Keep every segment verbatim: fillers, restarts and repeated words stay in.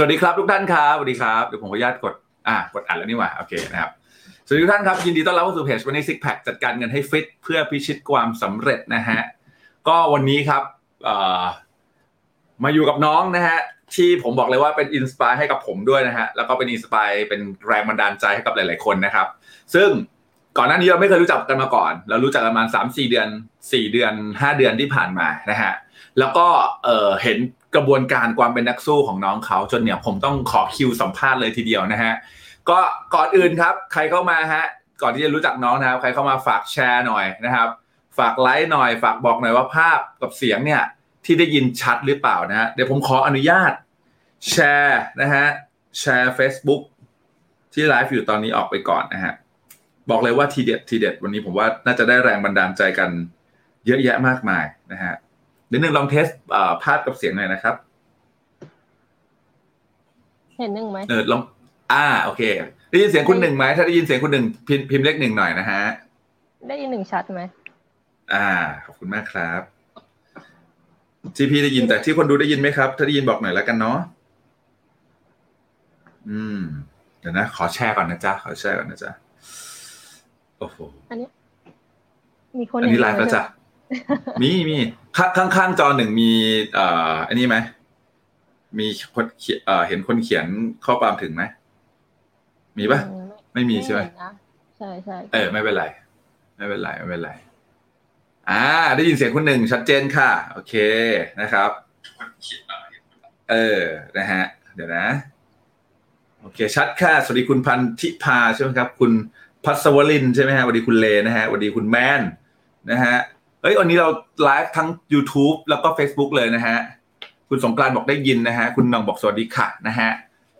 สวัสดีครับทุกท่านครับสวัสดีครับเดี๋ยวผมขออนุญาตกดอ่ากดอัดแล้วนี่หว่าโอเคนะครับสวัสดีทุกท่านครับยินดีต้อนรับเข้าสู่เพจ Money Six Pack จัดการเงินให้ฟิตเพื่อพิชิตความสำเร็จนะฮะก็วันนี้ครับเอ่อมาอยู่กับน้องนะฮะที่ผมบอกเลยว่าเป็นอินสไปร์ให้กับผมด้วยนะฮะแล้วก็เป็นอินสไปร์เป็นแรงบันดาลใจให้กับหลายๆคนนะครับซึ่งก่อนหน้านี้เราไม่เคยรู้จักกันมาก่อนเรารู้จักกันมา สามถึงสี่ เดือนสี่เดือนห้าเดือนที่ผ่านมานะฮะแล้วก็เอ่อเห็นกระบวนการความเป็นนักสู้ของน้องเขาจนเนี่ยผมต้องขอคิวสัมภาษณ์เลยทีเดียวนะฮะก็ก่อนอื่นครับใครเข้ามาฮะก่อนที่จะรู้จักน้องนะครับใครเข้ามาฝากแชร์หน่อยนะครับฝากไลค์หน่อยฝากบอกหน่อยว่าภาพกับเสียงเนี่ยที่ได้ยินชัดหรือเปล่านะฮะเดี๋ยวผมขออนุญาตแชร์นะฮะแชร์ Facebook ที่ไลฟ์อยู่ตอนนี้ออกไปก่อนนะฮะบอกเลยว่าทีเด็ดทีเด็ดวันนี้ผมว่าน่าจะได้แรงบันดาลใจกันเยอะแยะมากมายนะฮะนิดนึงลองเทสภาพกับเสียงหน่อยนะครับเห็นหนึ่งไหมเออลองอ่าโอเคได้ยินเสียงคุณหนึ่งไหมถ้าได้ยินเสียงคุณหนึ่งพิมพ์พิมพ์เลขหนึ่งหน่อยนะฮะได้ยินหนึ่งชัดไหมอ่าขอบคุณมากครับที่พี่ได้ยินแต่ที่คนดูได้ยินไหมครับถ้าได้ยินบอกหน่อยแล้วกันเนาะอืมเดี๋ยวนะขอแชร์ก่อนนะจ๊ะขอแชร์ก่อนนะจ๊ะโอ้โหอันนี้มีคนอันนี้ไลฟ์แล้วจ้ะมีมีข้างข้างจอหนึ่งมีเอ่ออันนี้ไหมมีคนเอ่อเห็นคนเขียนข้อความถึงไหมมีปะไม่มีใช่ไหมใช่ใช่เออไม่เป็นไรไม่เป็นไรไม่เป็นไรอ่าได้ยินเสียงคนหนึ่งชัดเจนค่ะโอเคนะครับเออนะฮะเดี๋ยวนะโอเคชัดค่ะสวัสดีคุณพันธิพาใช่ไหมครับคุณพัศวรินใช่ไหมฮะสวัสดีคุณเลนะฮะสวัสดีคุณแมนนะฮะเอ้ยวันนี้เราไลฟ์ทั้ง YouTube แล้วก็ Facebook เลยนะฮะคุณสงกรานต์บอกได้ยินนะฮะคุณน้องบอกสวัสดีค่ะนะฮะ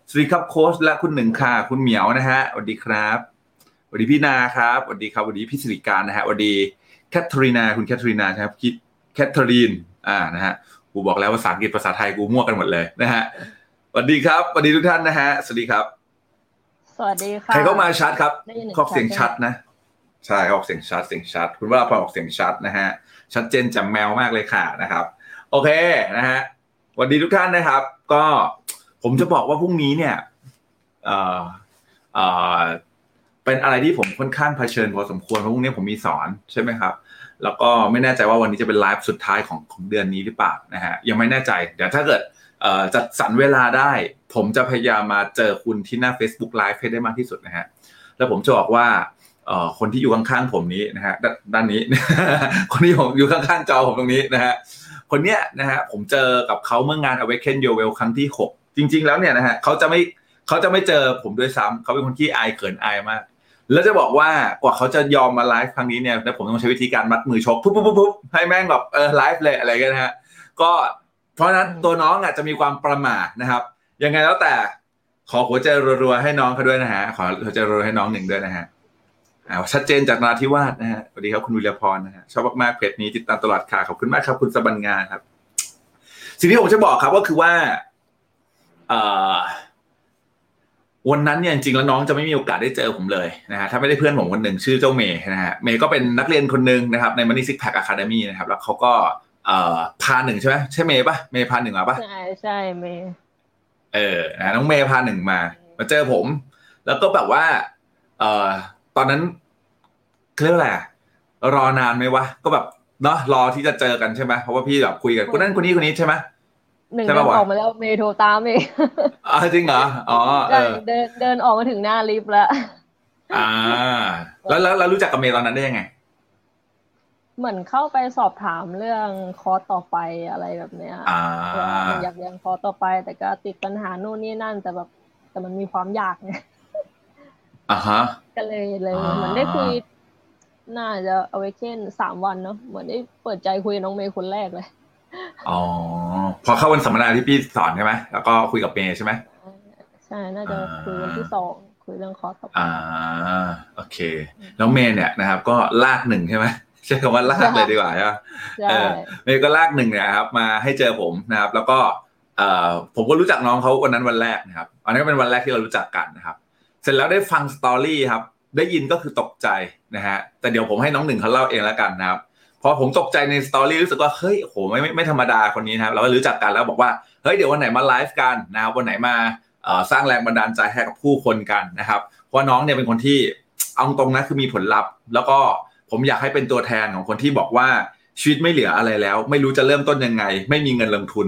สวัสดีครับโค้ชและคุณหนึ่งค่ะคุณเหมียวนะฮะสวัสดีครับสวัสดีพี่นาครับสวัสดีครับสวัสดีพี่ศิริการนะฮะสวัสดีแคทรีนาคุณแคทรีนาครับแคทรีนอ่านะฮะกูบอกแล้วภาษาอังกฤษภาษาไทยกูมั่วกันหมดเลยนะฮะสวัสดีครับสวัสดีทุกท่านนะฮะสวัสดีครับสวัสดีค่ะใครเข้ามาชัดครับขอเสียงชัดนะใช่ออกเสียงชัดเสียงชัดคุณว่าพอออกเสียงชัดนะฮะชัดเจนจำแมวมากเลยค่ะนะครับโอเคนะฮะสวัสดีทุกท่านนะครับก็ผมจะบอกว่าพรุ่งนี้เนี่ยเอ่อเอ่อเป็นอะไรที่ผมค่อนข้างเผชิญพอสมควรเพราะพรุ่งนี้ผมมีสอนใช่ไหมครับแล้วก็ไม่แน่ใจว่าวันนี้จะเป็นไลฟ์สุดท้ายของของเดือนนี้หรือเปล่านะฮะยังไม่แน่ใจเดี๋ยวถ้าเกิดเอ่อจัดสรรเวลาได้ผมจะพยายามมาเจอคุณที่หน้า Facebook Live ให้ได้มากที่สุดนะฮะแล้วผมจะบอกว่าเอ่อคนที่อยู่ข้างๆผมนี้นะฮะด้านนี้คนที่อยู่ข้างๆจอผมตรงนี้นะฮะคนเนี้ยนะฮะผมเจอกับเขาเมื่องาน Awaken Your Well ครั้งที่หกจริงๆแล้วเนี่ยนะฮะเขาจะไม่เขาจะไม่เจอผมด้วยซ้ำเขาเป็นคนที่อายเขินอายมากแล้วจะบอกว่ากว่าเขาจะยอมมาไลฟ์ครั้งนี้เนี่ยแล้วผมต้องใช้วิธีการมัดมือชกปุ๊บๆๆให้แม่งแบบเออไลฟ์เลยอะไรกันนะฮะก็เพราะนั้นตัวน้องอาจจะมีความประมาทนะครับยังไงแล้วแต่ขอหัวใจรัวๆให้น้องเขาด้วยนะฮะขอหัวใจรัวๆให้น้องหนึ่งด้วยนะฮะอ่าชัดเจนจากนราธิวาสนะฮะสวัสดีครับคุณวิรพรนะฮะชอบมากๆเพจนี้ติดตามตลอดค่ะขอบคุณมากครับคุณสบัญญาครับสิ่งที่ผมจะบอกครับก็คือว่าเอ่อวันนั้นเนี่ยจริงๆแล้วน้องจะไม่มีโอกาสได้เจอผมเลยนะฮะถ้าไม่ได้เพื่อนผมคนหนึ่งชื่อเจ้าเมย์นะฮะเมย์ก็เป็นนักเรียนคนนึงนะครับใน Money Six Pack Academy นะครับแล้วเขาก็เอ่อพาหนึ่งใช่ไหมใช่เมย์ป่ะเมย์พาหนึ่งมาป่ะใช่ใช่เมย์เออนะน้องเมย์พาหนึ่งมามาเจอผมแล้วก็แบบว่าเอ่อตอนนั้นเรียกอะไรรอนานไหมวะก็แบบเนาะรอที่จะเจอกันใช่ไหมเพราะว่าพี่แบบคุยกันคนนั้นคนนี้คนนี้ใช่ไหมหนึ่งเดินออกมาแล้วเมย์โทรตามเองอ๋อจริงเหรออ๋อเออเดินเดินออกมาถึงหน้าลิฟต์แล้วอ่าแล้วแล้วรู้จักกับเมย์ตอนนั้นได้ยังไงเหมือนเข้าไปสอบถามเรื่องคอร์สต่อไปอะไรแบบเนี้ยอยากเรียนคอร์สต่อไปแต่ก็ติดปัญหาโน่นนี่นั่นแต่แบบแต่มันมีความอยากไงอ่าฮะก็เลยเลยเหมือนได้คุยน่าจะเอาไว้เช่นสามวันเนาะเหมือนได้เปิดใจคุยกับน้องเมย์คนแรกเลยอ๋อพอเข้าวันสัมมนาที่พี่สอนใช่ไหมแล้วก็คุยกับเมย์ใช่ไหมใช่น่าจะคุยวันที่สองคุยเรื่องคอร์สต่อไปอ่าโอเคแล้วเมย์เนี่ยนะครับก็ลากหนึ่งใช่ไหมใช้คำว่าลากเลยดีกว่าใช่ไหมเออเมย์ก็ลากหนึ่งเนี่ยครับมาให้เจอผมนะครับแล้วก็เอ่อผมก็รู้จักน้องเขาวันนั้นวันแรกนะครับอันนี้ก็เป็นวันแรกที่เรารู้จักกันนะครับเสร็จแล้วได้ฟังสตอรี่ครับได้ยินก็คือตกใจนะฮะแต่เดี๋ยวผมให้น้องหนึ่งเขาเล่าเองแล้วกันนะครับ พอผมตกใจในสตอรี่รู้สึกว่าเฮ้ยโหไม่ไม่ไม่ธรรมดาคนนี้นะครับเราก็รู้จักกันแล้วบอกว่าเฮ้ยเดี๋ยววันไหนมาไลฟ์กันนะครับวันไหนมาสร้างแรงบันดาลใจให้กับผู้คนกันนะครับเพราะน้องเนี่ยเป็นคนที่เอาตรงนะคือมีผลลัพธ์แล้วก็ผมอยากให้เป็นตัวแทนของคนที่บอกว่าชีวิตไม่เหลืออะไรแล้วไม่รู้จะเริ่มต้นยังไงไม่มีเงินลงทุน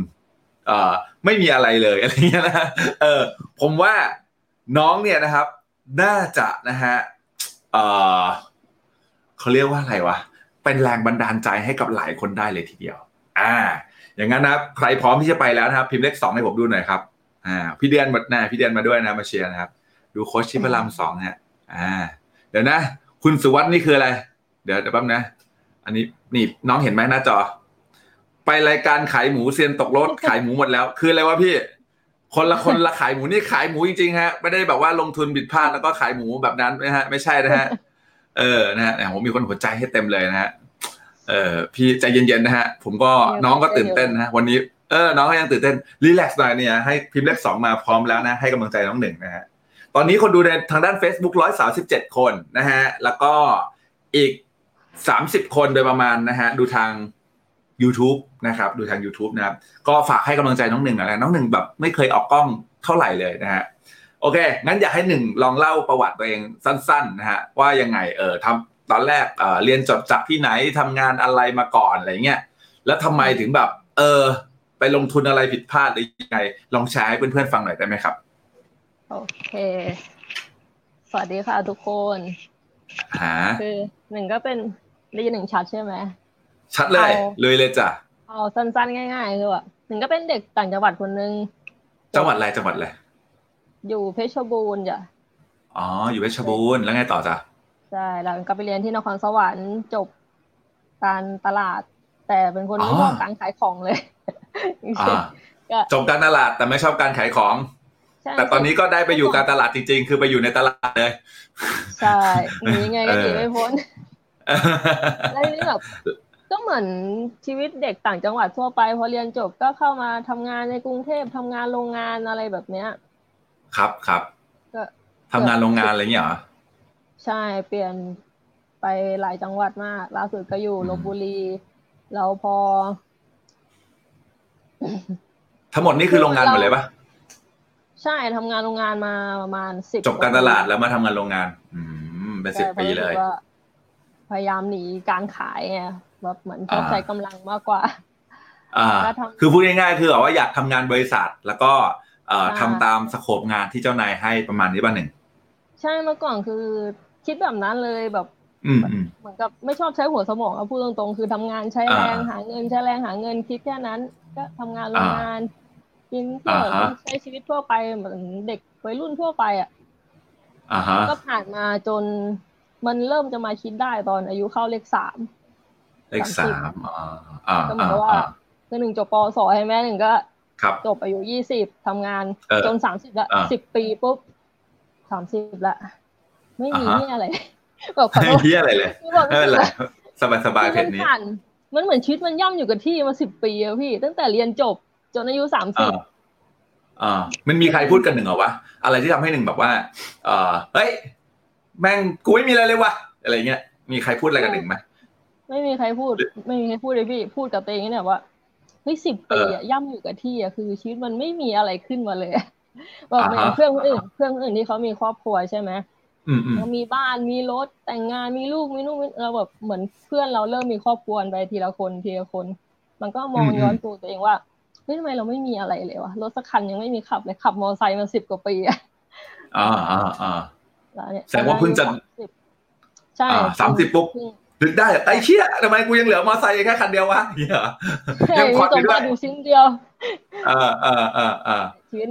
เอ่อไม่มีอะไรเลยอะไรเงี้ยนะเออผมว่าน้องเนี่ยนะครับน่าจะนะฮะเอ่อเขาเรียกว่าอะไรวะเป็นแรงบันดาลใจให้กับหลายคนได้เลยทีเดียวอ่าอย่างนั้นนะครับใครพร้อมที่จะไปแล้วนะครับพิมพ์เลขสองให้ผมดูหน่อยครับอ่าพี่เดือนมาหน้าพี่เดือนมาด้วยนะมาเชียร์นะครับดูโค้ชชิพลามสองฮะอ่าเดี๋ยวนะคุณสุวัฒน์นี่คืออะไรเดี๋ยวเดี๋ยวแป๊บนะอันนี้นี่น้องเห็นไหมหน้าจอไปรายการขายหมูเซียนตกรถขายหมูหมดแล้วคืออะไรวะพี่คนละคนละขายหมูนี่ขายหมูจริงๆฮะไม่ได้แบบว่าลงทุนบิดพลาดแล้วก็ขายหมูแบบนั้นนะฮะไม่ใช่นะฮะเออนะฮะผมมีคนหัวใจให้เต็มเลยนะฮะเออพี่ใจเย็นๆนะฮะผมก็น้องก็ตื่นเต้นนะวันนี้เออน้องก็ยังตื่นเต้นรีแลกซ์หน่อยเนี่ยให้พิมพ์เลขสองมาพร้อมแล้วนะให้กำลังใจน้องหนึ่งนะฮะตอนนี้คนดูในทางด้าน Facebook หนึ่งร้อยสามสิบเจ็ดคนนะฮะแล้วก็อีกสามสิบคนโดยประมาณนะฮะดูทาง YouTube นะครับดูทาง YouTube นะครับก็ฝากให้กำลังใจน้องหนึ่งหน่อยนะน้องหนึ่งแบบไม่เคยออกกล้องเท่าไหร่เลยนะฮะโอเคงั้นอยากให้หนึ่งลองเล่าประวัติตัวเองสั้นๆนะฮะว่ายังไงเออทำตอนแรกเออเรียนจบจากที่ไหนทำงานอะไรมาก่อนอะไรเงี้ยแล้วทำไมถึงแบบเออไปลงทุนอะไรผิดพลาดหรือยังไงลองแชร์ให้เพื่อนๆฟังหน่อยได้ไหมครับโอเคสวัสดีค่ะทุกคนคือหนึ่งก็เป็นได้ยินหนึ่งชัดใช่ไหมชัดเลยเลยเลยจ้ะเอาสั้นๆง่ายๆคือแบบหนึ่งก็เป็นเด็กต่างจังหวัดคนนึงจังหวัดอะไรจังหวัดอะไรอยู่เพชรบูรณ์จ้ะอ๋ออยู่เพชรบูรณ์แล้วไงต่อจ้ะใช่แล้วก็ไปเรียนที่นครสวรรค์จบการตลาดแต่เป็นคนไม่ชอบการขายของเลยจบการตลาดแต่ไม่ชอบการขายของแต่ตอนนี้ก็ได้ไปอยู่การตลาดจริงๆคือไปอยู่ในตลาดเลยใช่ยังไงก็หนีไม่พ้นแล้วนี่แบบก็เหมือนชีวิตเด็กต่างจังหวัดทั่วไปพอเรียนจบก็เข้ามาทำงานในกรุงเทพทำงานโรงงานอะไรแบบเนี้ยครับครับก็ทำงานโรงงานอะไรเงี้ยเหรอใช่เปลี่ยนไปหลายจังหวัดมากล่าสุดก็อยู่ลพบุรีแล้วพอทั้งหมดนี่คือโรงงานหมดเลยปะใช่ทำงานโรงงานมาประมาณสิบจบการตลาดแล้วมาทำงานโรงงานอืมเป็นสิบปีเลยพยายามหนีการขายไงแบบเหมือนใช้กำลังมากกว่าอ่าคือพูดง่ายๆคือแบบว่าอยากทำงานบริษัทแล้วก็เอ่อทำตามสโคปงานที่เจ้านายให้ประมาณนี้ป่ะหนึ่งใช่เมื่อก่อนคือคิดแบบนั้นเลยแบบเหมือนกับไม่ชอบใช้หัวสมองเอาพูดตรงๆคือทำงานใช้แรงหาเงินใช้แรงหาเงินคิดแค่นั้นก็ทำงานโรงงานกินเที่ยวใช้ชีวิตทั่วไปเหมือนเด็กวัยรุ่นทั่วไปอ่ะก็ผ่านมาจนมันเริ่มจะมาคิดได้ตอนอายุเข้าเลขสามเลขสามอ่าก็เหมือนว่าคือหนึ่งจบป.ส.ใช่ไหมหนึ่งก็จบอายุยี่สิบทำงานจนสามสิบละสิบปีปุ๊บสามสิบละไม่มีอะไรแบบไม่มีอะไรเลยไม่เป็นไรสบายๆเพชรนี้มันเหมือนชีวิตมันย่ำอยู่กับที่มาสิบปีอะพี่ตั้งแต่เรียนจบจนอายุสามสิบอ่ามันมีใครพูดกันหนึ่งเหรอวะอะไรที่ทำให้หนึ่งแบบว่าเออเฮ้ยแม่งกูไม่มีอะไรเลยวะอะไรเงี้ยมีใครพูดอะไรกันหนึ่งไหมไม่มีใครพูดไม่มีใครพูดเลยพี่พูดกับตัวเองเนี่ยว่าเฮ้ยสิบปีอะย่ำอยู่กับที่อะคือชีวิตมันไม่มีอะไรขึ้นมาเลยแบบเหมือนเพื่อนคนอื่นเพื่อนคนอื่นที่เขามีครอบครัวใช่ไหมเรามีบ้านมีรถแต่งงานมีลูกมีนู่นเราแบบเหมือนเพื่อนเราเริ่มมีครอบครัวไปทีละคนทีละคนมันก็มองย้อนตัวตัวเองว่าเฮ้ยทำไมเราไม่มีอะไรเลยวะรถสักคันยังไม่มีขับเลยขับมอเตอร์ไซค์มาสิบกว่าปีอ่ะอ่าอ่าอ่าแสดงว่าเพิ่งจะใช่สามสิบปุ๊บนึกได้ไอ้เชี่ยทำไมกูยังเหลือมอเตอร์ไซค์แค่คันเดียววะยังพอดด้วยดูชิ้นเดียวอ่าอ่าอ่าอ่า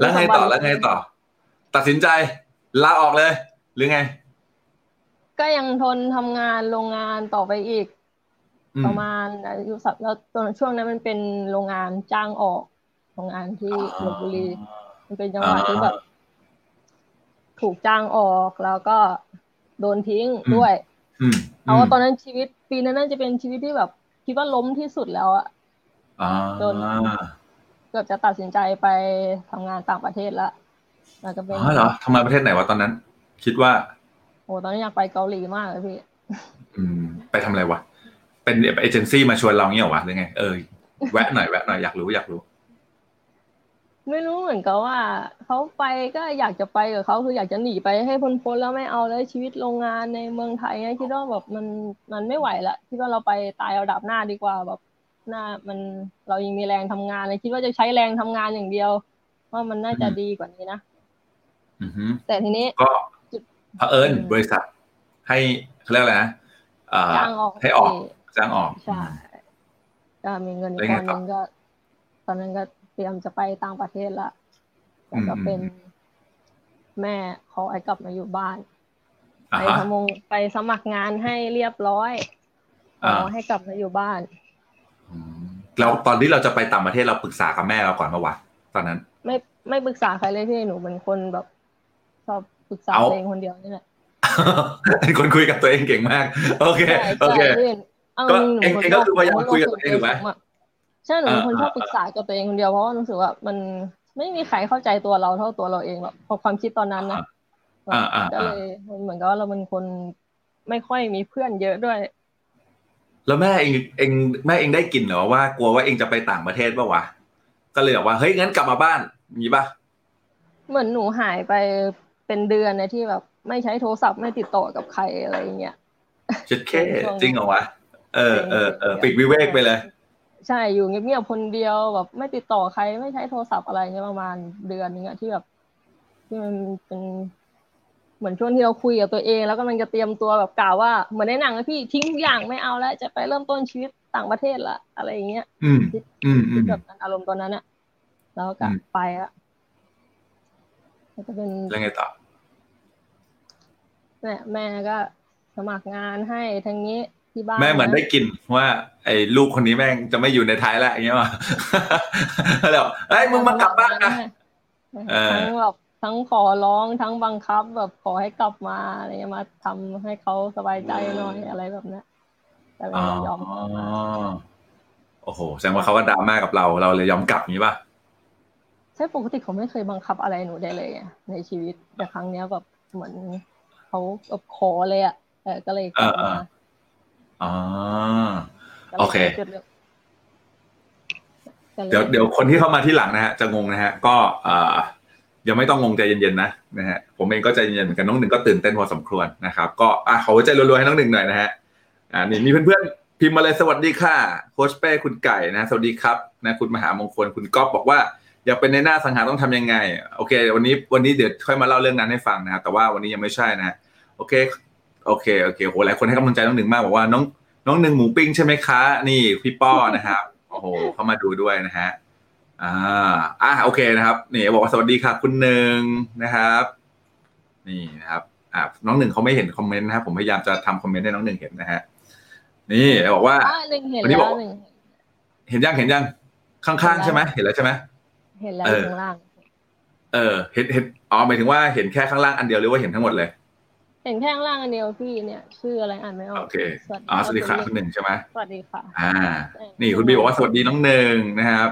แล้วไงต่อแล้วไงต่อตัดสินใจลาออกเลยหรือไงก็ยังทนทำงานโรงงานต่อไปอีกประมาณอายุสักแล้วตอนช่วงนั้นมันเป็นโรงงานจ้างออกโรงงานที่ลพบุรีมันเป็นจังหวะที่แบบถูกจ้างออกแล้วก็โดนทิ้งด้วยเอาว่าตอนนั้นชีวิตปีนั้นน่าจะเป็นชีวิตที่แบบคิดว่าล้มที่สุดแล้วอะจนเกือบจะตัดสินใจไปทำงานต่างประเทศละแล้วก็เป็นอ๋อเหรอทำงานประเทศไหนวะตอนนั้นคิดว่าโอ้ตอนนี้อยากไปเกาหลีมากเลยพี่ไปทำอะไรวะไป เป็นเอเจนซี่มาชวนเราเงี้ยเหรอวะหรือไงเออแวะหน่อยแวะหน่อยอยากรู้อยากรู้ไม่รู้เหมือนกันว่าเขาไปก็อยากจะไปกับเขาคืออยากจะหนีไปให้พ้นๆแล้วไม่เอาเลยชีวิตโรงงานในเมืองไทยเนี่ยคิดว่าแบบมันมันไม่ไหวละคิดว่าเราไปตายเอาดาบหน้าดีกว่าแบบหน้ามันเรายังมีแรงทำงานเลยคิดว่าจะใช้แรงทำงานอย่างเดียวว่ามันน่าจะดีกว่านี้นะแต่ทีนี้ก็เผอิญบริษัทให้เขาเรียกอะไรนะจ้างออกให้ออกจ้างออกใช่ก็มีเงินตอนนั้นก็ตอนนั้นก็เตรียมจะไปต่างประเทศละแล้วก็เป็นแม่ขอไอ้กลับมาอยู่บ้านไปทำงานไปสมัครงานให้เรียบร้อยขอให้กลับมาอยู่บ้านแล้วตอนที่เราจะไปต่างประเทศเราปรึกษากับแม่เราก่อนเมื่อวะตอนนั้นไม่ไม่ปรึกษาใครเลยพี่หนูเป็นคนแบบชอบปรึกษาตัวเองคนเดียวนี่แหละเป็นคนคุยกับตัวเองเก่งมากโอเคโอเคก็เองก็คือพยายามคุยกับตัวเองถูกไหมใช่หนูเป็นคนชอบปรึกษากับตัวเองคนเดียวเพราะว่ารู้สึกว่ามันไม่มีใครเข้าใจตัวเราเท่าตัวเราเองหรอกเพราะความคิดตอนนั้นนะก็เลยเหมือนกับว่าเราเป็นคนไม่ค่อยมีเพื่อนเยอะด้วยแล้วแม่เองเองแม่เองได้กลิ่นเหรอว่ากลัวว่าเองจะไปต่างประเทศป่ะวะก็เลยบอกว่าเฮ้ยงั้นกลับมาบ้านมีป่ะเหมือนหนูหายไปเป็นเดือนนะที่แบบไม่ใช้โทรศัพท์ไม่ติดต่อกับใครอะไรอย่างเงี้ยจดแค่จริงเหรอวะเออเออเออปิดวิเวกไปเลยใช่อยู่เงียบๆคนเดียวแบบไม่ติดต่อใครไม่ใช้โทรศัพท์อะไรเงี้ยประมาณเดือนนึงอะที่แบบที่มันเป็นเหมือนช่วงที่เราคุยกับตัวเองแล้วก็มันจะเตรียมตัวแบบกล่าวว่าเหมือนในหนังนะพี่ทิ้งทุกอย่างไม่เอาแล้วจะไปเริ่มต้นชีวิตต่างประเทศละอะไรอย่างเงี้ยอืมอืมอืมแบบอารมณ์ตอนนั้นอะแล้วก็ไปละแล้วก็เป็นแล้วไงต่อเนี่ยแม่ก็สมัครงานให้ทั้งนี้แม่เหมือนได้กลิ่นว่าไอ้ลูกคนนี้แม่งจะไม่อยู่ในไทยแล้วอย่างเงี้ยว่ะแล้วเอ้ยมึงมากลับบ้านนะทั้งแบบทั้งขอร้องทั้งบังคับแบบขอให้กลับมาอะไรเงี้ยมาทำให้เขาสบายใจหน่อยอะไรแบบเนี้ยแต่เรายอมกลับมาโอ้โหแสดงว่าเขาก็ดราม่ากับเราเราเลยยอมกลับงี้ป่ะใช่ปกติเขาไม่เคยบังคับอะไรหนูได้เลยในชีวิตแต่ครั้งเนี้ยแบบเหมือนเขาแบบขอเลยอ่ะก็เลยกลับมาอ๋อโอเคเดี๋ยวเดี๋ยวคนที่เข้ามาที่หลังนะฮะจะงงนะฮะก็เอ่อยังไม่ต้องงงใจเย็นๆนะนะฮะผมเองก็ใจเย็นๆเหมือนกันน้องหนึ่งก็ตื่นเต้นพอสมควรนะครับก็อ่ะขอใจรัวๆให้น้องหนึ่งหน่อยนะฮะอ่านี่มีเพื่อนๆพิมพ์มาเลยสวัสดีค่ะโค้ชเป้คุณไก่นะสวัสดีครับนะคุณมหามงคลคุณก๊อฟบอกว่าอยากเป็นในหน้าสังหาต้องทำยังไงโอเควันนี้วันนี้เดี๋ยวค่อยมาเล่าเรื่องนั้นให้ฟังนะครับแต่ว่าวันนี้ยังไม่ใช่นะโอเคโอเคโอเคโหหลายคนให้กำลังใจน้องหนึ่งมากบอกว่าน้องน้องหนึ่งหมูปิ้งใช่ไหมคะนี่พี่ป้อนะครับโอ้โหเข้ามาดูด้วยนะฮะอ่าอ่ะโอเคนะครับนี่บอกว่าสวัสดีค่ะคุณหนึ่งนะครับนี่นะครับอ่ะน้องหนึ่งเขาไม่เห็นคอมเมนต์นะครับผมพยายามจะทำคอมเมนต์ให้น้องหนึ่งเห็นนะฮะนี่บอกว่าวันนี้บอกเห็นยังเห็นยังข้างๆใช่ไหมเห็นแล้วใช่ไหมเห็นแล้วข้างล่างเออเห็นเห็นอ๋อหมายถึงว่าเห็นแค่ข้างล่างอันเดียวหรือว่าเห็นทั้งหมดเลยเห็นแค่ข้างล่างอันเดียวพี่เนี่ยชื่ออะไรอ่านไม่ออกโอเคอ๋อสวัสดีค่ะคุณหนึ่งใช่ไหมสวัสดีค่ะอ่านี่คุณบีบอกว่าสวัสดีน้องหนึ่งนะครับ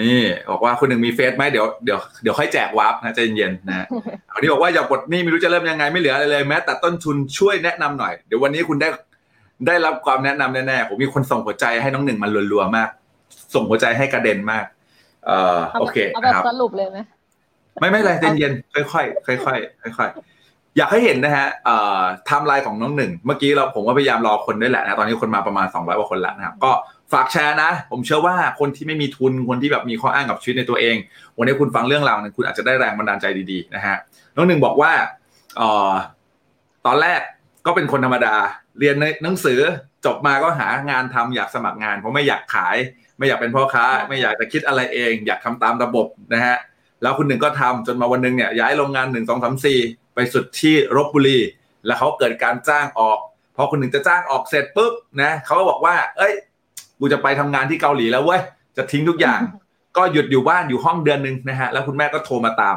นี่บอกว่าคุณหนึ่งมีเฟซไหมเดี๋ยวเดี๋ยวเดี๋ยวค่อยแจกวาร์ปนะใจเย็นๆนะคนที่บอกว่าอยากปลดหนี้ไม่รู้จะเริ่มยังไงไม่เหลืออะไรเลยแม้แต่ต้นทุนช่วยแนะนำหน่อยเดี๋ยววันนี้คุณได้ได้รับความแนะนำแน่ๆผมมีคนส่งหัวใจให้น้องหนึ่งมันรัวๆมากส่งหัวใจให้กระเด็นมากเอ่อโอเคนะครับสรุปเลยไหมไม่ไม่อะไรใจเย็นค่อยๆค่อยๆค่อยๆอยากให้เห็นนะฮะเอ่อไทม์ไลน์ของน้องหนึ่งเมื่อกี้เราผมก็พยายามรอคนด้วยแหละนะตอนนี้คนมาประมาณสองร้อยกว่าคนแล้วนะครับก็ฝากแชร์นะผมเชื่อว่าคนที่ไม่มีทุนคนที่แบบมีข้ออ้างกับชีวิตในตัวเองวันนี้คุณฟังเรื่องราวเนี่ยคุณอาจจะได้แรงบันดาลใจดีๆนะฮะน้องหนึ่งบอกว่าเอ่อตอนแรกก็เป็นคนธรรมดาเรียนหนังสือจบมาก็หางานทำอยากสมัครงานเพราะไม่อยากขายไม่อยากเป็นพ่อค้าไม่อยากจะคิดอะไรเองอยากทำตามระบบนะฮะแล้วคุณหนึ่งก็ทำจนมาวันนึงเนี่ยย้ายโรงงานหนึ่ง สอง สาม สี่ไปสุดที่ลพบุรีแล้วเขาเกิดการจ้างออกพอคนหนึ่งจะจ้างออกเสร็จปุ๊บนะเขาก็บอกว่าเอ้ยกูจะไปทำงานที่เกาหลีแล้วเว้ยจะทิ้งทุกอย่าง ก็หยุดอยู่บ้านอยู่ห้องเดือนนึงนะฮะแล้วคุณแม่ก็โทรมาตาม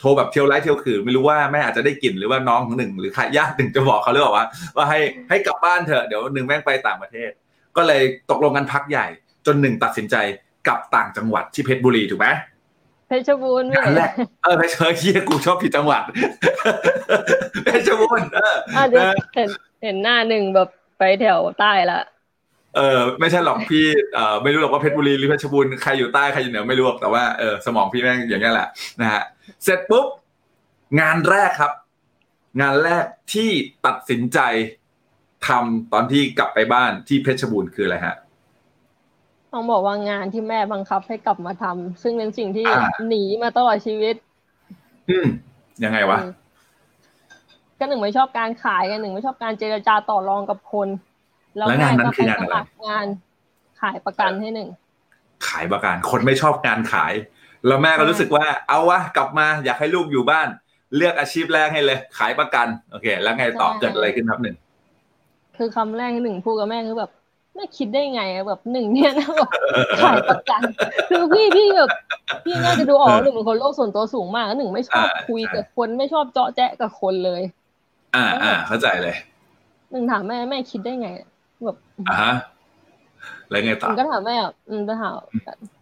โทรแบบเที่ยวไล่เที่ยวคืนไม่รู้ว่าแม่อาจจะได้กลิ่นหรือว่าน้องของหนึ่งหรือใครญาติหนึ่งจะบอกเขาหรือเปล่าว่าว่าให้ให้กลับบ้านเถอะเดี๋ยวหนึ่งแม่งไปต่างประเทศก็เลยตกลงกันพักใหญ่จนหนึ่งตัดสินใจกลับต่างจังหวัดที่เพชรบุรีถูกไหมเพชรบูรณ์อันแรกเออเพชรเฮียกูชอบผิดจังหวัดเพชรบูรณ์เออเห็นเห็นหน้าหนึ่งแบบไปแถวใต้ละ เออไม่ใช่หรอกพี่เออไม่รู้หรอกว่าเพชรบุรีหรือเพชรบูรณ์ใครอยู่ใต้ใครอยู่เหนือไม่รู้หรอกแต่ว่าเออสมองพี่แม่งอย่างนี้แหละนะฮะเสร็จปุ๊บงานแรกครับงานแรกที่ตัดสินใจทำตอนที่กลับไปบ้านที่เพชรบูรณ์คืออะไรฮะต้องบอกว่างานที่แม่บังคับให้กลับมาทำซึ่งเป็นสิ่งที่หนีมาตลอดชีวิตอืมยังไงวะก็หนึ่งไม่ชอบการขายกันหนึ่งไม่ชอบการเจรจาต่อรองกับคนแล้วงานนั้นคืองานอะไรงานขายประกันให้หนึ่งขายประกันคนไม่ชอบงานขายแล้วแม่ก็รู้สึกว่าเอาวะกลับมาอยากให้ลูกอยู่บ้านเลือกอาชีพแรกให้เลยขายประกันโอเคแล้วไงตอบเกิดอะไรขึ้นครับหนึ่งคือคำแรกที่หนึ่งพูดกับแม่คือแบบแม่คิดได้ไงแบบหนึ่งเนี่ยนะแบบขายประกันคือพี่พี่แบบพี่น่าจะดูออกหนึ่งเป็นคนโลกส่วนตัวสูงมากหนึ่งไม่ชอบคุยกับคนไม่ชอบเจาะแจ๊ะกับคนเลยอ่าอ่าเข้าใจเลยหนึ่งถามแม่แม่คิดได้ไงแบบอ่าฮะแล้วไงต่อก็ถามแม่อืมถาม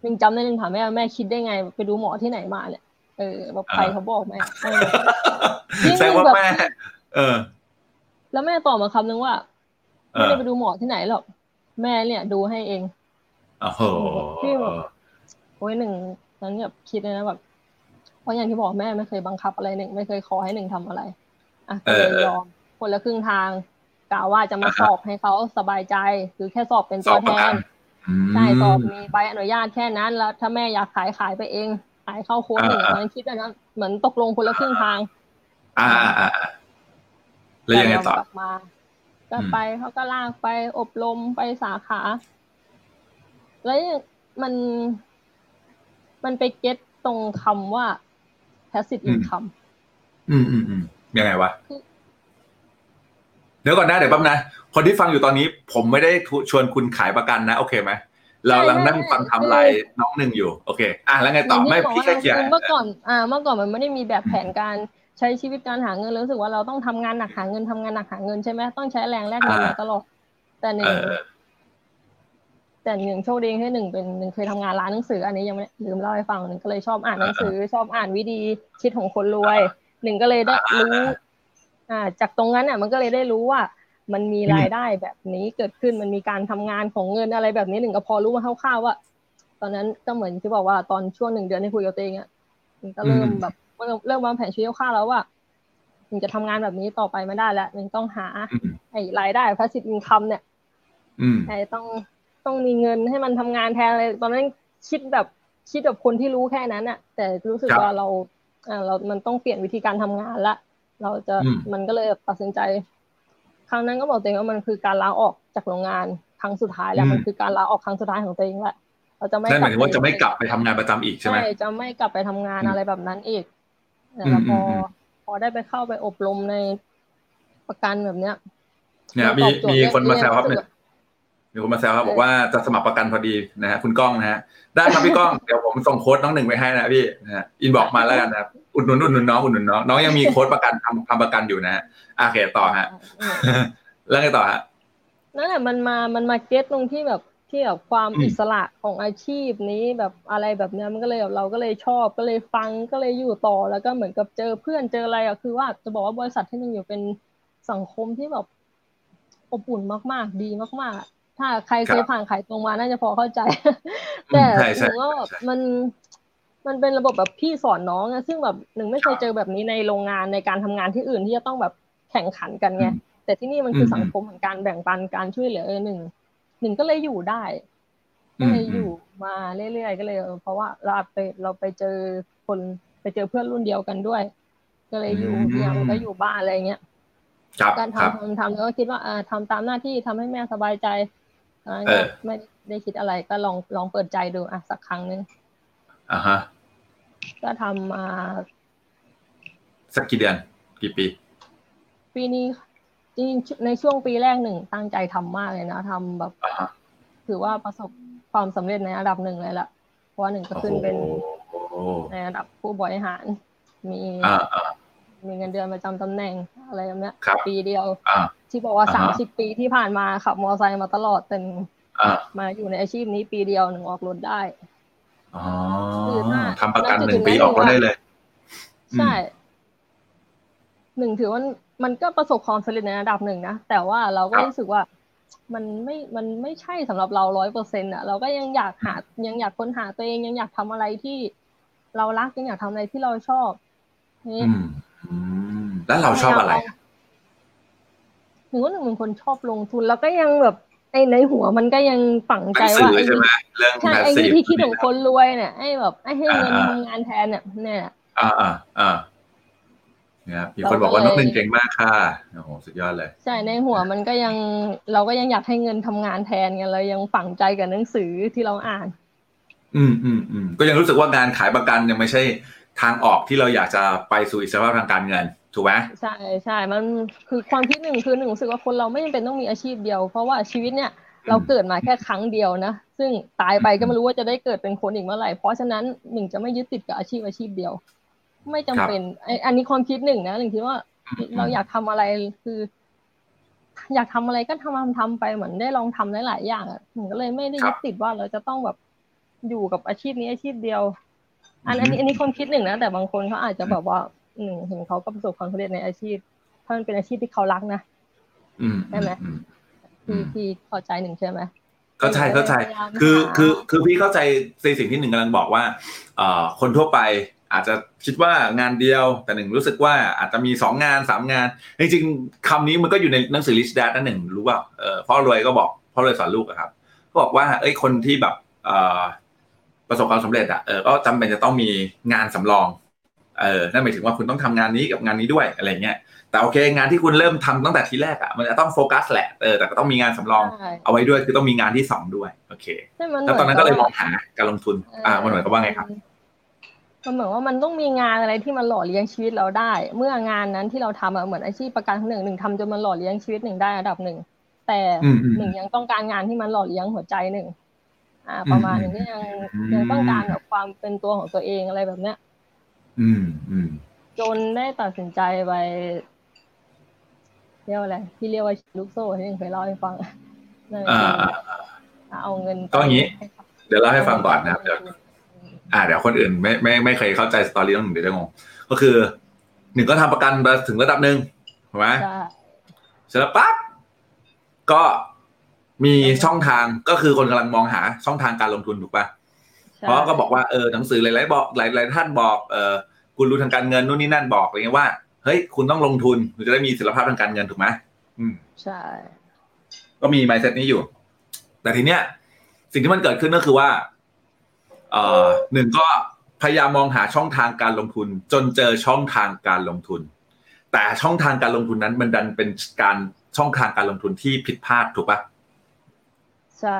หนึ่งจำได้หนึ่งถามแม่แม่คิดได้ไงไปดูหมอที่ไหนมาเนี่ยเออแบบใครเขาบอกแม่แสดงว่าแม่เออแล้วแม่ตอบมาคำหนึ่งว่าไม่ได้ไปดูหมอที่ไหนหรอกแม่เนี่ยดูให้เองโอ้โหพี่แบบโอ้ยหนึ่งนั้นแบบคิดเลยนะแบบเพราะอย่างที่บอกแม่ไม่เคยบังคับอะไรหนึ่งไม่เคยขอให้หนึ่งทำอะไรอ่ะก็เลยยอมคนละครึ่งทางกล่าวว่าจะมาสอบให้เขาสบายใจคือแค่สอบเป็นตัวแทนใช่สอบมีใบอนุญาตแค่นั้นแล้วถ้าแม่อยากขายขายไปเองขายเข้าโค้ดหนึ่งนั้นคิดเลยนะเหมือนตกลงคนละครึ่งทางอ่าแล้วยังไงต่อก็ไปเขาก็ลากไปอบรมไปสาขาแล้วมันมันไปเก็ตตรงคำว่า passive income อืมอืมอืมยังไงวะเดี๋ยวก่อนนะเดี๋ยวแป๊บนะคนที่ฟังอยู่ตอนนี้ผมไม่ได้ชวนคุณขายประกันนะโอเคไหมเรากำลังนั่งฟังไทม์ไลน์น้องหนึ่งอยู่โอเคอ่ะแล้วไงต่อไม่พี่แค่เขียนเมื่อก่อนอ่าเมื่อก่อนมันไม่ได้มีแบบแผนการใช้ชีวิตการหาเงินรู้สึกว่าเราต้องทำงานหนักหาเงินทำงานหนักหาเงินใช่ไหมต้องใช้แรงแลกเงินตลอดแต่หนึ่งแต่หนึ่งโชคดีที่หนึ่งเป็นหนึ่งเคยทำงานร้านหนังสืออันนี้ยังไม่ลืมเล่าให้ฟังหนึ่งก็เลยชอบอ่านหนังสือชอบอ่านวิธีคิดของคนรวยหนึ่งก็เลยได้รู้อ่าจากตรงนั้นอ่ะมันก็เลยได้รู้ว่ามันมีรายได้แบบนี้เกิดขึ้นมันมีการทำงานของเงินอะไรแบบนี้หนึ่งก็พอรู้มาคร่าวๆว่าตอนนั้นก็เหมือนที่บอกว่าตอนช่วงหนึ่งเดือนที่คุยกับตัวเองอ่ะมันก็เริ่มแบบเริ่มวางแผนชีวิตคร่าวๆแล้วว่าหนึ่งจะทำงานแบบนี้ต่อไปไม่ได้แล้วหนึ่งต้องหาไอ้รายได้ passive income เนี่ยไอ้ต้องต้องมีเงินให้มันทำงานแทนอะไรตอนนั้นคิดแบบคิดแบบคนที่รู้แค่นั้นน่ะแต่รู้สึกว่าเราอ่าเรามันต้องเปลี่ยนวิธีการทำงานละเราจะมันก็เลยตัดสินใจครั้งนั้นก็บอกตัวเองว่ามันคือการลาออกจากโรงงานครั้งสุดท้ายแล้วมันคือการลาออกครั้งสุดท้ายของตัวเองละเราจะไม่นั่นหมายถึงว่าจะไม่กลับไปทำงานประจำอีกใช่ไหมใช่จะไม่กลับไปทำงานอะไรแบบนั้นอีกแล้วพอพอได้ไปเข้าไปอบรมในประกันแบบเนี้ยเนี่ยมีมีคนมาแซวครับเนี่ยมีคนมาแซวครับบอกว่าจะสมัครประกันพอดีนะฮะคุณก้องนะฮะได้ครับพี่ก้องเดี๋ยวผมส่งโค้ดน้องหนึ่งไปให้นะพี่นะฮะอินบ็อกซ์มาแล้วกันนะอุดหนุนอุดหนุนน้องอุดหนุนน้องน้องยังมีโค้ดประกันทำทำประกันอยู่นะฮะโอเคต่อฮะแล้วไงต่อฮะนั่นแหละมันมามันมาเก็ตตรงที่แบบที่แบบความอิสระของอาชีพนี้แบบอะไรแบบนี้มันก็เลยเราก็เลยชอบก็เลยฟังก็เลยอยู่ต่อแล้วก็เหมือนกับเจอเพื่อนเจออะไรอ่ะคือว่าจะบอกว่าบริษัทที่หนึ่งอยู่เป็นสังคมที่แบบอบอุ่นมากๆดีมากๆถ้าใครเคยผ่านขายตรงมาน่าจะพอเข้าใจแต่ถึงว่ามันมันเป็นระบบแบบพี่สอนน้องนะซึ่งแบบหนึ่งไม่เคยเจอแบบนี้ในโรงงานในการทำงานที่อื่นที่จะต้องแบบแข่งขันกันไงแต่ที่นี่มันคือสังคมของการแบ่งปันการช่วยเหลือหนึ่งหนึ่งก็เลยอยู่ได้ก็เลยอยู่มาเรื่อยๆก็เลยเพราะว่าเราไปเราไปเจอคนไปเจอเพื่อนรุ่นเดียวกันด้วยก็เลยอยู่เนี่ยมันก็อยู่บ้านอะไรเงี้ยการทำทำทำแล้วก็คิดว่าอ่าทำตามหน้าที่ทำให้แม่สบายใจไม่ได้คิดอะไรก็ลองลองเปิดใจดูอ่ะสักครั้งนึงอ่าฮะก็ทำมาสักกี่เดือนกี่ปีปีนี้จริงๆในช่วงปีแรกหนึ่งตั้งใจทำมากเลยนะทำแบบถือว่าประสบความสำเร็จในระดับหนึ่งเลยล่ะเพราะหนึ่งก็ขึ้นเป็นในระดับผู้บริหารมีมีเงินเดือนประจำตำแหน่งอะไรแบบนี้ปีเดียวที่บอกว่าสามสิบปีที่ผ่านมาขับมอเตอร์ไซค์มาตลอดแต่มาอยู่ในอาชีพนี้ปีเดียวหนึ่งออกรถได้ทำประกันหนึ่งปีออกรถได้เลยใช่หนึ่งถือว่ามันก็ประสบความสำเร็จในระดับหนึ่งนะแต่ว่าเราก็รู้สึกว่า มันไม่มันไม่ใช่สำหรับเรา ร้อยเปอร์เซ็นต์ อ่ะเราก็ยังอยากหายังอยากค้นหาตัวเองยังอยากทำอะไรที่เรารักยังอยากทำอะไรที่เราชอบนี่แล้วเราชอบอะไรหนึ่งก็หนึ่งเป็นคนชอบลงทุนแล้วก็ยังแบบไอ้ในหัวมันก็ยังฝังใจว่าใช่ไอ้ที่คิดถึงคนรวยเนี่ยไอ้แบบไอ้ให้เงินทำงานแทนเนี่ยเนี่ยอ่าอ่าอ่าเนี่ยมีคนบอกว่าน้องหนึ่งเก่งมากค่ะโอ้โหสุดยอดเลยใช่ในหัวมันก็ยังเราก็ยังอยากให้เงินทำงานแทนกันเลยยังฝังใจกับหนังสือที่เราอ่านอืมอืมอืมก็ยังรู้สึกว่างานขายประกันยังไม่ใช่ทางออกที่เราอยากจะไปสู่อิสรภาพทางการเงินถูกไหมใช่ใช่มันคือความคิดหนึ่งคือหนึ่งรู้สึกว่าคนเราไม่จำเป็นต้องมีอาชีพเดียวเพราะว่าชีวิตเนี่ยเราเกิดมาแค่ครั้งเดียวนะซึ่งตายไปก็ไม่รู้ว่าจะได้เกิดเป็นคนอีกเมื่อไหร่เพราะฉะนั้นหนึ่งจะไม่ยึดติดกับอาชีพอาชีพเดียวไม่จำเป็นอันนี้ความคิดหนึ่งนะหนึ่งคิดว่าเราอยากทำอะไรคืออยากทำอะไรก็ทำทำไปเหมือนได้ลองทำหลายๆอย่างหนึ่งก็เลยไม่ได้ยึดติดว่าเราจะต้องแบบอยู่กับอาชีพนี้อาชีพเดียวอันอันนี้อันนี้คนคิดหนึ่งนะแต่บางคนเขาอาจจะแบบว่าหนึ่งเห็นเขาก็ประสบความสำเร็จในอาชีพถ้ามันเป็นอาชีพที่เขารักนะใช่ไหมพี่พี่เข้าใจหนึ่งใช่ไหมเข้าใจเข้าใจคือคือคือพี่เข้าใจในสิ่งที่หนึ่งกำลังบอกว่าเอ่อคนทั่วไปอาจจะคิดว่างานเดียวแต่หนึ่งรู้สึกว่าอาจจะมีสองงานสามงานจริงๆคำนี้มันก็อยู่ในหนังสือ Rich Dad นะหนึ่งรู้ป่ะเอ่อพ่อรวยก็บอกพ่อรวยสอนลูกอะครับก็บอกว่าเอ้ยคนที่แบบเอ่อประสบความสำเร็จอ่ะเออก็จำเป็นจะต้องมีงานสำรองเออนั่นหมายถึงว่าคุณต้องทำงานนี้กับงานนี้ด้วยอะไรเงี้ยแต่โอเคงานที่คุณเริ่มทำตั้งแต่ทีแรกอ่ะมันจะต้องโฟกัสแหละเออแต่ก็ต้องมีงานสำรองเอาไว้ด้วยคือต้องมีงานที่สองด้วยโอเคแล้วตอนนั้นก็เลยมองหาการลงทุนอ่ามันเหมือนกับว่าไงครับมันเหมือนว่ามันต้องมีงานอะไรที่มันหล่อเลี้ยงชีวิตเราได้เมื่องานนั้นที่เราทำอ่ะเหมือนอาชีพประกันหนึ่งหนึ่งทำจนมันหล่อเลี้ยงชีวิตหนึ่งได้ระดับหนึ่งแต่หนึ่งยังต้องการงานที่มันหล่อเลี้ยงหัวใจหนึ่งอ่าประมาณนี้ยังยังต้องการแบบความเป็นตัวของตัวเองอะไรแบบเนี้ยอืมอืมจนได้ตัดสินใจไปเรียกอะไรที่เรียกว่าลูกโซ่ที่ยังเคยเล่าให้ฟังอ่าเอาเงินก็อย่างนี้เดี๋ยวเล่าให้ฟังก่อนนะครับเดี๋ยวอ่าเดี๋ยวคนอื่นไม่ไม่ไม่เคยเข้าใจสตอรี่ต้องหนึ่งเดี๋ยวจะงงก็คือหนึ่งก็ทำประกันมาถึงระดับหนึ่งถูกไหมเสร็จแล้วปั๊บก็มีช่องทางก็คือคนกำลังมองหาช่องทางการลงทุนถูกป่ะเพราะก็บอกว่าเออหนังสือหลายๆบอกหลายๆท่านบอกเออกูรู้ทางการเงินนู่นนี่นั่นบอกอะไรเงี้ยว่าเฮ้ยคุณต้องลงทุนคุณจะได้มีศิลปะทางการเงินถูกไหมอืมใช่ก็มี mindset นี้อยู่แต่ทีเนี้ยสิ่งที่มันเกิดขึ้นก็คือว่าเอ่อหนึ่งก็พยายามมองหาช่องทางการลงทุนจนเจอช่องทางการลงทุนแต่ช่องทางการลงทุนนั้นมันดันเป็นการช่องทางการลงทุนที่ผิดพลาดถูกป่ะใช่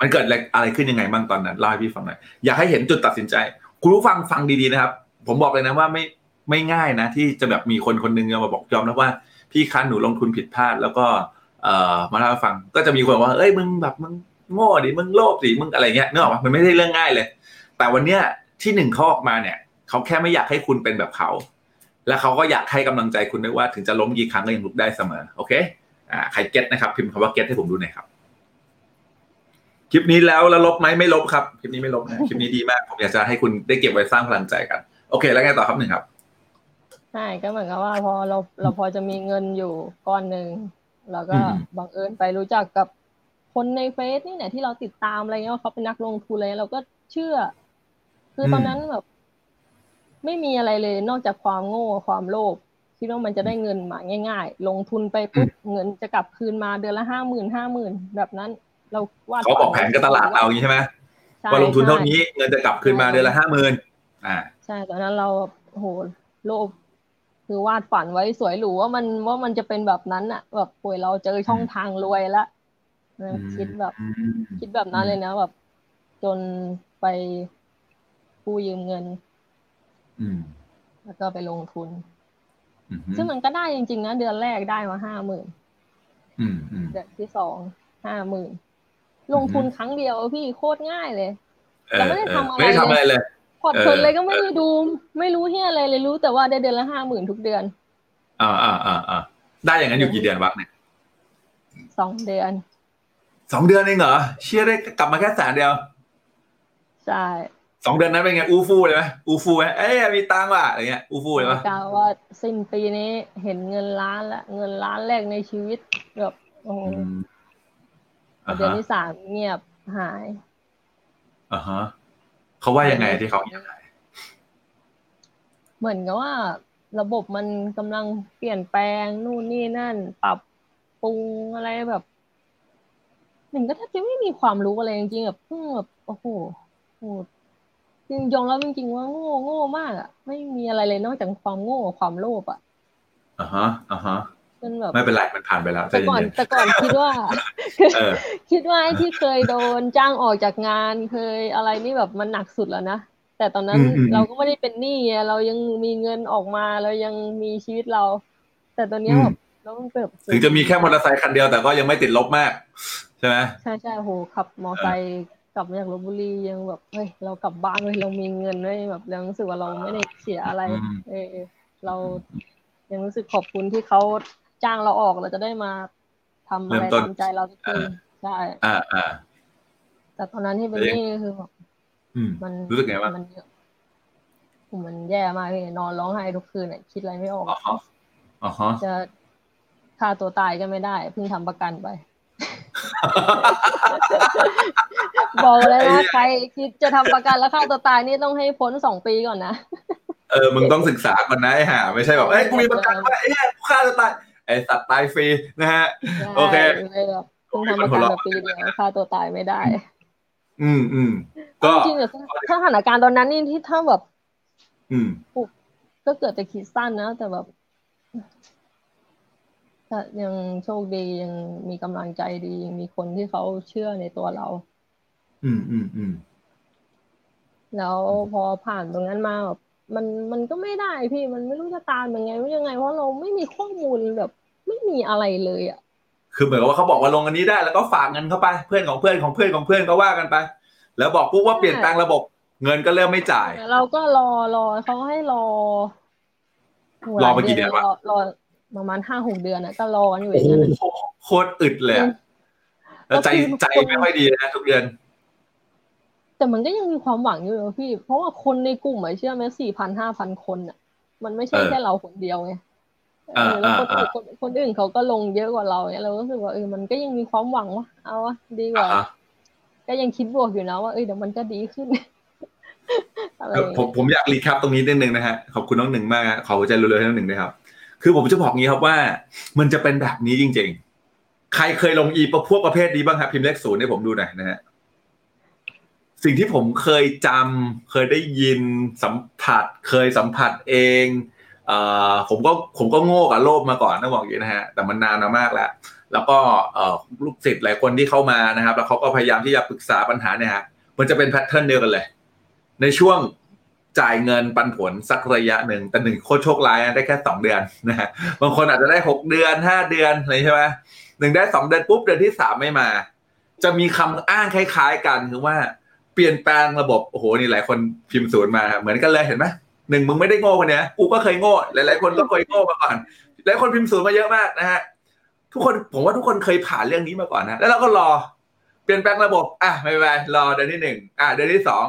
มันเกิดอะไรขึ้นยังไงบ้างตอนนั้นเล่าให้พี่ฟังหน่อยอยากให้เห็นจุดตัดสินใจคุณผู้ฟังฟังดีๆนะครับผมบอกเลยนะว่าไม่ไม่ง่ายนะที่จะแบบมีคนคนนึงมาบอกยอมแล้วว่าพี่คะหนูลงทุนผิดพลาดแล้วก็เอ่อมาเล่าให้ฟังก็จะมีคนว่าเอ้ยมึงแบบมึงโง่ดิมึงโลภดิมึงอะไรเงี้ยนึกออกป่ะมันไม่ได้เรื่องง่ายเลยแต่วันเนี้ยที่หนึ่งเขาออกมาเนี่ยเขาแค่ไม่อยากให้คุณเป็นแบบเขาและเขาก็อยากให้กำลังใจคุณด้วยว่าถึงจะล้มกี่ครั้งก็ยังลุกได้เสมอโอเคอ่าใครเก็ทนะครับพิมพ์คำว่าเก็ทให้ผมดูหน่อยครับคลิปนี้แล้วแล้วลบไหมไม่ลบครับคลิปนี้ไม่ลบนะคลิปนี้ดีมากผมอยากจะให้คุณได้เก็บไว้สร้างพลังใจกันโอเคแล้วไงต่อครับหนึ่งครับใช่ก็เหมือนกับว่าพอเราเราพอจะมีเงินอยู่ก้อนนึงแล้วก็บังเอิญไปรู้จักกับคนในเฟซนี่แหละที่เราติดตามอะไรเงี้ยว่าเขาเป็นนักลงทุนอะไรเราก็เชื่อคือตอนนั้นแบบไม่มีอะไรเลยนอกจากความโง่ความโลภคิดว่ามันจะได้เงินมาง่ายๆลงทุนไปปุ๊บเงินจะกลับคืนมาเดือนละห้าหมื่นห้าหมื่นแบบนั้นเราว่าเขาบอกแผนกับตลาดเราอย่างนี้ใช่ไหมว่าลงทุนเท่านี้เงินจะกลับคืนมาเดือนละห้าหมื่นอ่าใช่ตอนนั้นเราโหโลภคือวาดฝันไว้สวยหรูว่ามันว่ามันจะเป็นแบบนั้นอ่ะแบบป่วยเราเจอช่องทางรวยละคิดแบบคิดแบบนั้นเลยนะแบบจนไปกู้ยืมเงินแล้วก็ไปลงทุนซึ่งมันก็ได้จริงๆนะเดือนแรกได้มาห้าหมื่นเดือนที่สองห้าหมื่นลงทุนครั้งเดียวพี่โคตรง่ายเลยแต่ไม่ได้ทำอะไรเลยพอร์ตเพลย์เลยก็ไม่ได้ดูไม่รู้เหี้ยอะไรเลยรู้แต่ว่าได้เดือนละห้าหมื่นทุกเดือนอ่าอ่าอ่าอ่าได้อย่างนั้นอยู่กี่เดือนบ้างเนี่ยสองเดือนสองเดือนเองเหรอเชื่อได้กลับมาแค่แสนเดียวใช่สองเดือนนั้นเป็นไงอู้ฟู่เลยไหมอู้ฟู่ไหมเอ้ยมีตังว่ะอะไรเงี้ยอู้ฟู่เลยปะกล่าวว่าสิ้นปีนี้เห็นเงินล้านละเงินล้านแรกในชีวิตแบบโอ้ เดือนที่สามเงียบหายอ่าฮะเขาว่ายังไงที่เขาเงียบหายเหมือนกับว่าระบบมันกำลังเปลี่ยนแปลงนู่นนี่นั่นปรับปรุงอะไรแบบหนึ่งก็แทบจะไม่มีความรู้อะไรจริงๆแบบเพิ่งแบบโอ้โหโหจริงยอมรับจริงๆว่าโง่โง่มากอ่ะไม่มีอะไรเลยนอกจากความโง่กับความโลภอ่ะอ่าฮะอ่าฮะมันแบบไม่เป็นไรมันผ่านไปแล้วแต่ก่อนแต่ก่อนคิดว่าคิดว่าไอ้ที่เคยโดนจ้างออกจากงานเคยอะไรนี่แบบมันหนักสุดแล้วนะแต่ตอนนั้นเราก็ไม่ได้เป็นหนี้เรายังมีเงินออกมาเรายังมีชีวิตเราแต่ตอนนี้แบบแล้วมันแบบถึงจะมีแค่มอเตอร์ไซค์คันเดียวแต่ก็ยังไม่ติดลบมากใช่ไหมใช่ใช่โหขับมอเตอร์ไซค์กลับมาจากลพบุรียังแบบเฮ้ยเรากลับบ้านเลยเรามีเงินด้วยแบบเรารู้สึกว่าเราไม่ได้เสียอะไรเออเรายังรู้สึกขอบคุณที่เขาจ้างเราออกเราจะได้มาทำอะไรทำใจเราทุกทีใช่แต่ตอนนั้นที่เป็นหนี้คือแบบมันรู้สึกไงบ้างมันเยอะผมมันแย่มากเลยนอนร้องไห้ทุกคืนเนี่ยคิดอะไรไม่ออกจะฆ่าตัวตายก็ไม่ได้เพิ่งทำประกันไปบอกเลยว่าใครคิดจะทำประกันแล้วฆ่าตัวตายนี่ต้องให้พ้นสองปีก่อนนะเออมึงต้องศึกษาก่อนนะไอ้ห่าไม่ใช่แบบเอ้ยกูมีประกันไว้ไอ้เนี่ยกูฆ่าตัวตายไอ้สัตว์ตายฟรีนะฮะโอเคเพิ่งทำประกันแบบปีเดียวฆ่าตัวตายไม่ได้อืมอืมก็จริงๆถ้าสถานการณ์ตอนนั้นนี่ที่ถ้าแบบอืมก็เกิดจะคิดสั้นนะแต่แบบแต่ยังโชคดียังมีกำลังใจดียังมีคนที่เขาเชื่อในตัวเราอืมอืมอืมแล้วพอผ่านตรงนั้นมาแบบมันมันก็ไม่ได้พี่มันไม่รู้จะตามยังไงไม่ยังไงเพราะเราไม่มีข้อมูลแบบไม่มีอะไรเลยอ่ะคือเหมือนว่าเขาบอกว่าลงอันนี้ได้แล้วก็ฝากเงินเข้าไปเพื่อนของเพื่อนของเพื่อนของเพื่อนก็ว่ากันไปแล้วบอกปุ๊บว่าเปลี่ยนแปลงระบบเงินก็เริ่มไม่จ่ายเราก็รอรอเขาให้รอรอไปกี่เดือนวะรอประมาณ ห้าถึงหก เดือนน่ะก็รออยู่อย่างนั้นโคตรอึดเลยแล้วใจใจไม่ค่อยดีนะทุกเดือนแต่มันก็ยังมีความหวังอยู่นะพี่เพราะว่าคนในกลุ่มอ่ะเชื่อมั้ย สี่พัน ห้าพัน คนน่ะมันไม่ใช่แค่เราคนเดียวไงเออแล้วคนคนคนอื่นเขาก็ลงเยอะกว่าเราเนี่ยเราก็รู้สึกว่าเออมันก็ยังมีความหวังว่าเอาวะดีกว่าก็ยังคิดบวกอยู่นะว่าเอ้ยเดี๋ยวมันก็ดีขึ้นอะไรผมผมอยากรีแคปตรงนี้นิดนึงนะฮะขอบคุณน้องหนึ่งมากขอหัวใจรัวๆให้น้องหนึ่งด้วยครับคือผมจะบอกงี้ครับว่ามันจะเป็นแบบนี้จริงๆใครเคยลงอีประพวกประเภทนี้บ้างครับพิมพ์เลขศูนย์ให้ผมดูหน่อยนะฮะสิ่งที่ผมเคยจำเคยได้ยินสัมผัสเคยสัมผัสเองเอ่อผมก็ผมก็โง่กับโลภมาก่อนต้องบอกอย่างนี้นะฮะแต่มันนานมากแล้วแล้วก็เอ่อลูกศิษย์หลายคนที่เข้ามานะครับแล้วเขาก็พยายามที่จะปรึกษาปัญหาเนี่ยฮะมันจะเป็นแพทเทิร์นเดียวกันเลยในช่วงจ่ายเงินปันผลสักระยะหนึ่งแต่หนึ่งโคตรโชคร้ายได้แค่สองเดือนนะฮะบางคนอาจจะได้หกเดือนห้าเดือนอะไรใช่ไหมหนึ่งได้สองเดือนปุ๊บเดือนที่สามไม่มาจะมีคำอ้างคล้ายๆกันคือว่าเปลี่ยนแปลงระบบโอ้โหนี่หลายคนพิมพ์ศูนย์มาเหมือนกันเลยเห็นไหมหนึ่งมึงไม่ได้โง่คนเนี้ยกูก็เคยโง่หลายๆคนก็เคยโง่มาก่อนหลายคนพิมพ์ศูนย์มาเยอะมากนะฮะทุกคนผมว่าทุกคนเคยผ่านเรื่องนี้มาก่อนนะแล้วเราก็รอเปลี่ยนแปลงระบบอ่ะไม่เป็นไรรอเดือนที่หนึ่งอ่ะเดือนที่สอง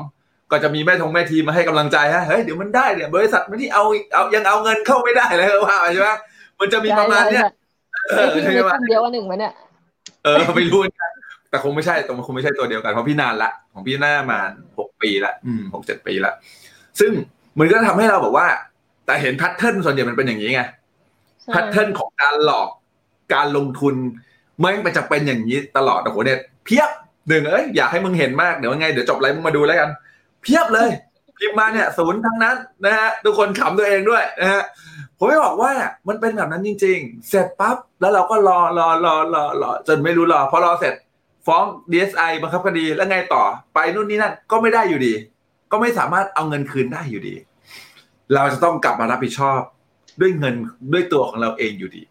ก็จะมีแม่ทงแม่ทีมมาให้กำลังใจฮะเฮ้ยเดี๋ยวมันได้เนี่ยบริษัทมันที่เอาเอายังเอาเงินเข้าไม่ได้เลยว่าใช่ไหมมันจะมีประมาณเนี้ยเออใช่ไหมเดียวกันหนึ่งไหมเนี่ยเออไปรู้กันแต่คงไม่ใช่แต่มันคงไม่ใช่ตัวเดียวกันเพราะพี่นานละของพี่น่ามาหกปีละอืมหกเจ็ดปีละซึ่งมันก็ทำให้เราบอกว่าแต่เห็นแพทเทิร์นส่วนใหญ่มันเป็นอย่างนี้ไงแพทเทิร์นของการหลอกการลงทุนมันจะเป็นอย่างนี้ตลอดโอ้โหเนี่ยเพียบหนึ่งเอ้ยอยากให้มึงเห็นมากเดี๋ยวไงเดี๋ยวจบไลฟ์มึงมาดูแล้วกันเพียบเลยพิมพ์มาเนี่ยศูนย์ทั้งนั้นนะฮะทุกคนขำตัวเองด้วยนะฮะผมไม่บอกว่ามันเป็นแบบนั้นจริงๆเสร็จปั๊บแล้วเราก็รอรอรอรอรอจนไม่รู้รอพอรอเสร็จฟ้อง ดี เอส ไอ บังคับคดีแล้วไงต่อไปนู่นนี่นั่นก็ไม่ได้อยู่ดีก็ไม่สามารถเอาเงินคืนได้อยู่ดีเราจะต้องกลับมารับผิดชอบด้วยเงินด้วยตัวของเราเองอยู่ดี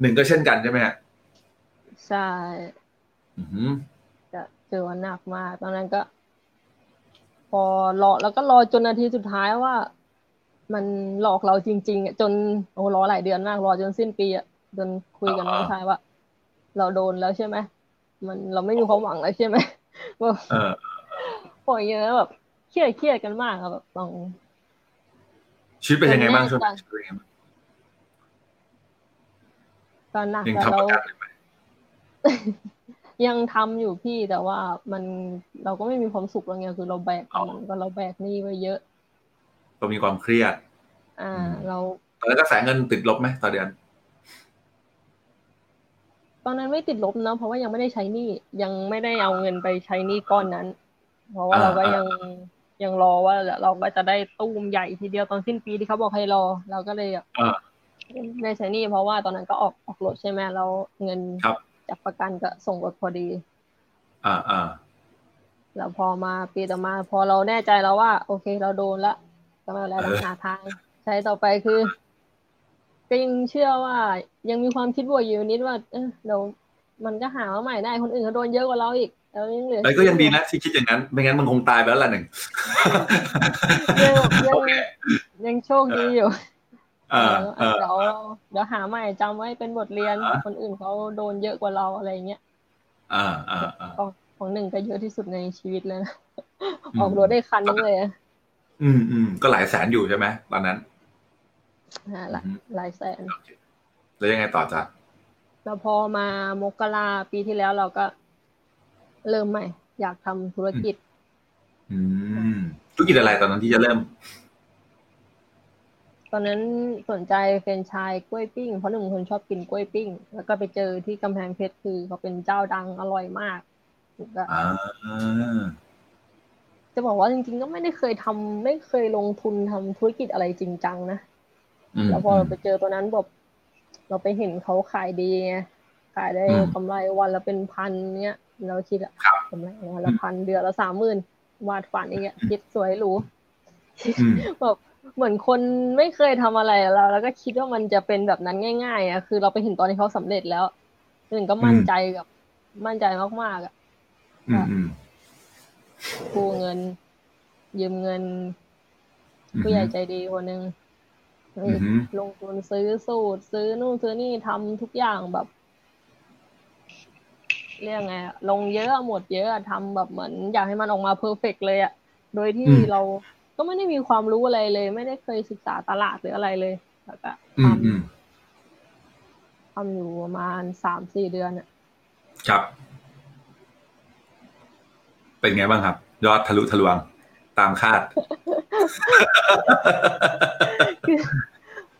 หนึ่งก็เช่นกันใช่ไหมฮะใช่อือฮึจะเจอหนักมากตอนนั้นก็พอรอแล้วก็รอจนนาทีสุดท้ายว่ามันหลอกเราจริงๆจนโอ้รอหลายเดือนมากรอจนสิ้นปีอ่ะจนคุยกับน้องชายว่าเราโดนแล้วใช่ไหมมันเราไม่มีความหวังแล้วใช่ไหมแบบโอยเยอะแบบเครียดเครียดกันมากครับแบบลองชีวิตเป็นยังไงบ้างช่วงนั้นตอนนั้นเรา ยังทำอยู่พี่แต่ว่ามันเราก็ไม่มีความสุขอะไรเงี้ยคือเราแบกมันก็เราแบกหนี้ไว้เยอะก็มีความเครียดอ่าเราตอนนั้นกระแสเงินติดลบไหมต่อเดือนตอนนั้นไม่ติดลบนะเพราะว่ายังไม่ได้ใช้หนี้ยังไม่ได้เอาเงินไปใช้หนี้ก้อนนั้นเพราะว่าเราก็ยังยังรอว่าเราก็จะได้ตู้มใหญ่ทีเดียวตอนสิ้นปีที่เขาบอกให้รอเราก็เลยได้ใช้หนี้เพราะว่าตอนนั้นก็ออกออกรถใช่ไหมแล้วเงินจากประกันก็ส่งรถพอดีอ่าอ่าแล้วพอมาปีต่อมาพอเราแน่ใจแล้วว่าโอเคเราโดนละก็ไม่เป็นไรหาทางใช้ต่อไปคือก็ยังเชื่อว่ายังมีความคิดบวกอยู่นิดว่าเออเรามันก็หามาใหม่ได้คนอื่นเขาโดนเยอะกว่าเราอีกแล้วยังเหลือแต่ก็ยังดีนะที่คิดอย่างนั้นไม่งั้นมันคงตายไปแล้วล่ะหนึ่งยังยังโชคดีอยู่เออเดี๋ยวเดี๋ยวหาใหม่จำไว้เป็นบทเรียนคนอื่นเขาโดนเยอะกว่าเราอะไรเงี้ยอ่าอ่าอ่าของหนึ่งก็เยอะที่สุดในชีวิตเลยนะออกรถได้คันนึงเลยอืมอืมก็หลายแสนอยู่ใช่ไหมตอนนั้นอ่าหลายแสนแล้วยังไงต่อจ๊ะแล้วพอมามกราปีที่แล้วเราก็เริ่มใหม่อยากทำธุรกิจอืมธุรกิจอะไรตอนนั้นที่จะเริ่มตอนนั้นสนใจแฟรนไชส์กล้วยปิ้งเพราะหนึ่งคนชอบกินกล้วยปิ้งแล้วก็ไปเจอที่กำแพงเพชรคือเขาเป็นเจ้าดังอร่อยมากอ่าจะบอกว่าจริงๆก็ไม่ได้เคยทำไม่เคยลงทุนทำธุรกิจอะไรจริงจังนะแล้วพอเราไปเจอตัวนั้นแบบเราไปเห็นเขาขายดีไงขายได้กำไรวันละเป็นพันเนี้ยเราคิดอะกำไรวันละพันเดือนละสามหมื่นวาดฝันอย่างเงี้ยคิดสวยหรูแบบเหมือนคนไม่เคยทำอะไรเราแล้วก็คิดว่ามันจะเป็นแบบนั้นง่ายๆอ่ะคือเราไปเห็นตอนที่เขาสำเร็จแล้วหนึ่งก็มั่นใจกับมั่นใจมากๆอ่ะกู้เงินยืมเงินผู้ใหญ่ใจดีคนหนึ่งลงทุนซื้อสูตรซื้อนู่นซื้อนี่ทำทุกอย่างแบบเรื่องไงลงเยอะหมดเยอะทำแบบเหมือนอยากให้มันออกมาเพอร์เฟกต์เลยอ่ะโดยที่เราก็ไม่ได้มีความรู้อะไรเลยไม่ได้เคยศึกษาตลาดหรืออะไรเลยแล้วก็ทำทำอยู่ประมาณ สามถึงสี่ เดือนอ่ะครับเป็นไงบ้างครับยอดทะลุทะลวงตามคาด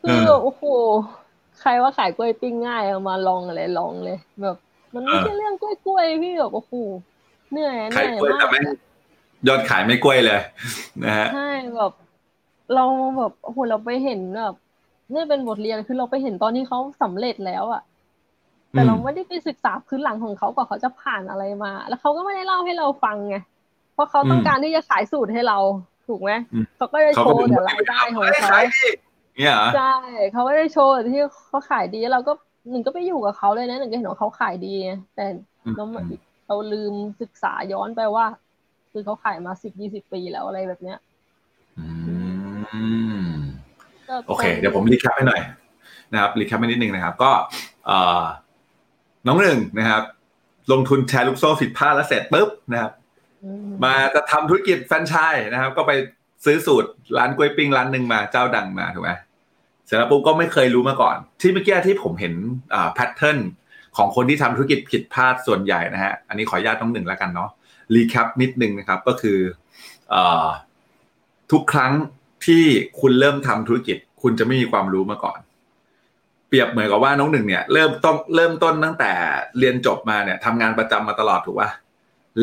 คือโอ้โหใครว่าขายกล้วยปิ้งง่ายเอามาลองอะไรลองเลยแบบมันไม่ใช่เรื่องกล้วยๆพี่แบบโอ้โหเหนื่อยเหนื่อยมากยอดขายไม่กล้วยเลยนะฮะใช่แบบเราแบบโอ้โหเราไปเห็นแบบนี่เป็นบทเรียนคือเราไปเห็นตอนที่เขาสำเร็จแล้วอะแต่เราไม่ได้ไปศึกษาพื้นหลังของเขาก่อนเขาจะผ่านอะไรมาแล้วเขาก็ไม่ได้เล่าให้เราฟังไงเพราะเขาต้องการที่จะขายสูตรให้เราถูกไหมเขาก็ได้โชว์แต่รายได้ของเขาเนี่ยใช่เขาก็ได้โชว์ที่เขาขายดีเราก็หนึ่งก็ไปอยู่กับเขาเลยนะหนึ่งก็เห็นว่าเขาขายดีแต่เราเราลืมศึกษาย้อนไปว่าคือเขาขายมาสิบยี่สิบปีแล้วอะไรแบบเนี้ยโอเคเดี๋ยวผมรีแคปให้หน่อยนะครับรีแคปให้นิดนึงนะครับก็น้องหนึ่งนะครับลงทุนแชร์ลูกโซ่ผิดพลาดแล้วเสร็จปุ๊บนะครับมาจะทำธุรกิจแฟรนไชส์นะครับก็ไปซื้อสูตรร้านกล้วยปิ้งร้านนึงมาเจ้าดังมาถูกไหมเสร็จแล้วปุ๊บก็ไม่เคยรู้มาก่อนที่เมื่อกี้ที่ผมเห็นแพทเทิร์นของคนที่ทำธุรกิจผิดพลาดส่วนใหญ่นะฮะอันนี้ขออนุญาตน้องหนึ่งแล้วกันเนาะรีแคปนิดนึงนะครับก็คือทุกครั้งที่คุณเริ่มทำธุรกิจคุณจะไม่มีความรู้มาก่อนเปรียบเหมือนกับว่าน้องหนึ่งเนี่ยเริ่มต้องเริ่มต้นตั้งแต่เรียนจบมาเนี่ยทำงานประจำมาตลอดถูกป่ะ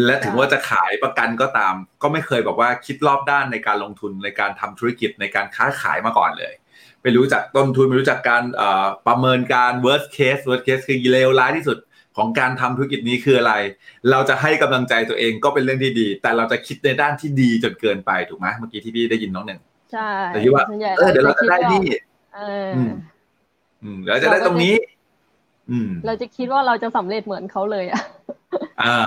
และถึงว่าจะขายประกันก็ตามก็ไม่เคยแบบว่าคิดรอบด้านในการลงทุนในการทำธุรกิจในการค้าขายมาก่อนเลยไม่รู้จักต้นทุนไม่รู้จักการประเมินการ worst case worst case คือเลวร้ายที่สุดของการทำธุรกิจนี้คืออะไรเราจะให้กำลังใจตัวเองก็เป็นเรื่องที่ดีแต่เราจะคิดในด้านที่ดีจนเกินไปถูกไหมเมื่อกี้ที่พี่ได้ยินน้องหนึ่งใช่แต่ที่ว่าเออเดี๋ยวเราจะได้นี่อืมเราจะได้ตรงนี้อืมเราจะคิดว่าเราจะสำเร็จเหมือนเขาเลยอ่ะอ่า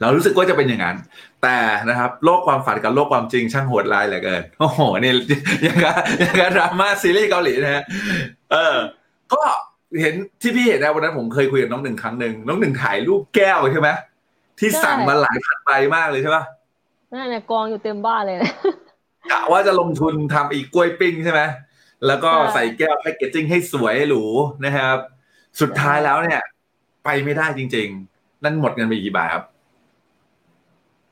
เรารู้สึกว่าจะเป็นอย่างนั้นแต่นะครับโลกความฝันกับโลกความจริงช่างโหดร้ายเหลือเกินโอ้โหนี่อย่างกับอย่างกับดราม่าซีรีส์เกาหลีนะฮะเออก็เห็นที่พี่เห็นนะวันนั้นผมเคยคุยกับน้องหนึ่งครั้งหนึ่งน้องหนึ่งถ่ายรูปแก้วใช่ไหมที่สั่งมาหลายพันใบมากเลยใช่ป่ะนั่นน่ะกองอยู่เต็มบ้านเลยกะว่าจะลงทุนทำอีกกล้วยปิ้งใช่ไหมแล้วก็ใส่แก้วแพ็คเกจจิ้งให้สวยหรูนะครับสุดท้ายแล้วเนี่ยไปไม่ได้จริงๆ นั่นหมดเงินไปกี่บาทครับ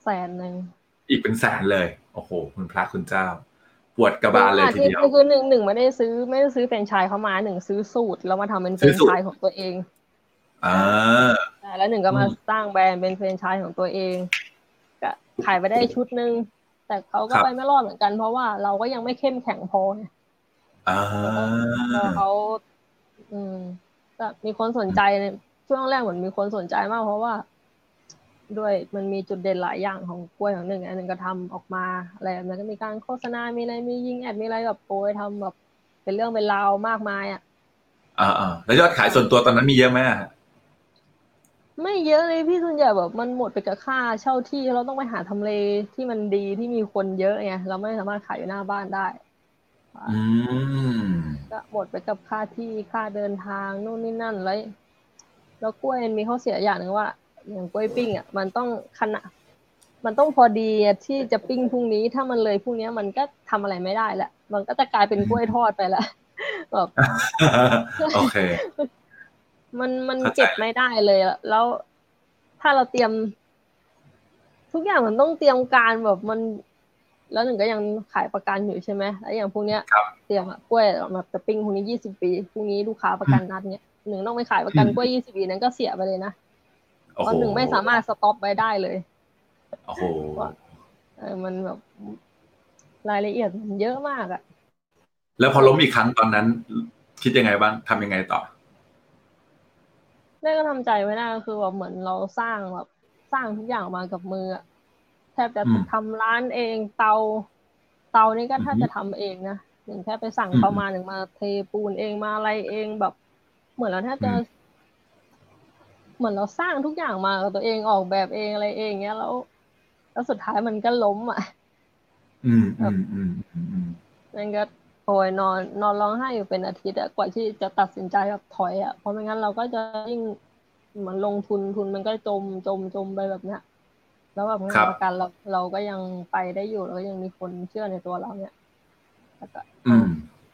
แสนหนึ่งอีกเป็นแสนเลยโอ้โหคุณพระคุณเจ้าปวดกระบาลเลยทีเดียวคือหนึ่งหนึ่งไม่ได้ซื้อไม่ได้ซื้อแฟรนไชส์เขามาหนึ่งซื้อสูตรแล้วมาทำเป็นแฟรนไชส์ของตัวเองอ่าแล้วหนึ่งก็มาสร้างแบรนด์เป็นแฟรนไชส์ของตัวเองก็ขายไปได้ชุดนึงแต่เขาก็ไปไม่รอดเหมือนกันเพราะว่าเราก็ยังไม่เข้มแข็งพอเนี่ยอ่าเขาอืมก็มีคนสนใจในช่วงแรกเหมือนมีคนสนใจมากเพราะว่าด้วยมันมีจุดเด่นหลายอย่างของกล้วยของหนึ่งอันหนึ่งก็ทำออกมาอะไรแบบนั้นก็มีการโฆษณามีอะไรมียิงแอดมีอะไรแบบโอ้ยทำแบบเป็นเรื่องเป็นราวมากมายอ่ะอ่าๆแล้วยอดขายส่วนตัวตอนนั้นมีเยอะไหมไม่เยอะเลยพี่ส่วนใหญ่แบบมันหมดไปกับค่าเช่าที่เราต้องไปหาทำเลที่มันดีที่มีคนเยอะไงเราไม่สามารถขายอยู่หน้าบ้านได้อืมก็หมดไปกับค่าที่ค่าเดินทางนู่นนี่นั่นแล้วแล้วกล้วยมีข้อเสียอย่างนึงว่าอย่างกล้วยปิ้งอ่ะมันต้องขนาดมันต้องพอดีที่จะปิ้งพรุ่งนี้ถ้ามันเลยพรุ่งนี้มันก็ทำอะไรไม่ได้ละมันก็จะกลายเป็นกล้วยทอดไปละแบบโอเคมันมันเก็บไม่ได้เลยแล้วถ้าเราเตรียมทุกอย่างมันต้องเตรียมการแบบมันแล้วหนึ่งก็ยังขายประกันอยู่ใช่ไหมแล้วอย่างพวกเนี้ยเตรียมกล้วยออกมาจะปิ้งพวกนี้ยี่สิบปีพวกนี้ลูกค้าประกันนัดเนี้ยหนึ่งต้องไปขายประกันกล้วยยี่สิบปีนั้นก็เสียไปเลยนะเพราะหนึ่งไม่สามารถสต็อปไว้ได้เลยโอ้โหมันแบบรายละเอียดมันเยอะมากอะแล้วพอล้มอีกครั้งตอนนั้นคิดยังไงบ้างทำยังไงต่อได้ก็ทำใจไว้นะก็คือแบบเหมือนเราสร้างแบบสร้างทุกอย่างมากับมือแทบจะทำร้านเองเตาเตานี่ก็ถ้าจะทำเองนะหนึ่งแค่ไปสั่งเขามาหนึ่งมาเทปูนเองมาอะไรเองแบบเหมือนเราแทบจะเหมือนเราสร้างทุกอย่างมากับตัวเองออกแบบเองอะไรเองเงี้ยแล้วแล้วสุดท้ายมันก็ล้มอ่ะอืมอืมอืมอืมนั่นก็โอยนอนนอนร้องไห้อยู่เป็นอาทิตย์อะกว่าที่จะตัดสินใจแบบถอยอะเพราะไม่งั้นเราก็จะยิ่งเหมือนลงทุนทุนมันก็จมจมจมไปแบบเนี้ยแล้วแบบเงินประกันเราเราก็ยังไปได้อยู่แล้วก็ยังมีคนเชื่อในตัวเราเนี่ยแล้วก็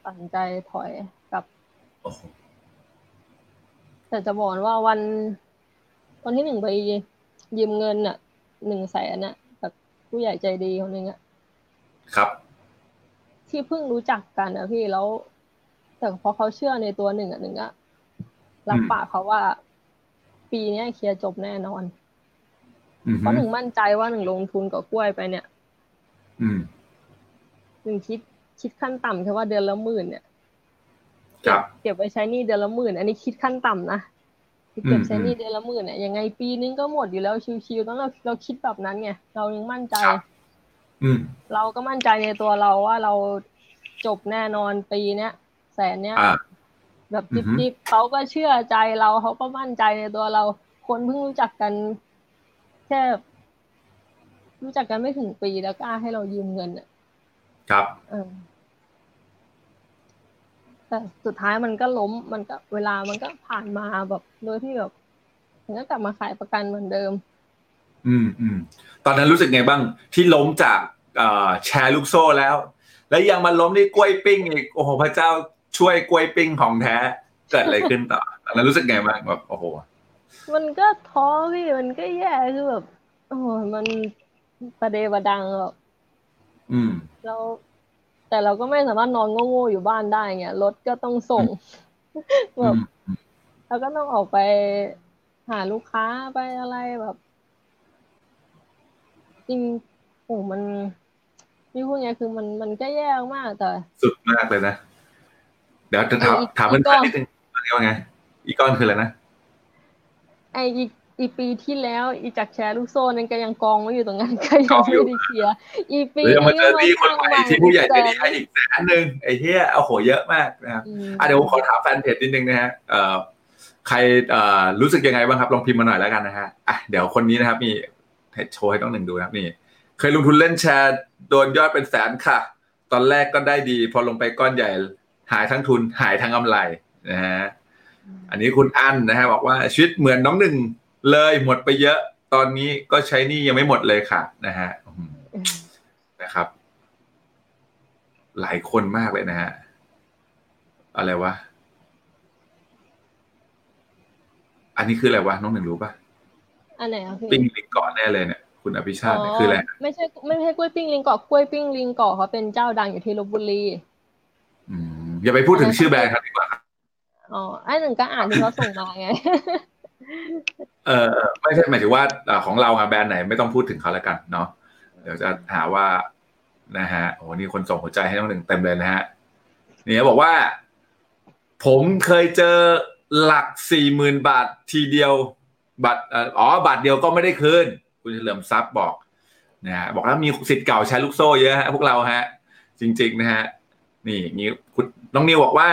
ตัดสินใจถอยกับแต่จะบอกว่าวันวันที่หนึ่งไปยืมเงินน่ะหนึ่งแสนน่ะกับผู้ใหญ่ใจดีคนหนึ่งอ่ะครับที่เพิ่งรู้จักกันนะพี่แล้วแต่พอเขาเชื่อในตัวหนึ่งอ่ะหนึ่งอ่ะรับปากเขาว่าปีนี้เคลียร์จบแน่นอนเพราะหนึ่งมั่นใจว่าหนึ่งลงทุนกับกล้วยไปเนี่ยหนึ่งคิดคิดขั้นต่ำแค่ว่าเดือนละหมื่นเนี่ยเก็บไว้ใช้หนี้เดือนละหมื่นอันนี้คิดขั้นต่ำนะเก็บใช้หนี้เดือนละหมื่นเนี่ยยังไงปีนึงก็หมดอยู่แล้วชิวๆต้องเราเราคิดแบบนั้นไงเรายังมั่นใจเราก็มั่นใจในตัวเราว่าเราจบแน่นอนปีเนี้ยแสนเนี้ยแบบจิ๊บๆเขาก็เชื่อใจเราเขาก็มั่นใจในตัวเราคนเพิ่งรู้จักกันแค่รู้จักกันไม่ถึงปีแล้วกล้าให้เรายืมเงินอ่ะครับแต่สุดท้ายมันก็ล้มมันก็เวลามันก็ผ่านมาแบบโดยที่แบบมันก็กลับมาขายประกันเหมือนเดิมอืมอืมตอนนั้นรู้สึกไงบ้างที่ล้มจากแชร์ลูกโซ่แล้วและยังมาล้มที่กล้วยปิ้งอีกโอ้โหพระเจ้าช่วยกล้วยปิ้งของแท้เกิดอะไรขึ้นต่อตอนนั้นรู้สึกไงบ้างแบบโอ้โหมันก็ท้อพี่มันก็แย่คือแบบโอ้โหมันประเดประดังแบบอืมเราแต่เราก็ไม่สามารถนอนโง่ๆอยู่บ้านได้เงี้ยรถก็ต้องส่งแบบเราก็ต้องออกไปหาลูกค้าไปอะไรแบบจริงโอ้มันนี่พวกเนี้ยคือมันมันก็แย่มากแต่สุดมากเลยนะเดี๋ยวจะถามถามเพื่อนๆนิดนึงว่าไงว่าไงอีกอนคืออะไรนะไออีอีปีที่แล้วอีจักแชร์ลูกโซ่นั่นก็ยังกองไว้อยู่ตรงนั้นก็ยังไม่ได้เคลียร์อีปีนี้มันจะมีคนใหม่ที่ผู้ใหญ่ใจดีให้อีกแสนนึงไอ้เหี้ยเอาโหเยอะมากนะครับอ่ะเดี๋ยวผมขอถามแฟนเพจนิดนึงนะฮะเอ่อใครเอ่อรู้สึกยังไงบ้างครับลองพิมพ์มาหน่อยแล้วกันนะฮะอ่ะเดี๋ยวคนนี้นะครับมีโชว์ให้น้องหนึ่งดูนะครับนี่เคยลงทุนเล่นแชร์โดนยอดเป็นแสนค่ะตอนแรกก็ได้ดีพอลงไปก้อนใหญ่หายทั้งทุนหายทั้งกำไรนะฮะอันนี้คุณอั้นนะฮะบอกว่าชีวิตเหมือนน้องหนึ่งเลยหมดไปเยอะตอนนี้ก็ใช้หนี้ยังไม่หมดเลยค่ะนะฮะนะครับหลายคนมากเลยนะฮะอะไรวะอันนี้คืออะไรวะน้องหนึ่งรู้ป่ะ อันไหนอ่ะปิ้งลิงเกาะแน่เลยเนี่ยคุณอภิชาติเนี่ยคืออะไรไม่ใช่ไม่ใช่กล้วยปิ้งลิงเกาะกล้วยปิ้งลิงเกาะเขาเป็นเจ้าดังอยู่ที่ลพบุรีอืมอย่าไปพูดถึงชื่อแบรนด์ครับดีกว่าอ๋อไอ้หนึ่งก็อ่านที่เขาส่งมาไงเออไม่ใช่หมายถึงว่าของเราอะแบรนด์ไหนไม่ต้องพูดถึงเขาแล้วกันเนาะเดี๋ยวจะหาว่านะฮะโอ้นี่คนส่งหัวใจให้น้องหนึ่งเต็มเลยนะฮะนี่เขาบอกว่าผมเคยเจอหลัก สี่หมื่น บาททีเดียวบัตรอ๋อบาทเดียวก็ไม่ได้คืนคุณเฉลิมทรัพย์บอกนะฮะบอกว่ามีศิษย์เก่าใช้ลูกโซ่เยอะฮะพวกเราฮะจริงๆนะฮะนี่อย่างนี้คุณน้องนิวบอกว่า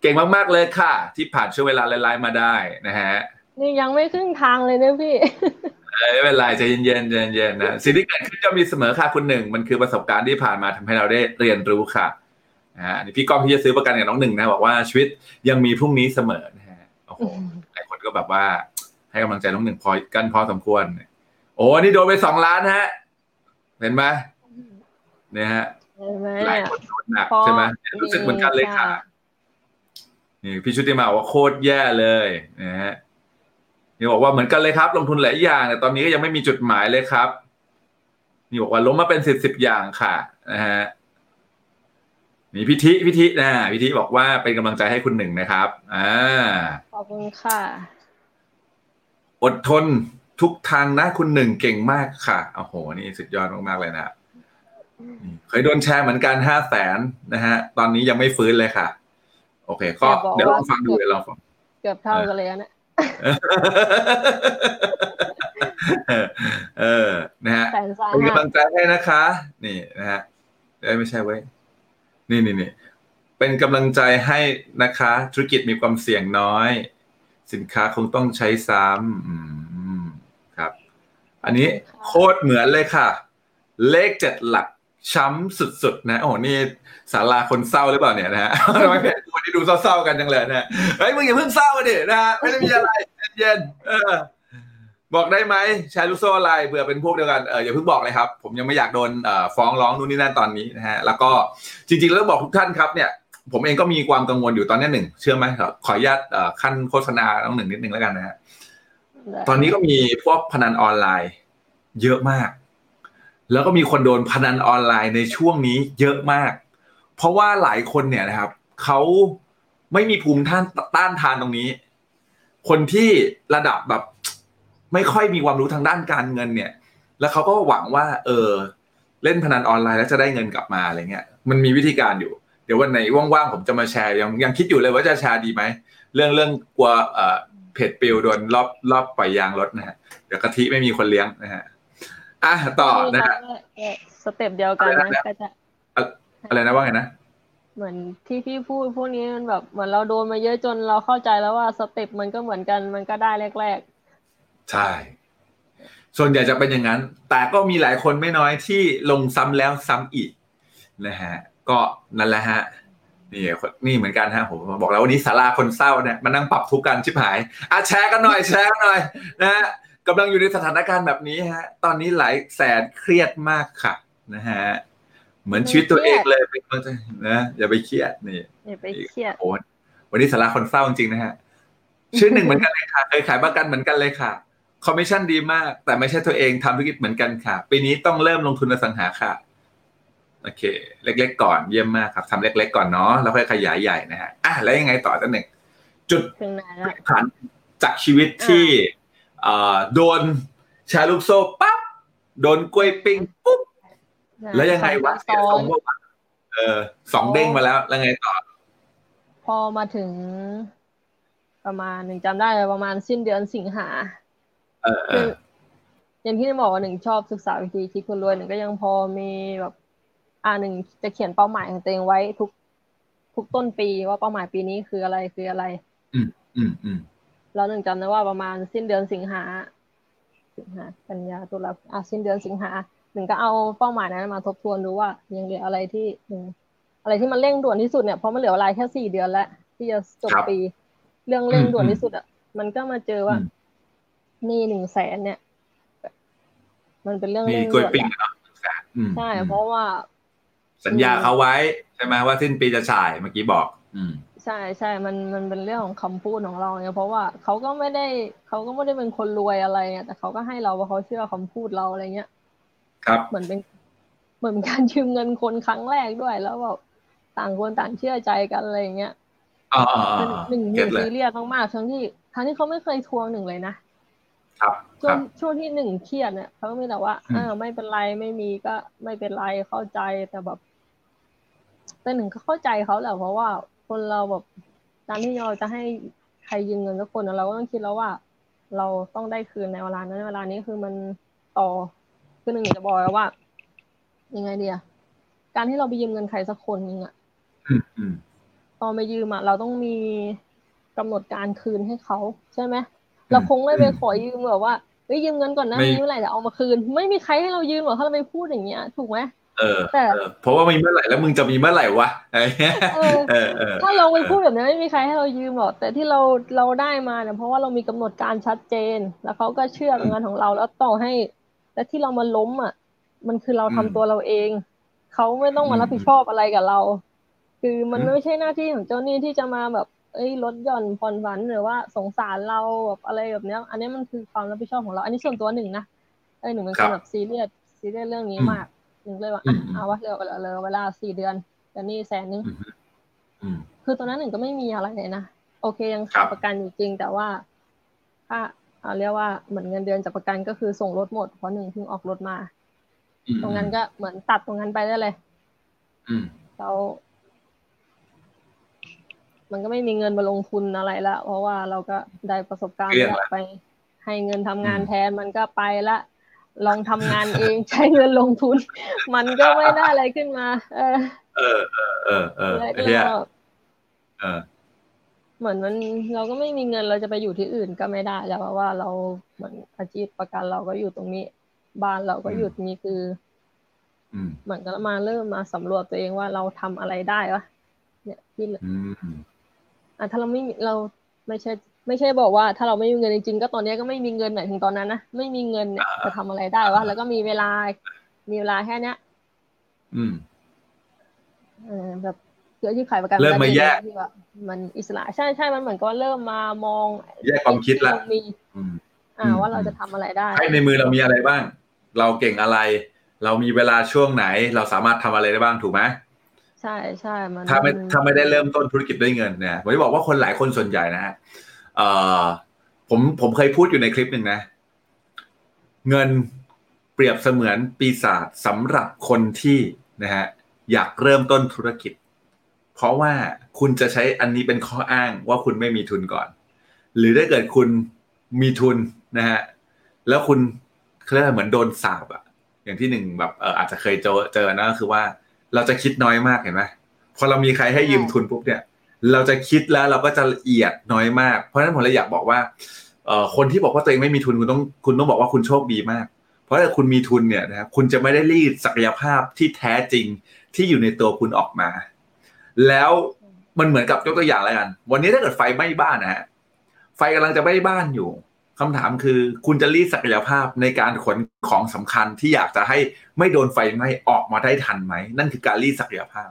เก่งมากๆเลยค่ะที่ผ่านช่วงเวลาไลฟ์มาได้นะฮะนี่ยังไม่ครึ่งทางเลยนะพี่ไม่เป็นไรใจเย็นๆใจเย็นๆนะสิ่งที่เกิดขึ้นจะมีเสมอค่ะคุณหนึ่งมันคือประสบการณ์ที่ผ่านมาทำให้เราได้เรียนรู้ค่ะนะฮะนี่พี่ก้องที่จะซื้อประกันกับน้องหนึ่งนะบอกว่าชีวิตยังมีพรุ่งนี้เสมอนะฮะโอ้โหหลายคนก็แบบว่าให้กำลังใจน้องหนึ่งพอกันพอสมควรโอ้นี่โดนไปสองล้านฮะเห็นไหมเนี่ยฮะหลายคนโดนหนักใช่ไหมรู้สึกเหมือนกันเลยค่ะนี่พี่ชุติมาบอกว่าโคตรแย่เลยนะฮะนี่บอกว่าเหมือนกันเลยครับลงทุนหลายอย่างแต่ตอนนี้ก็ยังไม่มีจุดหมายเลยครับนี่บอกว่าล้มมาเป็นสิบสิบอย่างค่ะนะฮะนี่พิธีพิธีนะพิธีบอกว่าเป็นกำลังใจให้คุณหนึ่งนะครับอ่าขอบคุณค่ะอดทนทุกทางนะคุณหนึ่งเก่งมากค่ะโอ้โหนี่สุดยอดมากๆเลยนะเคยโดนแชร์เหมือนกัน ห้าแสน นะฮะตอนนี้ยังไม่ฟื้นเลยค่ะโอเคก็เดี๋ยวลองฟังดูเดี๋ยวลองฟังเกือบเท่ากันเลยนะเออนะฮะเป็นกำลังใจให้นะคะนี่นะฮะเอ้ยไม่ใช่เว้ยนี่นี่ๆเป็นกำลังใจให้นะคะธุรกิจมีความเสี่ยงน้อยสินค้าคงต้องใช้ซ้ำครับอันนี้โคตรเหมือนเลยค่ะเลขเจ็ดหลักช้ำสุดๆนะโอ้นี่ศาลาคนเศร้าหรือเปล่าเนี่ยนะฮะทำไมเพจวันนี้ดูเศร้าๆกันจังเลยนะเฮ้ยมึงอย่าเพิ่งเศร้าดินะไม่ได้มีอะไรเย็นๆเออบอกได้ไหมใช้ลูกโซ่อะไรเผื่อเป็นพวกเดียวกันเอออย่าเพิ่งบอกเลยครับผมยังไม่อยากโดนเอ่อฟ้องร้องนู่นนี่นั่นตอนนี้นะฮะแล้วก็จริงๆแล้วบอกทุกท่านครับเนี่ยผมเองก็มีความกังวลอยู่ตอนนี้หนึ่งเชื่อไหมขออนุญาตขั้นโฆษณาน้องหนึ่งนิดนึงแล้วกันนะฮะตอนนี้ก็มีพวกพนันออนไลน์เยอะมากแล้วก็มีคนโดนพนันออนไลน์ในช่วงนี้เยอะมากเพราะว่าหลายคนเนี่ยนะครับเขาไม่มีภูมิต้านต้านทานตรงนี้คนที่ระดับแบบไม่ค่อยมีความรู้ทางด้านการเงินเนี่ยแล้วเขาก็หวังว่าเออเล่นพนันออนไลน์แล้วจะได้เงินกลับมาอะไรเงี้ยมันมีวิธีการอยู่เดี๋ยววันไหนว่างๆผมจะมาแชร์ยังยังคิดอยู่เลยว่าจะแชร์ดีไหมเรื่องเรื่องกลัวเอ่อเพจปิวโดนรอบรอบปล่อยยางรถนะฮะเดี๋ยวกะทิไม่มีคนเลี้ยงนะฮะอ่ะต่อนะฮะสเต็ปเดียวกันนะก็จะอะไรนะว่าไงนะเหมือนที่พี่พูดพวกนี้มันแบบเหมือนเราโดนมาเยอะจนเราเข้าใจแล้วว่าสเต็ปมันก็เหมือนกันมันก็ได้แรกๆใช่ส่วนใหญ่จะเป็นอย่างนั้นแต่ก็มีหลายคนไม่น้อยที่ลงซ้ำแล้วซ้ำอีกนะฮะก็นั่นแหละฮะนี่นี่เหมือนกันฮะผมบอกแล้ววันนี้ศาลาคนเศร้าเนี่ยมานั่งปรับทุกข์กันชิบหายอ่ะแชร์กันหน่อยแชร์กันหน่อยนะฮะกำลังอยู่ในสถานการณ์แบบนี้ฮะตอนนี้หลายแสนเครียดมากค่ะนะฮะเหมือนชีวิตตัวเองเลยเป็นคนนะอย่าไปเครียดนี่อย่าไปเครียดโอ้วันนี้ศาลาคนเศร้าจริงๆนะฮะชื่อหนึ่งเหมือนกันเลยค่ะเคยขายประกันเหมือนกันเลยค่ะคอมมิชชั่นดีมากแต่ไม่ใช่ตัวเองทำธุรกิจเหมือนกันค่ะปีนี้ต้องเริ่มลงทุนอสังหาค่ะโอเคเล็กๆก่อนเยี่ยมมากครับทำเล็กๆก่อนเนาะแล้วค่อยขยายใหญ่นะฮะอ่ะแล้วยังไงต่อตัวหนึ่งจุดผ่านจากชีวิตที่โดนแชร์ลูกโซ่ปั๊บโดนกล้วยปิ้งปุ๊บแล้วยังไงวะเสียสองวะเออสองเด้งมาแล้วแล้วไงต่อพอมาถึงประมาณหนึ่งจำได้เลยประมาณสิ้นเดือนสิงหาเอออย่างที่หนึ่งบอกว่าหนึ่งชอบศึกษาวิธีคิดคนรวยหนึ่งก็ยังพอมีแบบอ่าหนึ่งจะเขียนเป้าหมายของตัวเองไว้ทุกทุกต้นปีว่าเป้าหมายปีนี้คืออะไรคืออะไรอืมอืมอืมแล้วหนึ่งจำได้ว่าประมาณสิ้นเดือนสิงหาสิงหากันยาตุลาอ่ะสิ้นเดือนสิงหาหนึ่งก็เอาเป้าหมายนั้นมาทบทวนดูว่ายังเหลืออะไรที่อะไรที่มันเร่งด่วนที่สุดเนี่ยเพราะมันเหลือเวลาแค่สี่เดือนแล้วที่จะจบปีเรื่องเร่งด่วนที่สุดอ่ะมันก็มาเจอว่านี่หนึ่งแสนเนี่ยมันเป็นเรื่องเร่งด่วนใช่เพราะว่าสัญญาเขาไว้ใช่ไหมว่าสิ้นปีจะจ่ายเมื่อกี้บอก ใช่ใช่มันมันเป็นเรื่องของคำพูดของเราเนี่ยเพราะว่าเขาก็ไม่ได้เขาก็ไม่ได้เป็นคนรวยอะไรเนี่ยแต่เขาก็ให้เราเพราะเขาเชื่อคำพูดเราอะไรเงี้ยครับเหมือนเป็นเหมือนการยืมเงินคนครั้งแรกด้วยแล้วแบบต่างคนต่างเชื่อใจกันอะไรเงี้ยอ่าหนึ่งหนึ่งซีเรียสมากๆทั้งที่ทั้งที่เขาไม่เคยทวงหนึ่งเลยนะครับช่วงช่วงที่หนึ่งเครียดเนี่ยเขาก็มีแต่ว่าอ่าไม่เป็นไรไม่มีก็ไม่เป็นไรเข้าใจแต่แบบแต่หนึ่งก็เข้าใจเขาแหละเพราะว่าคนเราแบบตามที่เราจะให้ใครยืมเงินสักคนเราก็ต้องคิดแล้วว่าเราต้องได้คืนในเวลานั้นเวลานี้คือมันต่อคือหนึ่งจะบอกว่ายังไงดีอ่ะการที่เราไปยืมเงินใครสักคนนึงอ่ะตอนไปยืมอ่ะเราต้องมีกำหนดการคืนให้เขาใช่ไหมเราคงไม่ไปขอยืมแบบว่าเฮ้ยยืมเงินก่อนนะยืมเมื่อไหร่เดี๋ยวเอามาคืนไม่มีใครให้เรายืมหรอกถ้าเราไปพูดอย่างเงี้ยถูกไหมเออเพราะว่ามีเมื่อไหร่แล้วมึงจะมีเมื่อไหร่วะเออถ้าเราไปพูดแบบนี้ไม่มีใครให้เรายืมหรอกแต่ที่เราเราได้มาเนี่ยเพราะว่าเรามีกำหนดการชัดเจนแล้วเขาก็เชื่อในงานของเราแล้วต่อให้และที่เรามาล้มอ่ะมันคือเราทำตัวเราเองเขาไม่ต้องมารับผิดชอบอะไรกับเราคือมันไม่ใช่หน้าที่ของเจ้าหนี้ที่จะมาแบบเอ้ยลดหย่อนผ่อนผันหรือว่าสงสารเราแบบอะไรแบบเนี้ยอันนี้มันคือความรับผิดชอบของเราอันนี้ส่วนตัวหนึ่งนะไอ้หนึ่งมันเป็นแบบซีเรียสซีเรียสเรื่องนี้มากหนึ่งเลยว่าเอาวะเหลือเหลือเวลาสี่เดือนแต่นี่แสนนึงคือตอนนั้นหนึ่งก็ไม่มีอะไรเลยนะโอเคยังขาดประกันอยู่จริงแต่ว่าถ้าเอาเรียกว่าเหมือนเงินเดือนจากประกันก็คือส่งรถหมดเพราะหนึ่งเพิ่งออกรถมาตรงนั้นก็เหมือนตัดตรงนั้นไปได้เลยเรามันก็ไม่มีเงินมาลงทุนอะไรละเพราะว่าเราก็ได้ประสบการณ์ไปให้เงินทำงานแทนมันก็ไปละลองทำงานเองใช้เงินลงทุนมันก็ไม่ได้อะไรขึ้นมาเออเออเออเออแล้วก็เหมือนมันเราก็ไม่มีเงินเราจะไปอยู่ที่อื่นก็ไม่ได้แล้วเพราะว่าเราเหมือนอาชีพประกันเราก็อยู่ตรงนี้บ้านเราก็อยู่ตรงนี้คือเหมือนก็มาเริ่มมาสำรวจตัวเองว่าเราทำอะไรได้วะเนี่ยที่อ่ะถ้าเราไม่เราไม่ใช่ไม่ใช่บอกว่าถ้าเราไม่มีเงินจริงๆก็ตอนนี้ก็ไม่มีเงินหมายถึงตอนนั้นนะไม่มีเงินเนี่ยจะทำอะไรได้วะแล้วก็มีเวลามีเวลาแค่เนี้ยอืมเออแบบเยอะที่ขายประกันเริ่มมาแยกมันอิสระใช่ใช่มันเหมือนก็เริ่มมามองแยกความคิดละอ่าว่าเราจะทำอะไรได้ในมือเรามีอะไรบ้างเราเก่งอะไรเรามีเวลาช่วงไหนเราสามารถทำอะไรได้บ้างถูกไหมใช่ใช่มันถ้าไม่ถ้าไม่ได้เริ่มต้นธุรกิจด้วยเงินเนี่ยผมจะบอกว่าคนหลายคนส่วนใหญ่นะฮะเอ่อผมผมเคยพูดอยู่ในคลิปนึงนะเงินเปรียบเสมือนปีศาจสำหรับคนที่นะฮะอยากเริ่มต้นธุรกิจเพราะว่าคุณจะใช้อันนี้เป็นข้ออ้างว่าคุณไม่มีทุนก่อนหรือถ้าเกิดคุณมีทุนนะฮะแล้วคุณเคยเหมือนโดนสาปอะอย่างที่หนึ่งแบบเอ่ออาจจะเคยเจอเจอนะก็คือว่าเราจะคิดน้อยมากเห็นไหมพอเรามีใครให้ยืมทุนปุ๊บเนี่ยเราจะคิดแล้วเราก็จะละเอียดน้อยมากเพราะฉะนั้นผมเลยอยากบอกว่าเอ่อคนที่บอกว่าตัวเองไม่มีทุนคุณต้องคุณต้องบอกว่าคุณโชคดีมากเพราะถ้าคุณมีทุนเนี่ยนะคุณจะไม่ได้รีดศักยภาพที่แท้จริงที่อยู่ในตัวคุณออกมาแล้วมันเหมือนกับยกตัวอย่างอะไรกันวันนี้ถ้าเกิดไฟไหม้บ้านนะฮะไฟกำลังจะไหม้บ้านอยู่คำถามคือคุณจะรีดศักยภาพในการขนของสำคัญที่อยากจะให้ไม่โดนไฟไหม้ออกมาได้ทันไหมนั่นคือการรีดศักยภาพ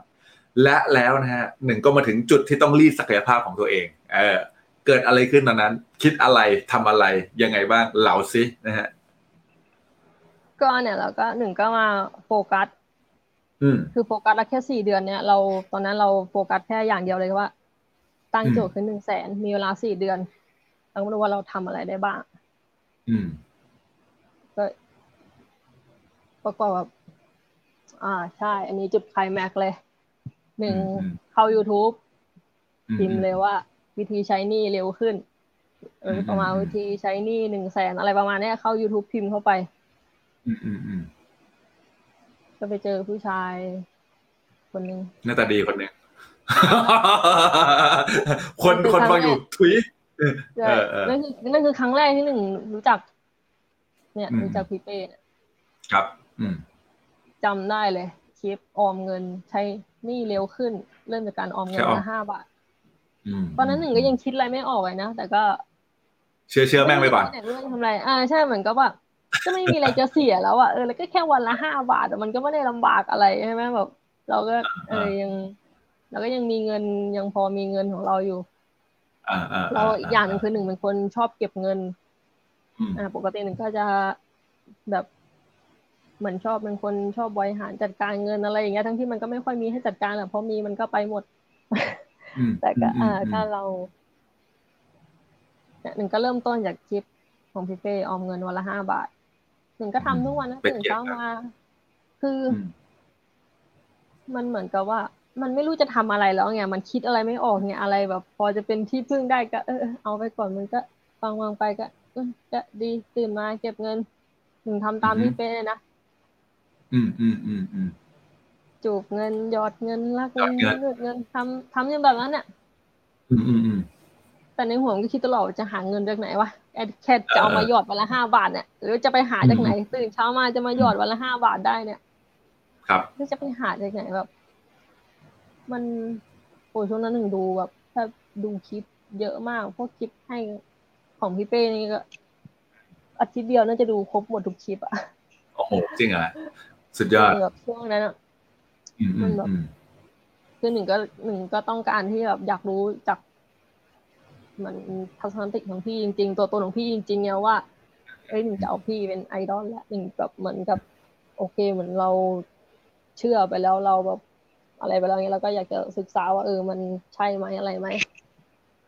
และแล้วนะฮะหนึ่งก็มาถึงจุดที่ต้องรีดศักยภาพของตัวเองเออเกิดอะไรขึ้นตอนนั้นคิดอะไรทำอะไรยังไงบ้างเล่าสินะฮะก็เนี่ยเราก็หนึ่งก็มาโฟกัสคือโฟกัสแค่สี่เดือนเนี่ยเราตอนนั้นเราโฟกัสแค่อย่างเดียวเลยว่าตั้งโจทย์คือหนึ่งแสนมีเวลาสี่เดือนเราไม่รู้ว่าเราทำอะไรได้บ้างอืมก็ประกอบแบบอ่าใช่อันนี้จุดไคลแม็กซ์เลยหนึ่งเข้า YouTube พิมพ์เลยว่าวิธีใช้หนี้เร็วขึ้นเออประมาณวิธีใช้หนี้หนึ่งแสนอะไรประมาณนี้เข้า YouTube พิมพ์เข้าไปก็ไปเจอผู้ชายคนนึงหน้าตาดีคนนึงคนคนฟังอยู่ทุยนั่นคือนั่นคือครั้งแรกที่หนึ่งรู้จักเนี่ยรู้จักพี่เป้ครับจำได้เลยคลิปออมเงินใช้หนี้เร็วขึ้นเริ่มจากการออมเงินละห้าบาทตอนนั้นหนึ่งก็ยังคิดอะไรไม่ออกเลยนะแต่ก็เชื่อเชื่อแม่งไปก่อนแต่เรื่องทำอะไรอ่าใช่เหมือนก็แบบก็ไม่มีอะไรจะเสียแล้วอ่ะเออแล้วก็แค่วันละห้าบาทมันก็ไม่ได้ลำบากอะไรใช่ไหมแบบเราก็เออยัง แล้วก็ยังมีเงินยังพอมีเงินของเราอยู่เราอีกอย่างนึงคือหนึ่งเป็นคนชอบเก็บเงินอ่าปกติหนึ่งก็จะแบบเหมือนชอบเป็นคนชอบบริหารจัดการเงินอะไรอย่างเงี้ยทั้งที่มันก็ไม่ค่อยมีให้จัดการหรอกเพราะมีมันก็ไปหมดแต่ก็อ่าถ้าเราหนึ่งก็เริ่มต้นจากคลิปของพี่เป้ออมเงินวันละห้าบาทหนึ่งก็ทำทุกวันนะตื่นเช้ามาคือมันเหมือนกับว่ามันไม่รู้จะทำอะไรแล้วไงมันคิดอะไรไม่ออกไงอะไรแบบพอจะเป็นที่พึ่งได้ก็เออเอาไปก่อนมันก็วางๆไปก็ก็ดีตื่นมาเก็บเงินหนึ่งทำตามพี่เป้เลยนะอืมอืมอืมอืมจูบเงินหยอดเงินลักเงินเลือกเงินทำทำอย่างแบบนั้นเนี่ยอืมอืมอืมแต่ในหัวมันก็คิดตลอดจะหาเงินจากไหนวะแค่จะเอามาหยอดวันละห้าบาทเนี่ยหรือจะไปหาจากไหนตื่นเช้ามาจะมาหยอดวันละห้าบาทได้เนี่ยครับแล้วจะไปหาจากไหนแบบมันโอ้ช่วงนั้นหนึ่งดูแบบถ้าดูคลิปเยอะมากพวกคลิปให้ของพี่เป้นี่ก็อาทิตย์เดียวน่าจะดูครบหมดทุกคลิปอ่ะโอ้โหจริงเหรอสุดยอดแบบช่วงนั้นอ่ะมันแบบคือหนึ่งก็หนึ่งก็ต้องการที่แบบอยากรู้จากมันทัศนคติของพี่จริงๆตัวตนของพี่จริงๆเนี่ยว่าเอ้ยหนึ่งจะเอาพี่เป็นไอดอลแล้วหนึ่งแบบเหมือนกับโอเคเหมือนเราเชื่อไปแล้วเราแบบอะไรไปแล้วเงี้ยเราก็อยากจะศึกษาว่าเออมันใช่ไหมอะไรไหม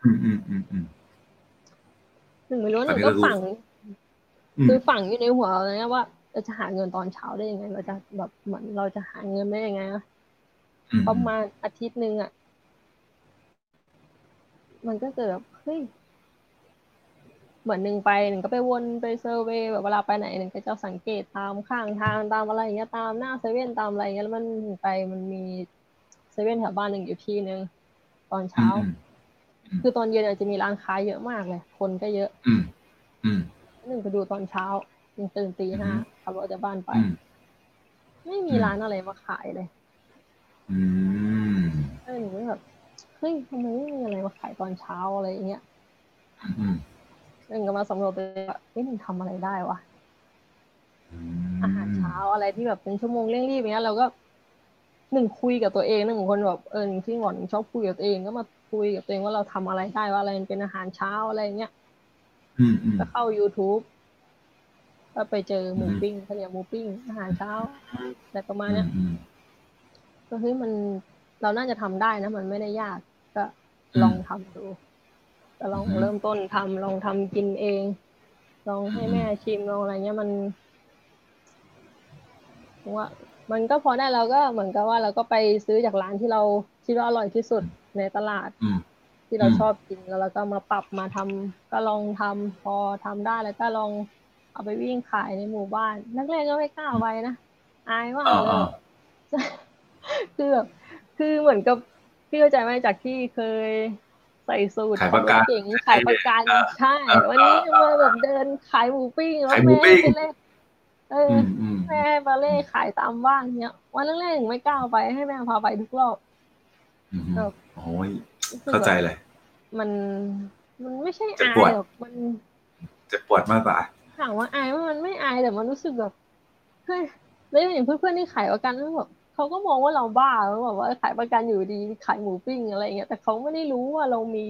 อืมอืมอืมอืมหนึ่งไม่รู้หนึ่งก็ฝังคือฝังอยู่ในหัวเลยนะว่าเราจะหาเงินตอนเช้าได้ยังไงเราจะแบบเหมือนเราจะหาเงินได้ยังไงนะประมาณอาทิตย์นึงอ่ะมันก็เกิดแบบเฮ้ยเหมือนหนึ่งไปหนึ่งก็ไปวนไปเซอร์เวย์แบบเวลาไปไหนหนึ่งก็จะสังเกตตามข้างทางตามอะไรอย่างเงี้ยตามหน้าเซเว่นตามอะไรอย่างเงี้ยแล้วมันไปมันมีเซเว่นแถวบ้านหนึ่งอยู่ที่นึงตอนเช้าคือตอนเย็นอาจจะมีร้านค้าเยอะมากเลยคนก็เยอะหนึ่งไปดูตอนเช้าหนึ่งตื่นตีห้าขับรถจากบ้านไปไม่มีร้านอะไรมาขายเลยก็หนูก็แบบเฮ้ยทำไมไม่มีอะไรมาขายตอนเช้าอะไรอย่างเงี้ยหนึ่งก็มาสำรวจไปว่าเฮ้ยหนึ่งทำอะไรได้วะอาหารเช้าอะไรที่แบบเป็นชั่วโมงเร่งรีบอย่างเงี้ยเราก็หนึ่งคุยกับตัวเองหนึ่งคนแบบเออที่หมอหนึ่งชอบคุยกับตัวเองก็มาคุยกับตัวเองว่าเราทำอะไรได้ว่าอะไรเป็นอาหารเช้าอะไรอย่างเงี้ยก็เข้า YouTube ก็ไปเจอหมูปิ้งข้าวเหนียวหมูปิ้งอาหารเช้าอะไรประมาณเนี้ยก็เฮ้ยมันเราน่าจะทำได้นะมันไม่ได้ยากก็ลองทำดูก็ลองเริ่มต้นทำลองทำกินเองลองให้แม่ชิมลองอะไรเงี้ยมันว่ามันก็พอได้เราก็เหมือนกับว่าเราก็ไปซื้อจากร้านที่เราคิดว่าอร่อยที่สุดในตลาดที่เราชอบกินแล้วเราก็มาปรับมาทำก็ลองทำพอทำได้แล้วก็ลองเอาไปวิ่งขายในหมู่บ้านแรกๆก็ไม่กล้าไปนะอายมากเลยคือแบบคือเหมือนกับพี่เข้าใจไหมจากที่เคยใส่สูตรขายประกันขายประกันใช่วันนี้มาแบบเดินขายหมูปิ้งแล้วแม่ไปเล่เออแม่มาเล่ขายตามบ้านเนี้ยวันแรกๆถึงไม่กล้าไปให้แม่พาไปทุกรอบโอ้ยเข้าใจเลยมันมันไม่ใช่อายหรอกมันจะปวดมากกว่าถามว่าอายว่ามันไม่อายแต่มันรู้สึกแบบเฮ้ยแล้วอย่างเพื่อนๆที่ขายประกันเขาบอกเขาก็มองว่าเราบ้าเขาบอกว่าขายประกันอยู่ดีขายหมูปิ้งอะไรอย่างเงี้ยแต่เขาไม่ได้รู้ว่าเรามี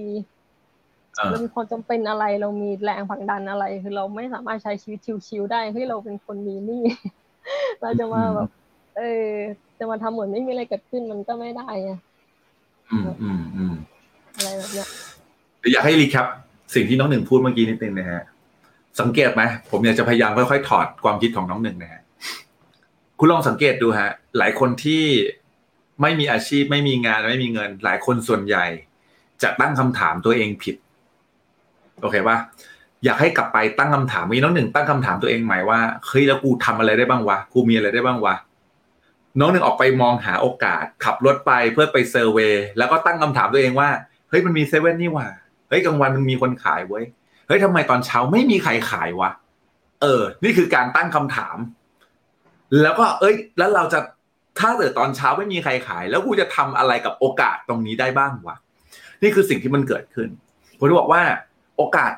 เรามีความจำเป็นอะไรเรามีแรงผลักดันอะไรคือเราไม่สามารถใช้ชีวิตชิวๆได้ที่เราเป็นคนมีหนี้เราจะมาแบบเออจะมาทำเหมือนไม่มีอะไรเกิดขึ้นมันก็ไม่ได้ไงอืมอืมอืมอะไรแบบเนี้ยอยากให้รีแคปสิ่งที่น้องหนึ่งพูดเมื่อกี้นิดนึงนะฮะสังเกตไหมผมอยากจะพยายามค่อยๆถอดความคิดของน้องหนึ่งนะฮะคุณลองสังเกตดูฮะหลายคนที่ไม่มีอาชีพไม่มีงานไม่มีเงินหลายคนส่วนใหญ่จะตั้งคำถามตัวเองผิดโอเคป่ะอยากให้กลับไปตั้งคำถามมีน้องหนึ่งตั้งคำถามตัวเองใหม่ว่าเฮ้ยแล้วกูทำอะไรได้บ้างวะกูมีอะไรได้บ้างวะน้องหนึ่งออกไปมองหาโอกาสขับรถไปเพื่อไปเซอร์เวย์แล้วก็ตั้งคำถามตัวเองว่าเฮ้ยมันมีเซเว่นนี่ว่ะเฮ้ยกลางวันมันมีคนขายเว้ยเฮ้ยทำไมตอนเช้าไม่มีใครขายวะเออนี่คือการตั้งคำถามแล้วก็เอ้ยแล้วเราจะถ้าเกิดตอนเช้าไม่มีใครขายแล้วกูจะทำอะไรกับโอกาสตรงนี้ได้บ้างวะนี่คือสิ่งที่มันเกิดขึ้นผมจะบอกว่าโอกาส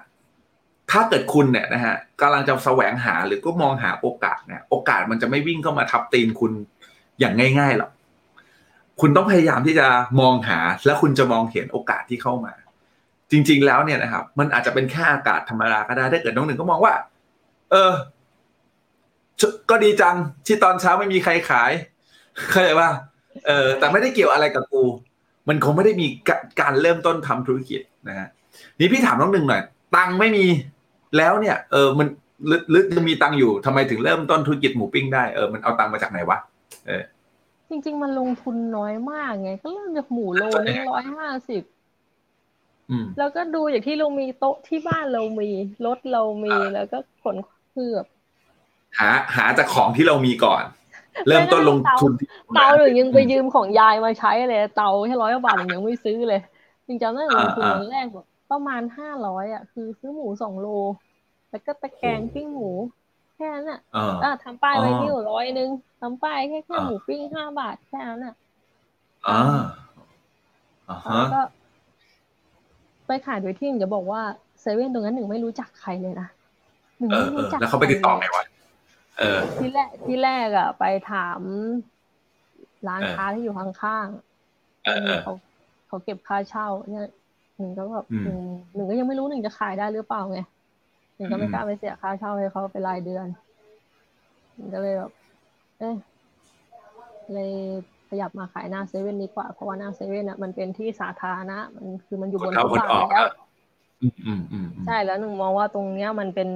ถ้าเกิดคุณเนี่ยนะฮะกำลังจะแสวงหาหรือก็มองหาโอกาสเนี่ยโอกาสมันจะไม่วิ่งเข้ามาทับตีนคุณอย่างง่ายๆหรอก คุณต้องพยายามที่จะมองหาและคุณจะมองเห็นโอกาสที่เข้ามาจริงๆแล้วเนี่ยนะครับมันอาจจะเป็นแค่อากาศธรรมดาก็ได้ถ้าเกิดน้องหนึ่งก็มองว่าเออก็ดีจังที่ตอนเช้าไม่มีใครขายเข้าใจป่ะเออแต่ไม่ได้เกี่ยวอะไรกับกูมันคงไม่ได้มีการเริ่มต้นทำธุรกิจนะฮะนี่พี่ถามน้องหนึ่งหน่อยตังไม่มีแล้วเนี่ยเออมันลึกๆมีตังอยู่ทำไมถึงเริ่มต้นธุรกิจหมูปิ้งได้เออมันเอาตังมาจากไหนวะเออจริงๆมันลงทุนน้อยมากไงก็เริ่มจากหมูโลนึงร้อยห้าสิบแล้วก็ดูอย่างที่เรามีโต๊ะที่บ้านเรามีรถเรามีแล้วก็ขนเคลือบหาหาจากของที่เรามีก่อนเริ่มต้นลงทุนเตาหรือยังไปยืมของยายมาใช้เลยเตาแค่ร้อยกว่าบาทยังไม่ซื้อเลยจริงจังนั่นลงทุนวันแรกแบบประมาณห้าร้อยอ่ะคือซื้อหมูสองโลแล้วก็ตะแกรงปิ้งหมูแค่นั้นอ่ะทำป้ายไว้นิ้วร้อยนึงทำป้ายแค่แค่หมูปิ้งห้าบาทแค่นั้นอ่ะอ่าอ่าฮะก็ไปขายโดยที่หนึ่งจะบอกว่าเซเว่นตรงนั้นหนึ่งไม่รู้จักใครเลยนะหนึ่งไม่รู้จักแล้วเขาไปติดต่อไงวะเออที่แรกที่แรกอ่ะไปถามร้านค้าที่อยู่ข้างๆเออเขาเขาเก็บค่าเช่าเนี่ยหนึ่งก็แบบหนึ่งก็ยังไม่รู้หนึ่งจะขายได้หรือเปล่าไงหนึ่งก็ไม่กล้าไปเสียค่าเช่าให้เขาเป็นรายเดือนหนึ่งก็เลยแบบเออเลยขยับมาขายหน้าเซเว่นดีกว่าเพราะว่าหน้าเซเว่นอ่ะมันเป็นที่สาธารณะมันคือมันอยู่บนฟุตบาทแล้วใช่แล้วหนึ่งมองว่าตรงเนี้ยมันเป็น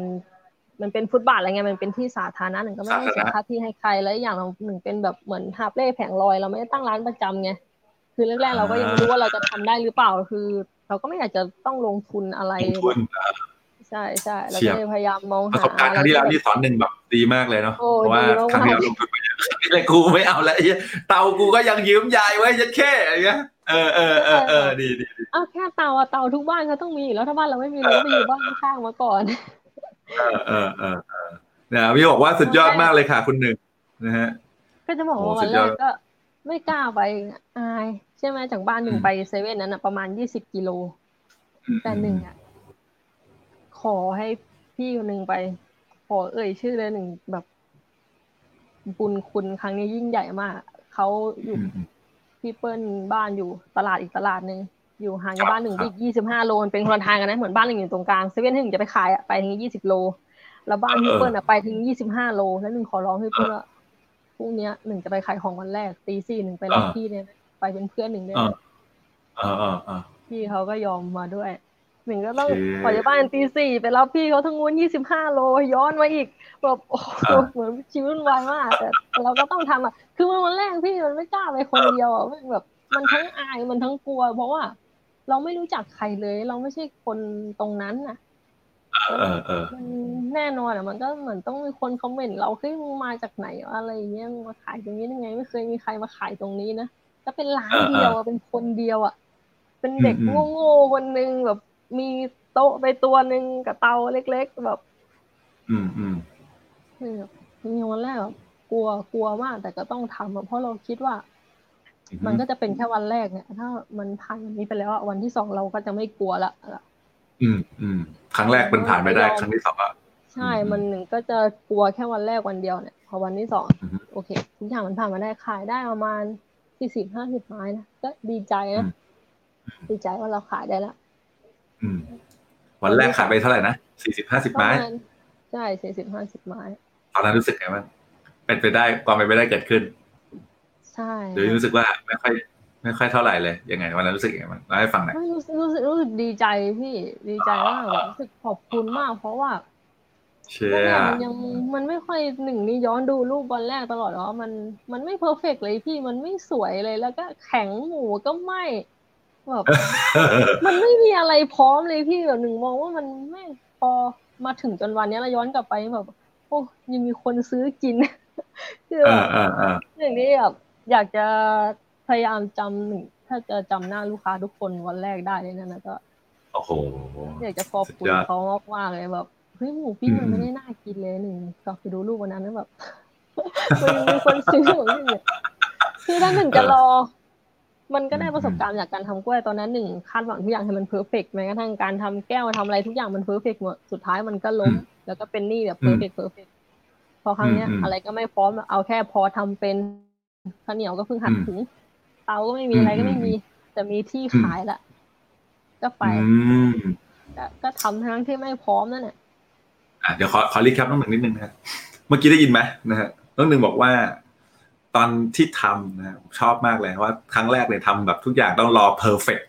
มันเป็นฟุตบาทอะไรเงี้ยมันเป็นที่สาธารณะหนึ่งก็ไม่ได้เสียค่าที่ให้ใครแล้วอย่างเราหนึ่งเป็นแบบเหมือนฮาร์เล่แผงลอยเราไม่ได้ตั้งร้านประจำไงคือแรกๆเราก็ยังไม่รู้ว่าเราจะทำได้หรือเปล่าคือเราก็ไม่อยากจะต้องลงทุนอะไรใช่ใช่เราก็เลยพยายามมองหาประสบการณ์ครั้งที่แล้วที่สอนหนึ่งแบบดีมากเลยเนาะเพราะว่าครั้งที่เราลงทุนไปเยอะเลยกูไม่เอาแล้วเตากูก็ยังยืมยายไว้ยัดแค่อะไรเงี้ยเออเออเออเออดีดีอ้าวแค่เตาอะเตาทุกบ้านเขาต้องมีแล้วถ้าบ้านเราไม่มีเราไปอยู่บ้านข้างมาก่อนเออเออเออเออนะพี่บอกว่าสุดยอดมากเลยค่ะคุณหนึ่งนะฮะก็จะบอกว่าวันแรกก็ไม่กล้าไปอายใช่ไหมจากบ้านหนึ่งไปเซเว่นนั้นประมาณยี่สิบกิโลแต่หนึ่งอ่ะขอให้พี่คนหนึ่งไปขอเอ่ยชื่อเลยหนึ่งแบบบุญคุณครั้งนี้ยิ่งใหญ่มากเขาอยู่พี่เปิ้ลบ้านอยู่ตลาดอีกตลาดนึงอยู่ห่างจากบ้านหนึ่งอีกยี่สิบห้าโลมันเป็นคนละทางกันนะเหมือนบ้านหนึ่งอยู่ตรงกลางเซเว่นที่หนึ่งจะไปขายอ่ะไปถึงยี่สิบโลแล้วบ้านพี่เปิ้ลอ่ะไปถึงยี่สิบห้าโลแล้วหนึ่งขอร้องให้เพื่อนว่าพรุ่งนี้หนึ่งจะไปขายของวันแรกตีสี่หนึ่งไปรับพี่เนี่ยไปเป็นเพื่อนหนึ่งเนี่ยพี่เขาก็ยอมมาด้วยหนึ่งก็ต้องขอจากบ้านตีสี่ไปรับพี่เขาทั้งวนยี่สิบห้าโลย้อนมาอีกแบบโอ้เหมือนชีวิตวุ่นวายมากแต่เราก็ต้องทำอ่ะคือวันแรกพี่มันไม่กล้าไปคนเดียวอ่ะแบบมันทั้งอายมันทั้งกลัวเพราะว่าเราไม่รู้จักใครเลยเราไม่ใช่คนตรงนั้นน่ะมันแน่นอนอ่ะมันก็เหมือนต้องมีคนคอมเมนต์เราเฮ้ยมึงมาจากไหนอะไรเงี้ยมาขายตรงนี้ได้ไงไม่เคยมีใครมาขายตรงนี้นะก็เป็นร้านเดียวอ่ะเป็นคนเดียวอ่ะเป็นเด็กโง่ๆคนนึงแบบมีโต๊ะไปตัวนึงกับเตาเล็กๆแบบอืมๆคือมีวันแรกแบบกลัวกลัวมากแต่ก็ต้องทำเพราะเราคิดว่ามันก็จะเป็นแค่วันแรกเนี่ยถ้ามันผ่านวันนี้ไปแล้วอ่ะวันที่สองเราก็จะไม่กลัวละอืมอืมครั้งแรกมันผ่านไม่ได้ครั้งที่สองอ่ะใช่มันหนึ่งก็จะกลัวแค่วันแรกวันเดียวเนี่ยพอวันที่สองโอเคทุกอย่างมันผ่านมาได้ขายได้ประมาณสี่สิบห้าสิบไม้นะก็ดีใจนะดีใจว่าเราขายได้ละอืมวันแรกขายไปเท่าไหร่นะสี่สิบห้าสิบไม้ใช่สี่สิบห้าสิบไม้ตอนนั้นรู้สึกไงบ้างเป็นไปได้ความเป็นไปได้เกิดขึ้นใช่หรือรู้สึกว่าไม่ค่อยไม่ค่อยเท่าไหร่เลยยังไงวันนั้นรู้สึกยังไงมันเล่าให้ฟังหน่อยรู้สึกรู้สึกรู้สึกดีใจพี่ดีใจมากรู้สึกขอบคุณมากเพราะว่าเชื่อมันยังมันไม่ค่อยหนึ่งนี่ย้อนดูรูปวันแรกตลอดอ๋อมันมันไม่เพอร์เฟกต์เลยพี่มันไม่สวยเลยแล้วก็แข็งหมูก็ไม่แบบมันไม่มีอะไรพร้อมเลยพี่แบบหนึ่งมองว่ามันไม่พอมาถึงจนวันนี้แล้วย้อนกลับไปแบบโอ้ยังมีคนซื้อกินคืออย่างนี้แบบอยากจะพยายามจำหนึ่งถ้าจะจำหน้าลูกค้าทุกคนวันแรกได้เลยนั่นนะก็โอ้โหอยากจะขอบคุณเขามากมากเลยแบบเฮ้ยหมูปิ้งมันไม่ได้น่ากินเลยหนึ่งกลับไปดูรูปวันนั้นแล้วแบบมันมีคนซื้อของนี่คือถ้าหนึ่งจะรอมันก็ได้ประสบการณ์จากการทำกล้วยตอนนั้นหนึ่งคาดหวังทุกอย่างให้มันเพอร์เฟกต์แม้กระทั่งการทำแก้วทำอะไรทุกอย่างมันเพอร์เฟกต์หมดสุดท้ายมันก็ล้มแล้วก็เป็นนี่แบบเพอร์เฟกต์เพอร์เฟกต์พอครั้งเนี้ยอะไรก็ไม่พร้อมเอาแค่พอทำเป็นข้าวเหนียวก็เพิ่งหั่นถุง เตาก็ไม่มีอะไรก็ไม่มีแต่มีที่ขายละก็ไปก็ทำทั้งที่ไม่พร้อมนั่นแหละอ่ะเดี๋ยวขอขอรีแคปน้องหนึ่งนิดนึงนะเมื่อกี้ได้ยินไหมนะฮะน้องหนึ่งบอกว่าตอนที่ทำนะชอบมากเลยว่าครั้งแรกเนี่ยทำแบบทุกอย่างต้องรอเพอร์เฟกต์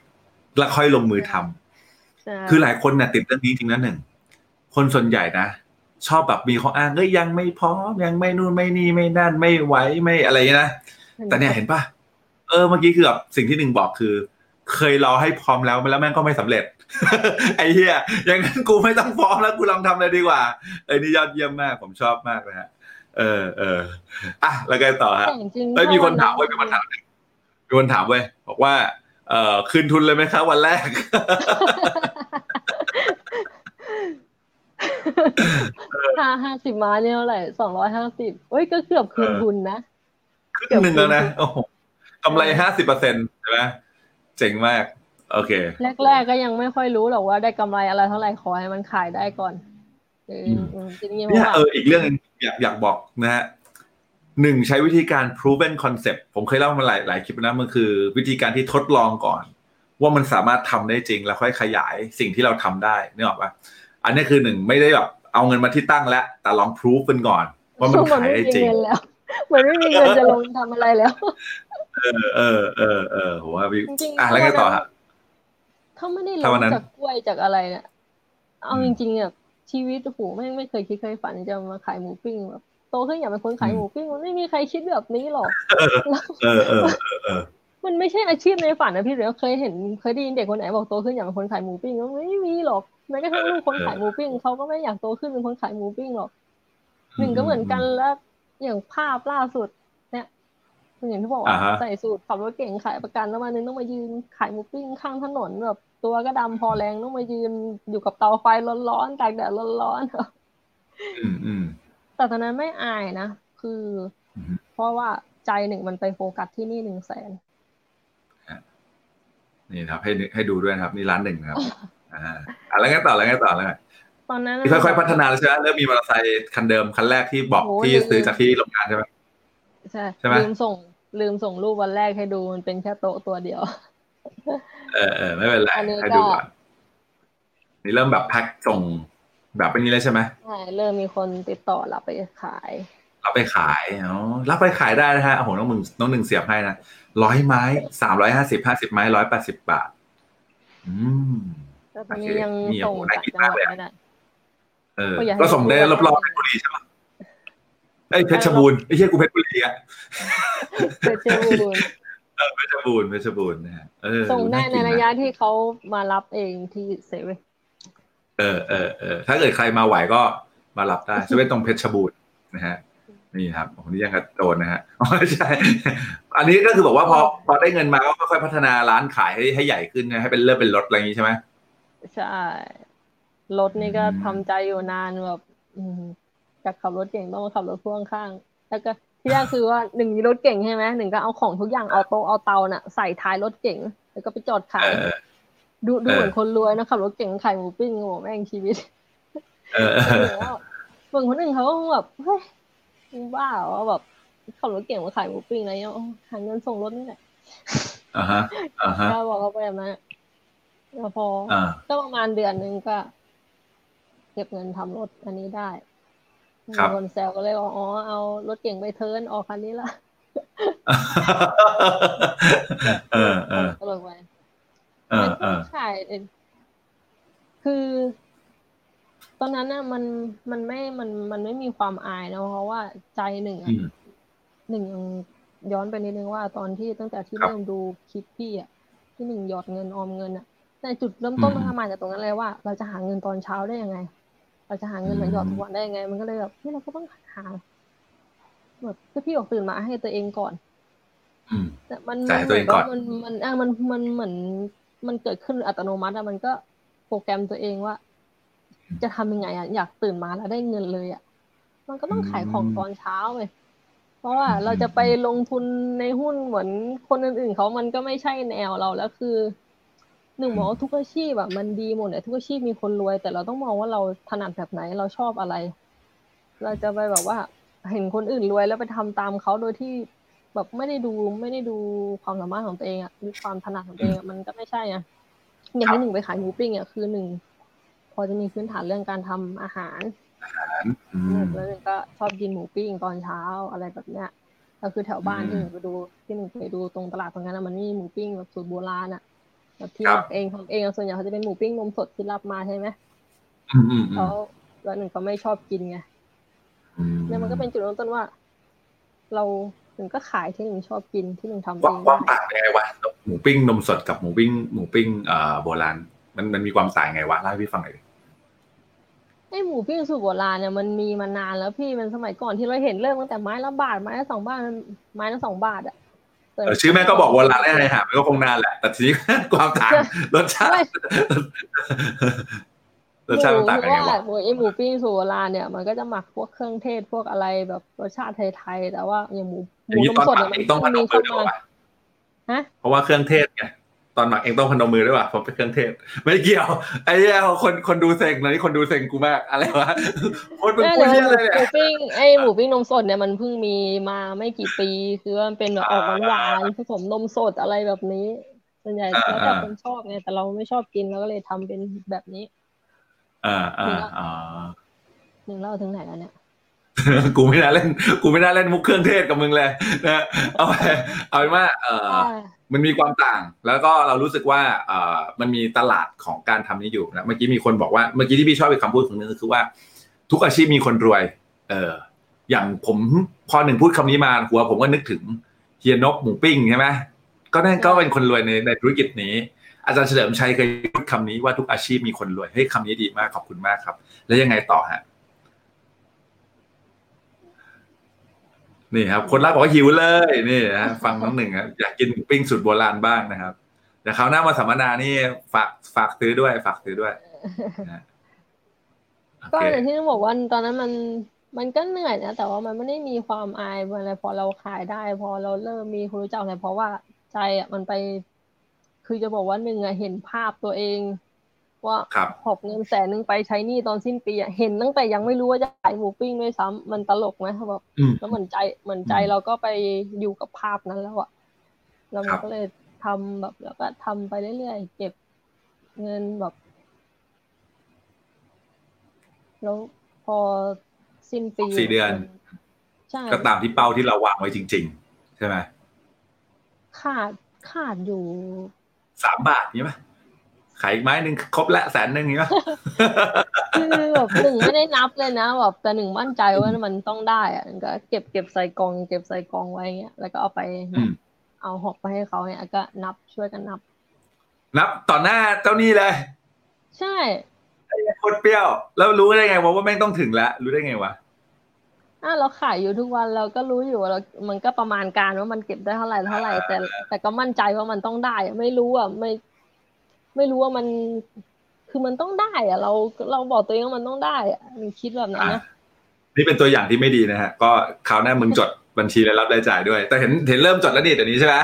แล้วค่อยลงมือทำคือหลายคนเนี่ยติดเรื่องนี้จริงนะหนึ่งคนส่วนใหญ่นะชอบแบบมีข้ออ้างเอ้ยยังไม่พร้อมยังไม่นู่นไม่นี่ไม่นั่นไม่ไหวไม่อะไรนะแต่เนี่ยเห็นป่ะเออเมื่อกี้คือแบบสิ่งที่หนึ่งบอกคือเคยรอให้พร้อมแล้วแล้วแม่งก็ไม่สำเร็จไอ้เหี้ยอย่างนั้นกูไม่ต้องพร้อมแล้วกูลองทำเลยดีกว่าไอ้นี่ยอดเยี่ยมมากผมชอบมากนะฮะเออเอออ่ะแล้วไงต่อฮะเฮ้ยมีคนถามเว้ยมีคนถามมีคนถามเว้ยบอกว่าเอ่อคืนทุนเลยไหมคะวันแรกห้าห้าสิบมาเนี่ยเท่าไหร่สองร้อยห้าสิบเฮ้ยก็เกือบคืนทุนนะครึ่งหนึ่งแล้วนะโอ้โหกำไร ห้าสิบเปอร์เซ็นต์ ใช่ไหมเจ๋งมากโอเคแรกๆก็ยังไม่ค่อยรู้หรอกว่าได้กำไรอะไรเท่าไหร่ขอให้มันขายได้ก่อนเออเนี่ยเอออีกเรื่องนึงอยากอยากบอกนะฮะหนึ่งใช้วิธีการ proven concept ผมเคยเล่ามาหลายหลายคลิปนะมันคือวิธีการที่ทดลองก่อนว่ามันสามารถทำได้จริงแล้วค่อยขยายสิ่งที่เราทำได้นี่หรอปะอันนี้คือหนึ่งไม่ได้แบบเอาเงินมาที่ตั้งแล้วแต่ลอง proof กันก่อนว่ามันขายได้จริงเหมือนไม่มีเงินจะลงทำอะไรแล้วเออเออเออเออผมว่าพี่อ่ะแล้วไงต่อฮะเขาไม่ได้ลงจากกล้วยจากอะไรเนี่ยเอาจริงๆเนี่ยชีวิตโอ้โหแม่งไม่เคยคิดเคยฝันจะมาขายหมูปิ้งแบบโตขึ้นอยากเป็นคนขายหมูปิ้งมันไม่มีใครคิดแบบนี้หรอกเออเออเออมันไม่ใช่อาชีพในฝันนะพี่เดี๋ยวเคยเห็นเคยได้ยินเด็กคนไหนบอกโตขึ้นอยากเป็นคนขายหมูปิ้งมันไม่มีหรอกแม้กระทั่งลูกคนขายหมูปิ้งเขาก็ไม่อยากโตขึ้นเป็นคนขายหมูปิ้งหรอกหนึ่งก็เหมือนกันแล้วอย่างภาพล่าสุดเนี่ยคุณอย่างที่บอกว่าใส่สูตรขับรถเก่งขายประกันแล้ววันนึงต้องมายืนขายหมูปิ้งข้างถนนแบบตัวก็ดำพอแรงต้องมายืนอยู่กับเตาไฟร้อนๆตากแดดร้อนๆอืมอืมแต่ตอนนั้นไม่อายนะคือเพราะว่าใจหนึ่งมันไปโฟกัสที่นี่หนึ่งแสนนี่ครับให้ให้ดูด้วยครับนี่ร้านหนึ่งครับอ่าอะไรงั้นต่ออะไรงั้นต่อแล้วตอนนั้นค่อยๆพัฒนาแล้วใช่ไหมเริ่มมีมอเตอร์ไซค์คันเดิมคันแรกที่บอกที่ซื้อจากที่โรงงานใช่ไหมใช่ใช่ไหมลืมส่งลืมส่งรูปวันแรกให้ดูมันเป็นแค่โต๊ะตัวเดียวเออเออไม่เป็นไรให้ดูก่อนนี่เริ่มแบบแพ็คส่งแบบเป็นนี้แล้วใช่ไหมใช่เริ่มมีคนติดต่อรับไปขายรับไปขายอ๋อรับไปขายได้นะฮะโอ้โหน้องมึงน้องหนึ่งเสียบให้นะร้อยไม้สามร้อยห้าสิบห้าสิบไม้ร้อยแปดสิบบาทอืมก็ตอนนี้ยังส่งจากจังหวัดไม่ได้เออก็ส่งได้รอบๆเพชรบุรีใช่ป่ะไอ้เพชรบูรณ์ไอ้เหี้ยกูเพชรบุรีอ่ะเพชรบูรณ์เออเพชรบูรณ์เพชรบูรณ์นะฮะเออส่งได้ในระยะที่เขามารับเองที่เซเว่นเออๆๆถ้าเกิดใครมาไหวก็มารับได้เซเว่นตรงเพชรบูรณ์นะฮะนี่ครับโอ้นี่ยังกระโดนนะฮะอ๋อใช่อันนี้ก็คือบอกว่าพอพอได้เงินมาก็ค่อยๆพัฒนาร้านขายให้ให้ใหญ่ขึ้นนะให้เป็นเริ่มเป็นรถอะไรอย่างงี้ใช่มั้ยใช่รถนี่ก็ทำใจอยู่นานแบบจากขับรถเก่งต้องมาขับรถพ่วงข้างแล้วก็ที่แรกคือว่าหนึ่งมีรถเก่งใช่ไหมหนึ่งก็เอาของทุกอย่างเอาโต๊ะเอาเตาน่ะใส่ท้ายรถเก่งแล้วก็ไปจอดขายดูดูเหมือนคนรวยนะขับรถเก่งขายหมูปิ้งโหแม่งชีวิตเออฝั่งคนอื่นเขาก็แบบเฮ้ยบ้าว่าแบบขับรถเก่งมาขายหมูปิ้งอะไรเงี้ยหาเงินส่งรถนี่แหละอ่าฮะอ่าฮะก็บอกเขาไปแบบนั้นแล้วพอก็ประมาณเดือนนึงก็เก็บเงินทำรถอันนี้ได้คนแซวก็เลยอ๋อเอารถเก่งไปเทิร์นออกคันนี้ละเออเออตลกไปเออเออขายคือตอนนั้นน่ะมันมันไม่มันมันไม่มีความอายนะเพราะว่าใจหนึ่งอ่ะหนึ่งย้อนไปนิดนึงว่าตอนที่ตั้งแต่ที่เริ่มดูคลิปพี่อ่ะที่หนึ่งหยอดเงินออมเงินอ่ะในจุดเริ่มต้นมันมาจากตรงนั้นเลยว่าเราจะหาเงินตอนเช้าได้ยังไงเราจะหาเงินหลังหยอดทุกวันได้ยังไงมันก็เลยแบบนี่เราก็ต้องหาแบบก็พี่ออกตื่นมาให้ตัวเองก่อนแต่มันมันมันอ่ะมันมันเหมือนมันเกิดขึ้นอัตโนมัติแล้วมันก็โปรแกรมตัวเองว่าจะทำยังไงอ่ะอยากตื่นมาแล้วได้เงินเลยอ่ะมันก็ต้องขายของตอนเช้าเลยเพราะว่าเราจะไปลงทุนในหุ้นเหมือนคนอื่นๆเขามันก็ไม่ใช่แนวเราแล้วคือหนึ่งมองว่าทุกอาชีพแบบมันดีหมดเลยทุกอาชีพมีคนรวยแต่เราต้องมองว่าเราถนัดแบบไหนเราชอบอะไรเราจะไปแบบว่าเห็นคนอื่นรวยแล้วไปทำตามเขาโดยที่ แบบไม่ได้ดูไม่ได้ดูความสามารถของตัวเองอ่ะหรือความถนัดของตัวเองอ่ะมันก็ไม่ใช่อ่ะอย่างที่หนึ่งไปขายหมูปิ้งอ่ะคือหนึ่งพอจะมีพื้นฐานเรื่องการทำอาหารแล้วหนึ่งก็ชอบกินหมูปิ้งตอนเช้าอะไรแบบเนี้ยก็คือแถวบ้านที่หนึ่งไปดูที่หนึ่งไปดูตรงตลาดตรงนั้นมันมีหมูปิ้งแบบสูตรโบราณอ่ะแบบที่หมักเองทำเองส่วนใหญ่เขาจะเป็นหมูปิ้งนมสดที่รับมาใช่ไหมแล้วแล้วหนึ่งก็ไม่ชอบกินไงเนี่ยมันก็เป็นจุดเริ่มต้นว่าเราหนึ่งก็ขายที่หนึ่งชอบกินที่หนึ่งทำเองความต่างยังไงวะหมูปิ้งนมสดกับหมูปิ้งหมูปิ้งเอ่อโบราณมันมันมีความต่างไงวะเล่าให้พี่ฟังหน่อยดิไอหมูปิ้งสูตรโบราณเนี่ยมันมีมานานแล้วพี่มันสมัยก่อนที่เราเห็นเริ่มตั้งแต่ไม้ละบาทไม้ละสองบาทไม้ละสองบาทอ่ะเออชื่อแม่ก็บอกโบราณได้เลยฮะมันก็คงนานแหละแต่ทีนี้ความต่างรสชาติรสชาติต่างกันไงวะไอหมูปิ้งสูตรโบราณเนี่ยมันก็จะหมักพวกเครื่องเทศพวกอะไรแบบรสชาติไทยๆแต่ว่าอย่างหมูหมูนมสดมันต้องมีเข้ามาเพราะว่าเครื่องเทศไงตอนหมักเองต้องพนมมือด้วยป่ะเพราะเป็นเครื่องเทศไม่เกี่ยวไอ้เหี้ยคนคนดูเซ็งนะนี่คนดูเซ็งกูมากอะไรวะโคตรเป็นกูเหี้ยอะไรเนี่ยหมูปิ้งไอ้หมูปิ้งนมสดเนี่ยมันเพิ่งมีมาไม่กี่ปีคือมันเป็นแบบออกหวานๆผสมนมสดอะไรแบบนี้ส่วนใหญ่แล้วแต่คนชอบไงแต่เราไม่ชอบกินเราก็เลยทำเป็นแบบนี้อ่าอ่าอ่าหนึ่งเล่าถึงไหนแล้วเนี่ยกูไม่น่าเล่นกูไม่น่าเล่นมุกเครื่องเทศกับมึงเลยนะเอาเอาเป็นว่าเออมันมีความต่างแล้วก็เรารู้สึกว่าเออมันมีตลาดของการทำนี้อยู่นะเมื่อกี้มีคนบอกว่าเมื่อกี้ที่พี่ชอบเป็นคำพูดของนึงคือว่าทุกอาชีพมีคนรวยเอออย่างผมพอหนึ่งพูดคำนี้มาหัวผมก็นึกถึงเฮียนกหมูปิ้งใช่ไหมก็นั่นก็เป็นคนรวยในในธุรกิจนี้อาจารย์เฉลิมชัยเคยพูดคำนี้ว่าทุกอาชีพมีคนรวยเฮ้ยคำนี้ดีมากขอบคุณมากครับแล้วยังไงต่อฮะนี่ครับคนรักบอกว่าหิวเลยนี่นะฟังน้องหนึ่งครับอยากกินปิ้งสูตรโบราณบ้างนะครับแต่คราวหน้ามาสัมมนานี่ฝากฝากซื้อด้วยฝากซื้อด้วยก็อย่างที่ต้องบอกว่าตอนนั้นมันมันก็เหนื่อยนะแต่ว่ามันไม่ได้มีความอายอะไรพอเราขายได้พอเราเริ่มมีคนรู้จักอะไรเพราะว่าใจอ่ะมันไปคือจะบอกว่าหนึ่งอ่ะเห็นภาพตัวเองว่าหอบเงินแสนนึงไปใช้หนี้ตอนสิ้นปีอ่ะเห็นตั้งแต่ยังไม่รู้ว่าจะขายหมูปิ้งด้วยซ้ำมันตลกไหมครับแบบแล้วเหมือนใจเหมือนใจเราก็ไปอยู่กับภาพนั้นแล้วอ่ะเราก็เลยทำแบบแล้วก็ทำไปเรื่อยๆเก็บเงินแบบแล้วพอสิ้นปีสี่เดือนใช่ก็ตามที่เป้าที่เราวางไว้จริงๆใช่ไหมขาดขาดอยู่สามบาทนี่ไหมขายอีกไม้หนึ่งครบละแสนหนึ่งนี่ป่ะคือแบบหนึ่งไม่ได้นับเลยนะแบบแต่หนึ่งมั่นใจว่ามันต้องได้อ่ะก็เก็บเก็บใส่กองเก็บใส่กองไว้เงี้ยแล้วก็เอาไปเอาหอกไปให้เขาเนี่ยก็นับช่วยกันนับนับต่อหน้าเจ้านี่เลยใช่โคตรเปรี้ยวแล้วรู้ได้ไงวะว่าแม่งต้องถึงละรู้ได้ไงวะอ่ะเราขายอยู่ทุกวันเราก็รู้อยู่เรามันก็ประมาณการว่ามันเก็บได้เท่าไหร่เท่าไหร่แต่แต่ก็มั่นใจว่ามันต้องได้ไม่รู้อ่ะไม่ไม่รู้ว่ามันคือมันต้องได้อะเราเราบอกตัวเองว่ามันต้องได้อะมันคิดแบบนั้นนะนี่เป็นตัวอย่างที่ไม่ดีนะฮะก็คราวหน้ามึงจดบัญชีรายรับรายจ่ายด้วยแต่เห็นเห็นเริ่มจดแล้วนี่เดี๋ยวนี้ใช่ไหม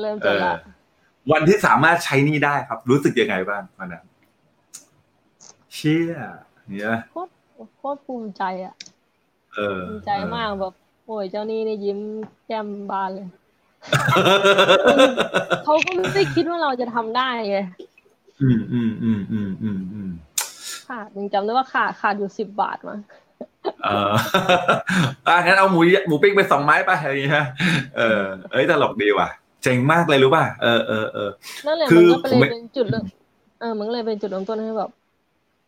เริ่มจดแล้ววันที่สามารถใช้นี่ได้ครับรู้สึกยังไงบ้างวันนั้นเชี่ยเนี่ยโคตรโคตรภูมิใจอะภูมิใจมากแบบโอ้ยเจ้านี่นี่ยิ้มแก้มบานเลยเขาก็ไม่ได้คิดว่าเราจะทำได้ไงอืมอืมอืมอืมอืมอืมขาดยังจำได้ว่าขาดขาดอยู่สิบบาทมั้งเอออ่ะงั้นเอาหมูหมูปิ้งไปสองไม้ไปอะไรอย่างเงี้ยเออเอ้ยตลกดีว่ะเจ๋งมากเลยรู้ป่ะเออเออเออนั่นแหละมันก็เลยเป็นจุดเริ่มเออมันเลยเป็นจุดเริ่มต้นให้แบบ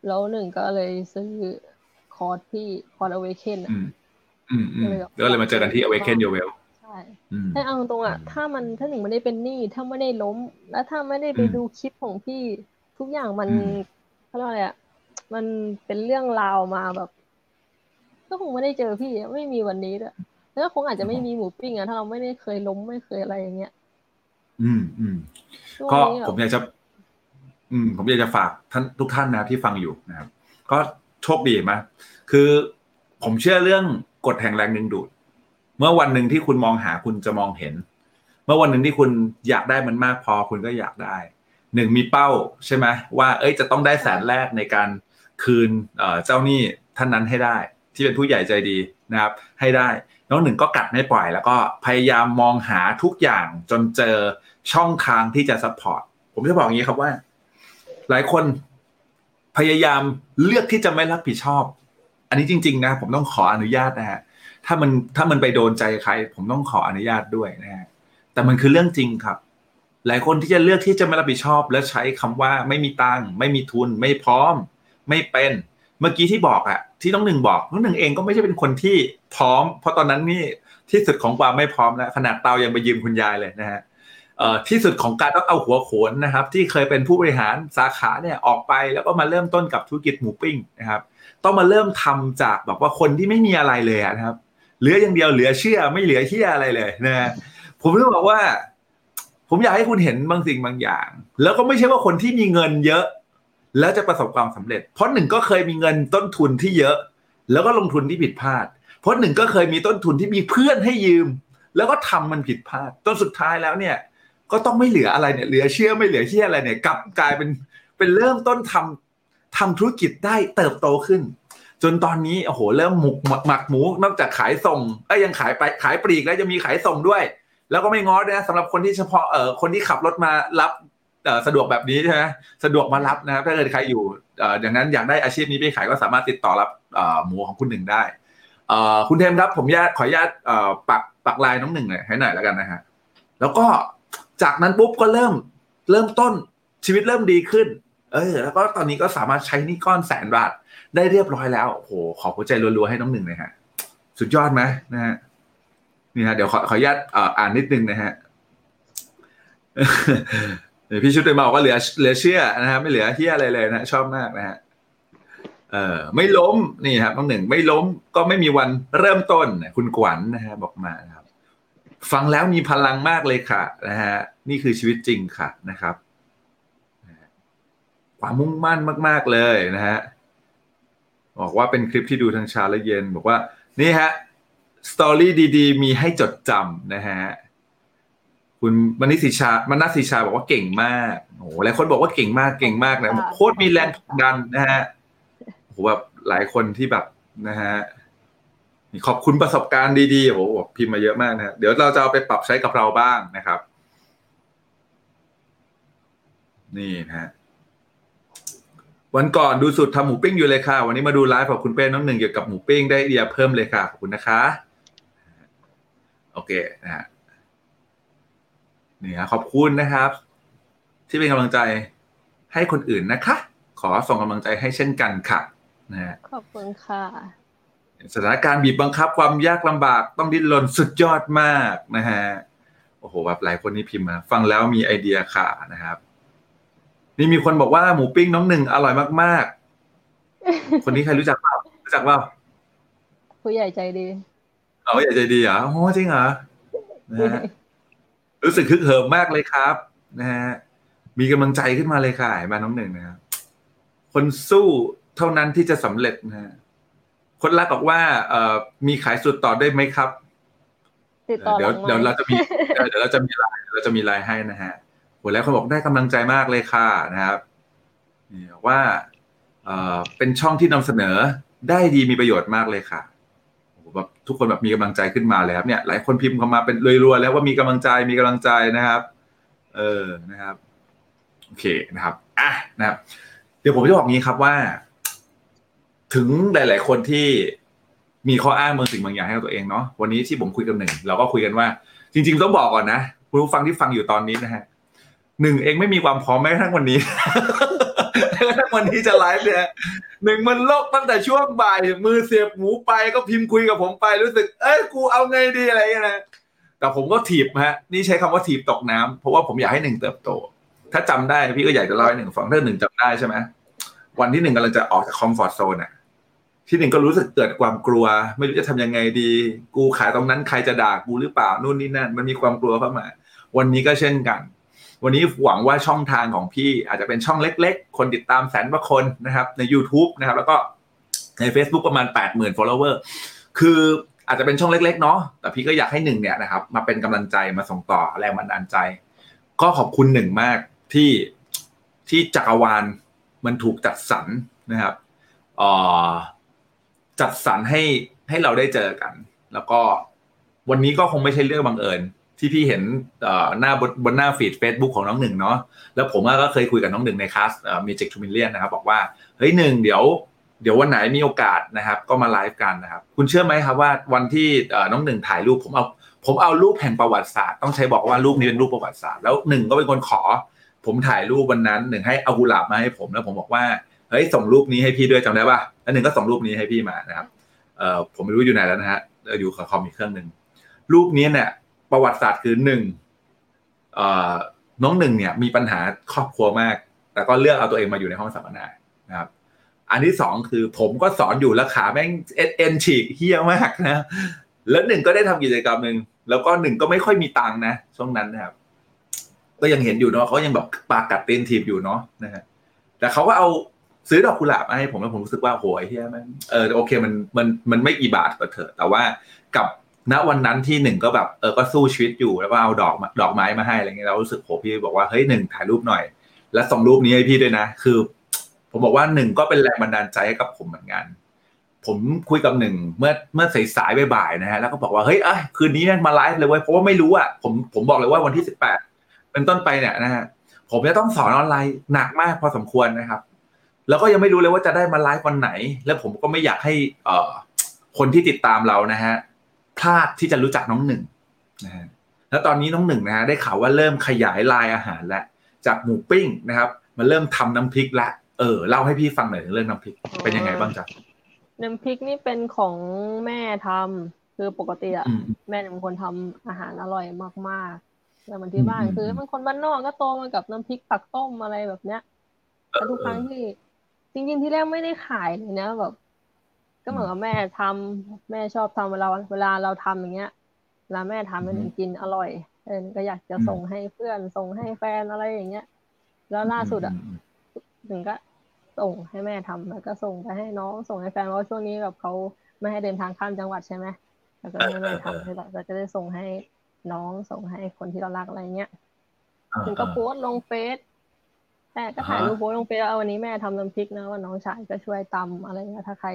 แล้วหนึ่งก็เลยซื้อคอร์สที่คอร์ส Awaken อ่ะอืมอืมแล้วเลยมาเจอกันที่ Awaken Your Wellแต่เอาตรงอ่ะถ้ามันถ้าหนึ่งไม่ได้เป็นหนี้ถ้าไม่ได้ล้มแล้วถ้าไม่ได้ไปดูคลิปของพี่ทุกอย่างมันเขาเรียกอะไรอ่ะมันเป็นเรื่องราวมาแบบก็คงไม่ได้เจอพี่ไม่มีวันนี้ด้วยแล้วก็คงอาจจะไม่มีหมูปิ้งอ่ะถ้าเราไม่ได้เคยล้มไม่เคยอะไรอย่างเงี้ยอืมอืมก็ผมอยากจะอืมผมอยากจะฝากท่านทุกท่านนะที่ฟังอยู่นะครับก็โชคดีมากคือผมเชื่อเรื่องกฎแห่งแรงดึงดูดเมื่อวันหนึ่งที่คุณมองหาคุณจะมองเห็นเมื่อวันหนึ่งที่คุณอยากได้มันมากพอคุณก็อยากได้หนึ่งมีเป้าใช่ไหมว่าเอ้ยจะต้องได้แสนแรกในการคืนเจ้าหนี้ท่านนั้นให้ได้ที่เป็นผู้ใหญ่ใจดี นะครับให้ได้น้องหนึ่งก็กัดไม่ปล่อยแล้วก็พยายามมองหาทุกอย่างจนเจอช่องทางที่จะซัพพอร์ตผมจะบอกอย่างนี้ครับว่าหลายคนพยายามเลือกที่จะไม่รับผิดชอบอันนี้จริงๆนะผมต้องขออนุญาตนะฮะถ้ามันถ้ามันไปโดนใจใครผมต้องขออนุญาตด้วยนะฮะแต่มันคือเรื่องจริงครับหลายคนที่จะเลือกที่จะไม่รับผิดชอบและใช้คำว่าไม่มีตังค์ไม่มีทุนไม่พร้อมไม่เป็นเมื่อกี้ที่บอกอะที่น้องหนึ่งบอกน้องหนึ่งเองก็ไม่ใช่เป็นคนที่พร้อมเพราะตอนนั้นนี่ที่สุดของความไม่พร้อมแล้วขนาดเตายังไปยืมคุณยายเลยนะฮะเอ่อที่สุดของการต้องเอาหัวโขนนะครับที่เคยเป็นผู้บริหารสาขาเนี่ยออกไปแล้วก็มาเริ่มต้นกับธุรกิจหมูปิ้งนะครับต้องมาเริ่มทำจากแบบว่าคนที่ไม่มีอะไรเลยนะครับเหลืออย่างเดียวเหลือเชื่อไม่เหลือเหี้ยอะไรเลยนะผมรู้บอกว่าผมอยากให้คุณเห็นบางสิ่งบางอย่างแล้วก็ไม่ใช่ว่าคนที่มีเงินเยอะแล้วจะประสบความสำเร็จเพราะหนึ่งก็เคยมีเงินต้นทุนที่เยอะแล้วก็ลงทุนที่ผิดพลาดเพราะหนึ่งก็เคยมีต้นทุนที่มีเพื่อนให้ยืมแล้วก็ทำมันผิดพลาดจนสุดท้ายแล้วเนี่ยก็ต้องไม่เหลืออะไรเนี่ยเหลือเชื่อไม่เหลือเชื่ออะไรเนี่ยกลับกลายเป็นเป็นเริ่มต้นทำทำธุรกิจได้เติบโตขึ้นจนตอนนี้โอ้โหเริ่มหมุกหมักหมูนอกจากขายส่งเอ้ยยังขายไปขายปลีกแล้วยังมีขายส่งด้วยแล้วก็ไม่ง้อด้วยนะสำหรับคนที่เฉพาะเอ่อคนที่ขับรถมารับสะดวกแบบนี้ใช่ไหมสะดวกมารับนะครับถ้าเกิดใครอยู่อย่างนั้นอยากได้อาชีพนี้ไปขายก็สามารถติดต่อรับหมูของคุณหนึ่งได้คุณเทมครับผมญาติขอญาติปักปักลายน้องหนึ่งเลยให้หน่อยแล้วกันนะฮะแล้วก็จากนั้นปุ๊บก็เริ่มเริ่มต้นชีวิตเริ่มดีขึ้นเออแล้วก็ตอนนี้ก็สามารถใช้หนี้ก้อนแสนบาทได้เรียบร้อยแล้วโอ้โหขอหัวใจรัวๆให้น้องหนึ่งเลยฮะสุดยอดไหมนะฮะนี่ฮะเดี๋ยวขอขอญาติอ่านนิดนึงนะฮะพี่ชุดไปมาบอกว่าเหลือเหลือเชื่อนะฮะไม่เหลือเหี้ยอะไรเลยนะชอบมากนะฮะเออไม่ล้มนี่ครับน้องหนึ่งไม่ล้มก็ไม่มีวันเริ่มต้นคุณขวัญ นะฮะบอกมาครับฟังแล้วมีพลังมากเลยค่ะนะฮะนี่คือชีวิตจริงค่ะนะครับความมุ่งมั่นมากๆเลยนะฮะบอกว่าเป็นคลิปที่ดูทั้งเช้าและเย็นบอกว่านี่ฮะสตอรี่ดีๆมีให้จดจำนะฮะคุณมณิสิชามนัสสิชาบอกว่าเก่งมากโอ้โหหลายคนบอกว่าเก่งมากเก่งมากนะโคตรมีแรงผลักดันนะฮะโอ้โหแบบหลายคนที่แบบนะฮะขอบคุณประสบการณ์ดีๆโอ้โหพิมพ์มาเยอะมากนะเดี๋ยวเราจะเอาไปปรับใช้กับเราบ้างนะครับนี่นะฮะวันก่อนดูสุดทำหมูปิ้งอยู่เลยค่ะวันนี้มาดูไลฟ์ของคุณเป้น้องหนึ่งเกี่ยวกับหมูปิ้งได้ไอเดียเพิ่มเลยค่ะขอบคุณนะคะโอเคนะฮะเนี่ยขอบคุณนะครับที่เป็นกำลังใจให้คนอื่นนะคะขอส่งกำลังใจให้เช่นกันค่ะนะขอบคุณค่ะสถานการณ์บีบบังคับความยากลำบากต้องดิ้นรนสุดยอดมากนะฮะโอ้โหแบบหลายคนนี่พิมพ์มาฟังแล้วมีไอเดียค่ะนะครับนี่มีคนบอกว่าหมูปิ้งน้องหนึ่งอร่อยมากๆ คนนี้ใครรู้จักเปล่ารู้จักเปล่าผู้ใหญ่ใจดีอ๋อผู้ใหญ่ใจดีเหรอโอ้จริงเหรอนะฮะรู้สึกคึกเหิมมากเลยครับนะฮะมีกำลังใจขึ้นมาเลยค่ะมาน้องหนึ่งนะครับคนสู้เท่านั้นที่จะสำเร็จนะฮะคนรักบอกว่าเอ่อมีขายสุดต่อได้ไหมครับเดี๋ยวเดี๋ยวเราจะมีเดี๋ยวเราจะมีไลน์เราจะมีไลน์ให้นะฮะโหแล้วคนบอกได้กำลังใจมากเลยค่ะนะครับนี่บอกว่าเอ่อเป็นช่องที่นำเสนอได้ดีมีประโยชน์มากเลยค่ะแบบทุกคนแบบมีกำลังใจขึ้นมาเลยครับเนี่ยหลายคนพิมพ์เข้ามาเป็นรัวๆแล้วว่ามีกำลังใจมีกำลังใจนะครับเออนะครับโอเคนะครับอ่ะนะครับเดี๋ยวผมจะบอกงี้ครับว่าถึงหลายๆคนที่มีข้ออ้างบางสิ่งบางอย่างให้กับตัวเองเนาะวันนี้ที่ผมคุยกับหนึ่งเราก็คุยกันว่าจริงๆต้องบอกก่อนนะคุณผู้ฟังที่ฟังอยู่ตอนนี้นะฮะหนึ่งเองไม่มีความพร้อมแม้กระทั่งวันนี้ แม้กระทั่งวันนี้จะไลฟ์เนี่ยหนึ่งมันโลกตั้งแต่ช่วงบ่ายมือเสียบหมูไปก็พิมพ์คุยกับผมไปรู้สึกเอ้ยกูเอาไงดีอะไรอย่างเงี้ยแต่ผมก็ถีบฮะนี่ใช้คำว่าถีบตกน้ำเพราะว่าผมอยากให้หนึ่งเติบโตถ้าจำได้พี่ก็อยากจะเล่าให้หนึ่งฟังถ้าหนึ่งจำได้ใช่ไหมวันที่หนึ่งกำลังจะออกจากคอมฟอร์ตโซนอ่ะที่หนึ่งก็รู้สึกเกิดความกลัวไม่รู้จะทำยังไงดีกูขายตรงนั้นใครจะด่ากูหรือเปล่านู่นนี่นั่นมันมีความกลัวเข้ามาวันนี้ก็เช่นกันวันนี้หวังว่าช่องทางของพี่อาจจะเป็นช่องเล็กๆคนติดตามแสนกว่าคนนะครับใน YouTube นะครับแล้วก็ใน Facebook ประมาณ แปดหมื่น follower คืออาจจะเป็นช่องเล็กๆเนาะแต่พี่ก็อยากให้หนึ่งเนี่ยนะครับมาเป็นกำลังใจมาส่งต่อแรงบันดาลใจก็ขอบคุณหนึ่งมากที่ที่จักรวาลมันถูกจัดสรรนะครับเอ่อจัดสรรให้ ให้เราได้เจอกันแล้วก็วันนี้ก็คงไม่ใช่เรื่องบังเอิญที่พี่เห็นหน้าบนหน้าฟีด Facebook ของน้องหนึ่งเนาะแล้วผมก็เคยคุยกับน้องหนึ่งในคลาส Magic Millennial นะครับบอกว่าเฮ้ยหนึ่งเดี๋ยวเดี๋ยววันไหนมีโอกาสนะครับก็มาไลฟ์กันนะครับคุณเชื่อไหมครับว่าวันที่น้องหนึ่งถ่ายรูปผมเอาผมเอารูปแห่งประวัติศาสตร์ต้องใช้บอกว่ารูปนี้เป็นรูปประวัติศาสตร์แล้วหนึ่งก็เป็นคนขอผมถ่ายรูปวันนั้นหนึ่งให้เอากุหลาบมาให้ผมแล้วผมบอกว่าเฮ้ยส่งรูปนี้ให้พี่ด้วยจำได้ป่ะแล้วหนึ่งก็ส่งรูปนี้ให้พี่มานะครับเอ่อผมไม่รู้อยู่ไหนแล้วนะฮะอยู่กับคอมอีกเครื่องนึงรูปนี้เนี่ยประวัติศาสตร์คือหนึ่งเอ่อน้องหนึ่งเนี่ยมีปัญหาครอบครัวมากแต่ก็เลือกเอาตัวเองมาอยู่ในห้องสัมมนานะครับอันที่สองคือผมก็สอนอยู่แล้วขาแม่งเอ็นฉีกเหี้ยมากนะแล้วหนึ่งก็ได้ทำกิจกรรมนึงแล้วก็หนึ่งก็ไม่ค่อยมีตังค์นะช่วงนั้นนะครับก็ยังเห็นอยู่เนาะเขายังแบบปากกัดเต้นทีมอยู่เนาะนะฮะแต่เขาก็เอาซื้อดอกกุหลาบมาให้ผมแล้วผมรู้สึกว่าโหไอ้เหี้ยมันเออโอเคมันมันมันไม่กี่บาทก็เถอะแต่ว่ากับณวันนั้นที่หนึ่งก็แบบเออก็สู้ชีวิตอยู่แล้วก็เอาดอกดอกไม้มาให้อะไรเงี้ยเรารู้สึกโหพี่บอกว่าเฮ้ยหนึ่งถ่ายรูปหน่อยแล้วส่งรูปนี้ให้พี่ด้วยนะคือผมบอกว่าหนึ่งก็เป็นแรงบันดาลใจให้กับผมเหมือนกันผมคุยกับหนึ่งเมื่อเมื่อสายๆบ่ายๆนะฮะแล้วก็บอกว่าเฮ้ยอ่ะคืนนี้แม่งมาไลฟ์เลยเว้ยเพราะว่าไม่รู้อ่ะผมผมบอกเลยว่าวันที่สิบแปดเป็นต้นไปเนี่ยนะฮะผมจะต้องสอนออนไลน์หนักมากพอสมควรนะครับแล้วก็ยังไม่รู้เลยว่าจะได้มาไลฟ์วันไหนแล้วผมก็ไม่อยากให้เอ่อคนที่ติดตามเรานะฮะพลาดที่จะรู้จักน้องหนึ่งนะฮะแล้วตอนนี้น้องหนึ่งนะฮะได้ข่าวว่าเริ่มขยายไลน์อาหารแล้วจากหมูปิ้งนะครับมาเริ่มทำน้ำพริกละเออเล่าให้พี่ฟังหน่อยเรื่องน้ำพริกเป็นยังไงบ้างจ๊ะน้ำพริกนี่เป็นของแม่ทำคือปกติอะแม่เป็นคนทำอาหารอร่อยมากๆแต่มันที่บ้านคือเป็นคนบ้านนอกก็โตมากับน้ำพริกผักต้มอะไรแบบเนี้ยแต่ทุกครั้งที่จริงๆที่แรกไม่ได้ขายเลยนะแบบก็เหมือนกับแม่ทำแม่ชอบทำเวลาเวลาเราทำอย่างเงี้ยเวลาแม่ทำมันกินอร่อยเออก็อยากจะส่งให้เพื่อนส่งให้แฟนอะไรอย่างเงี้ยแล้วล่าสุดอะถึงก็ส่งให้แม่ทำแล้วก็ส่งไปให้น้องส่งให้แฟนเพราะช่วงนี้แบบเขาไม่ให้เดินทางข้ามจังหวัดใช่ไหมแล้วก็แม่ทำให้เราเราจะได้ส่งให้น้องส่งให้คนที่เรารักอะไรเงี้ยถึงก็โพสลงเฟซแต่ก็ถ่ายรูปโพสลงเฟซเอาวันนี้แม่ทำน้ำพริกนะว่าน้องชายก็ช่วยตำอะไรเงี้ยถ้าใคร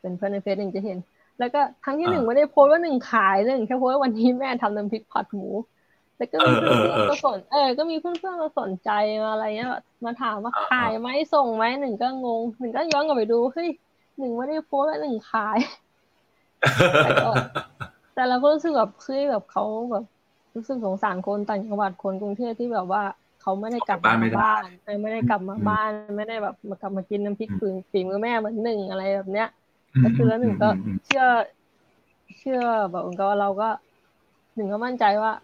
เป็นเพื่อนในเฟซหนึ่งจะเห็นแล้วก็ครั้งที่หนึ่งไม่ได้โพสว่าหนึ่งขายหนึ่งแค่โพสว่าวันนี้แม่ทำน้ำพริกผัดหมูแล้วก็มีเพื่อนๆก็สนเออก็มีเพื่อนๆมาสนใจมาอะไรเงี้ยมาถามว่าขายไหมส่งไหมหนึ่งก็งงหนึ่งก็ย้อนกลับไปดูเฮ้ยหนึ่งไม่ได้โพสว่าหนึ่งขายแต่เราก็รู้สึกแบบคือแบบเขาแบบรู้สึกสงสารคนต่างจังหวัดคนกรุงเทพที่แบบว่าเขาไม่ได้กลับมาบ้านไม่ได้กลับมาบ้านไม่ได้แบบมากลับมากินน้ำพริกฝีมือแม่เหมือนหนึ่งอะไรแบบเนี้ยก็คือแล้วหนึ่งก็เชื่อเชื่อแบบก็เราก็หนึ่งก็มั่นใจว่า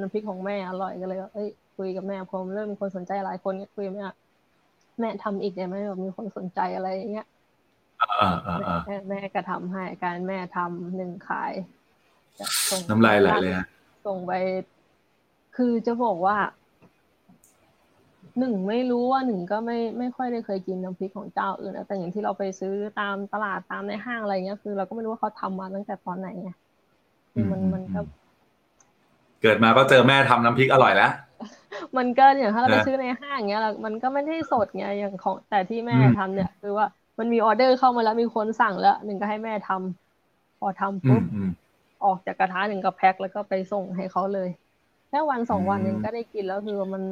น้ำพริกของแม่อร่อยก็เลยเอ้ยคุยกับแม่พอเริ่มมีคนสนใจหลายคนเนี่ยคุยแม่แม่ทำอีกได้ไหมแบบมีคนสนใจอะไรอย่างเงี้ยแม่ก็ทำให้การแม่ทำหนึ่งขายน้ำลายไหลเลยฮะส่งไปคือจะบอกว่าหนึ่งไม่รู้ว่าหนึ่งก็ไม่ไม่ค่อยได้เคยกินน้ำพริกของเจ้าอื่นนะแต่อย่างที่เราไปซื้อตามตลาดตามในห้างอะไรเงี้ยคือเราก็ไม่รู้ว่าเขาทำมาตั้งแต่ตอนไหนไงคือมันมันก็เกิดมาก็เจอแม่ทำน้ำพริกอร่อยแล้วมันก็อย่างถ้าเราไปซื้อในห้างเงี้ยเรามันก็ไม่ได้สดไงอย่างของแต่ที่แม่ทำเนี่ยคือว่ามันมีออเดอร์เข้ามาแล้วมีคนสั่งแล้วหนึ่งก็ให้แม่ทำพอทำปุ๊บออกจากกระทะหนึ่งก็แพ็คแล้วก็ไปส่งให้เขาเลยแค่วันสองวันหนึ่งก็ได้กินแล้วคือมัน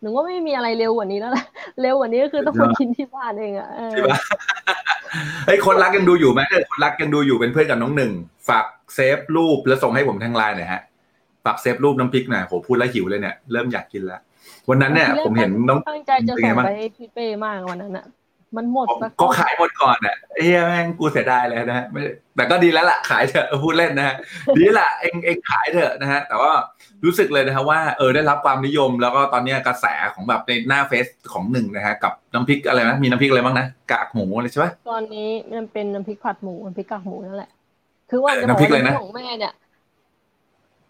หนึ่งว่าไม่มีอะไรเร็วกว่านี้แล้วล่ะเร็วกว่านี้ก็คือต้องมากินที่บ้านเองอ่ะใช่ป่ะไอ้คนรักยังดูอยู่มั้ยเนี่ยคนรักยังดูอยู่เป็นเพื่อนกับน้องหนึ่งฝากเซฟรูปแล้วส่งให้ผมทางไลน์หน่อยฮะฝากเซฟรูปน้ำพริกหน่อยโหพูดแล้วหิวเลยเนี่ยเริ่มอยากกินแล้ววันนั้นเนี่ยผมเห็นน้องตั้งใจจะส่งไปให้พี่เป้มากวันนั้นน่ะมันหมดก็ขายหมดก่อนอ่ะเหี้ยแม่งกูเสียดายเลยนะไม่แต่ก็ดีแล้วล่ะขายเถอะพูดเล่นนะฮะดีล่ะเองเองขายเถอะนะฮะแต่ว่ารู้สึกเลยนะครับว่าเออได้รับความนิยมแล้วก็ตอนนี้กระแสของแบบในหน้าเฟซของหนึ่งนะฮะกับน้ำพริกอะไรนะมีน้ำพริกอะไรบ้างนะกากหมูอะไรใช่ไหมตอนนี้มันเป็นน้ำพริกผัดหมูน้ำพริกกากหมูนั่นแหละคือว่าจะบอกว่าของแม่เนี่ย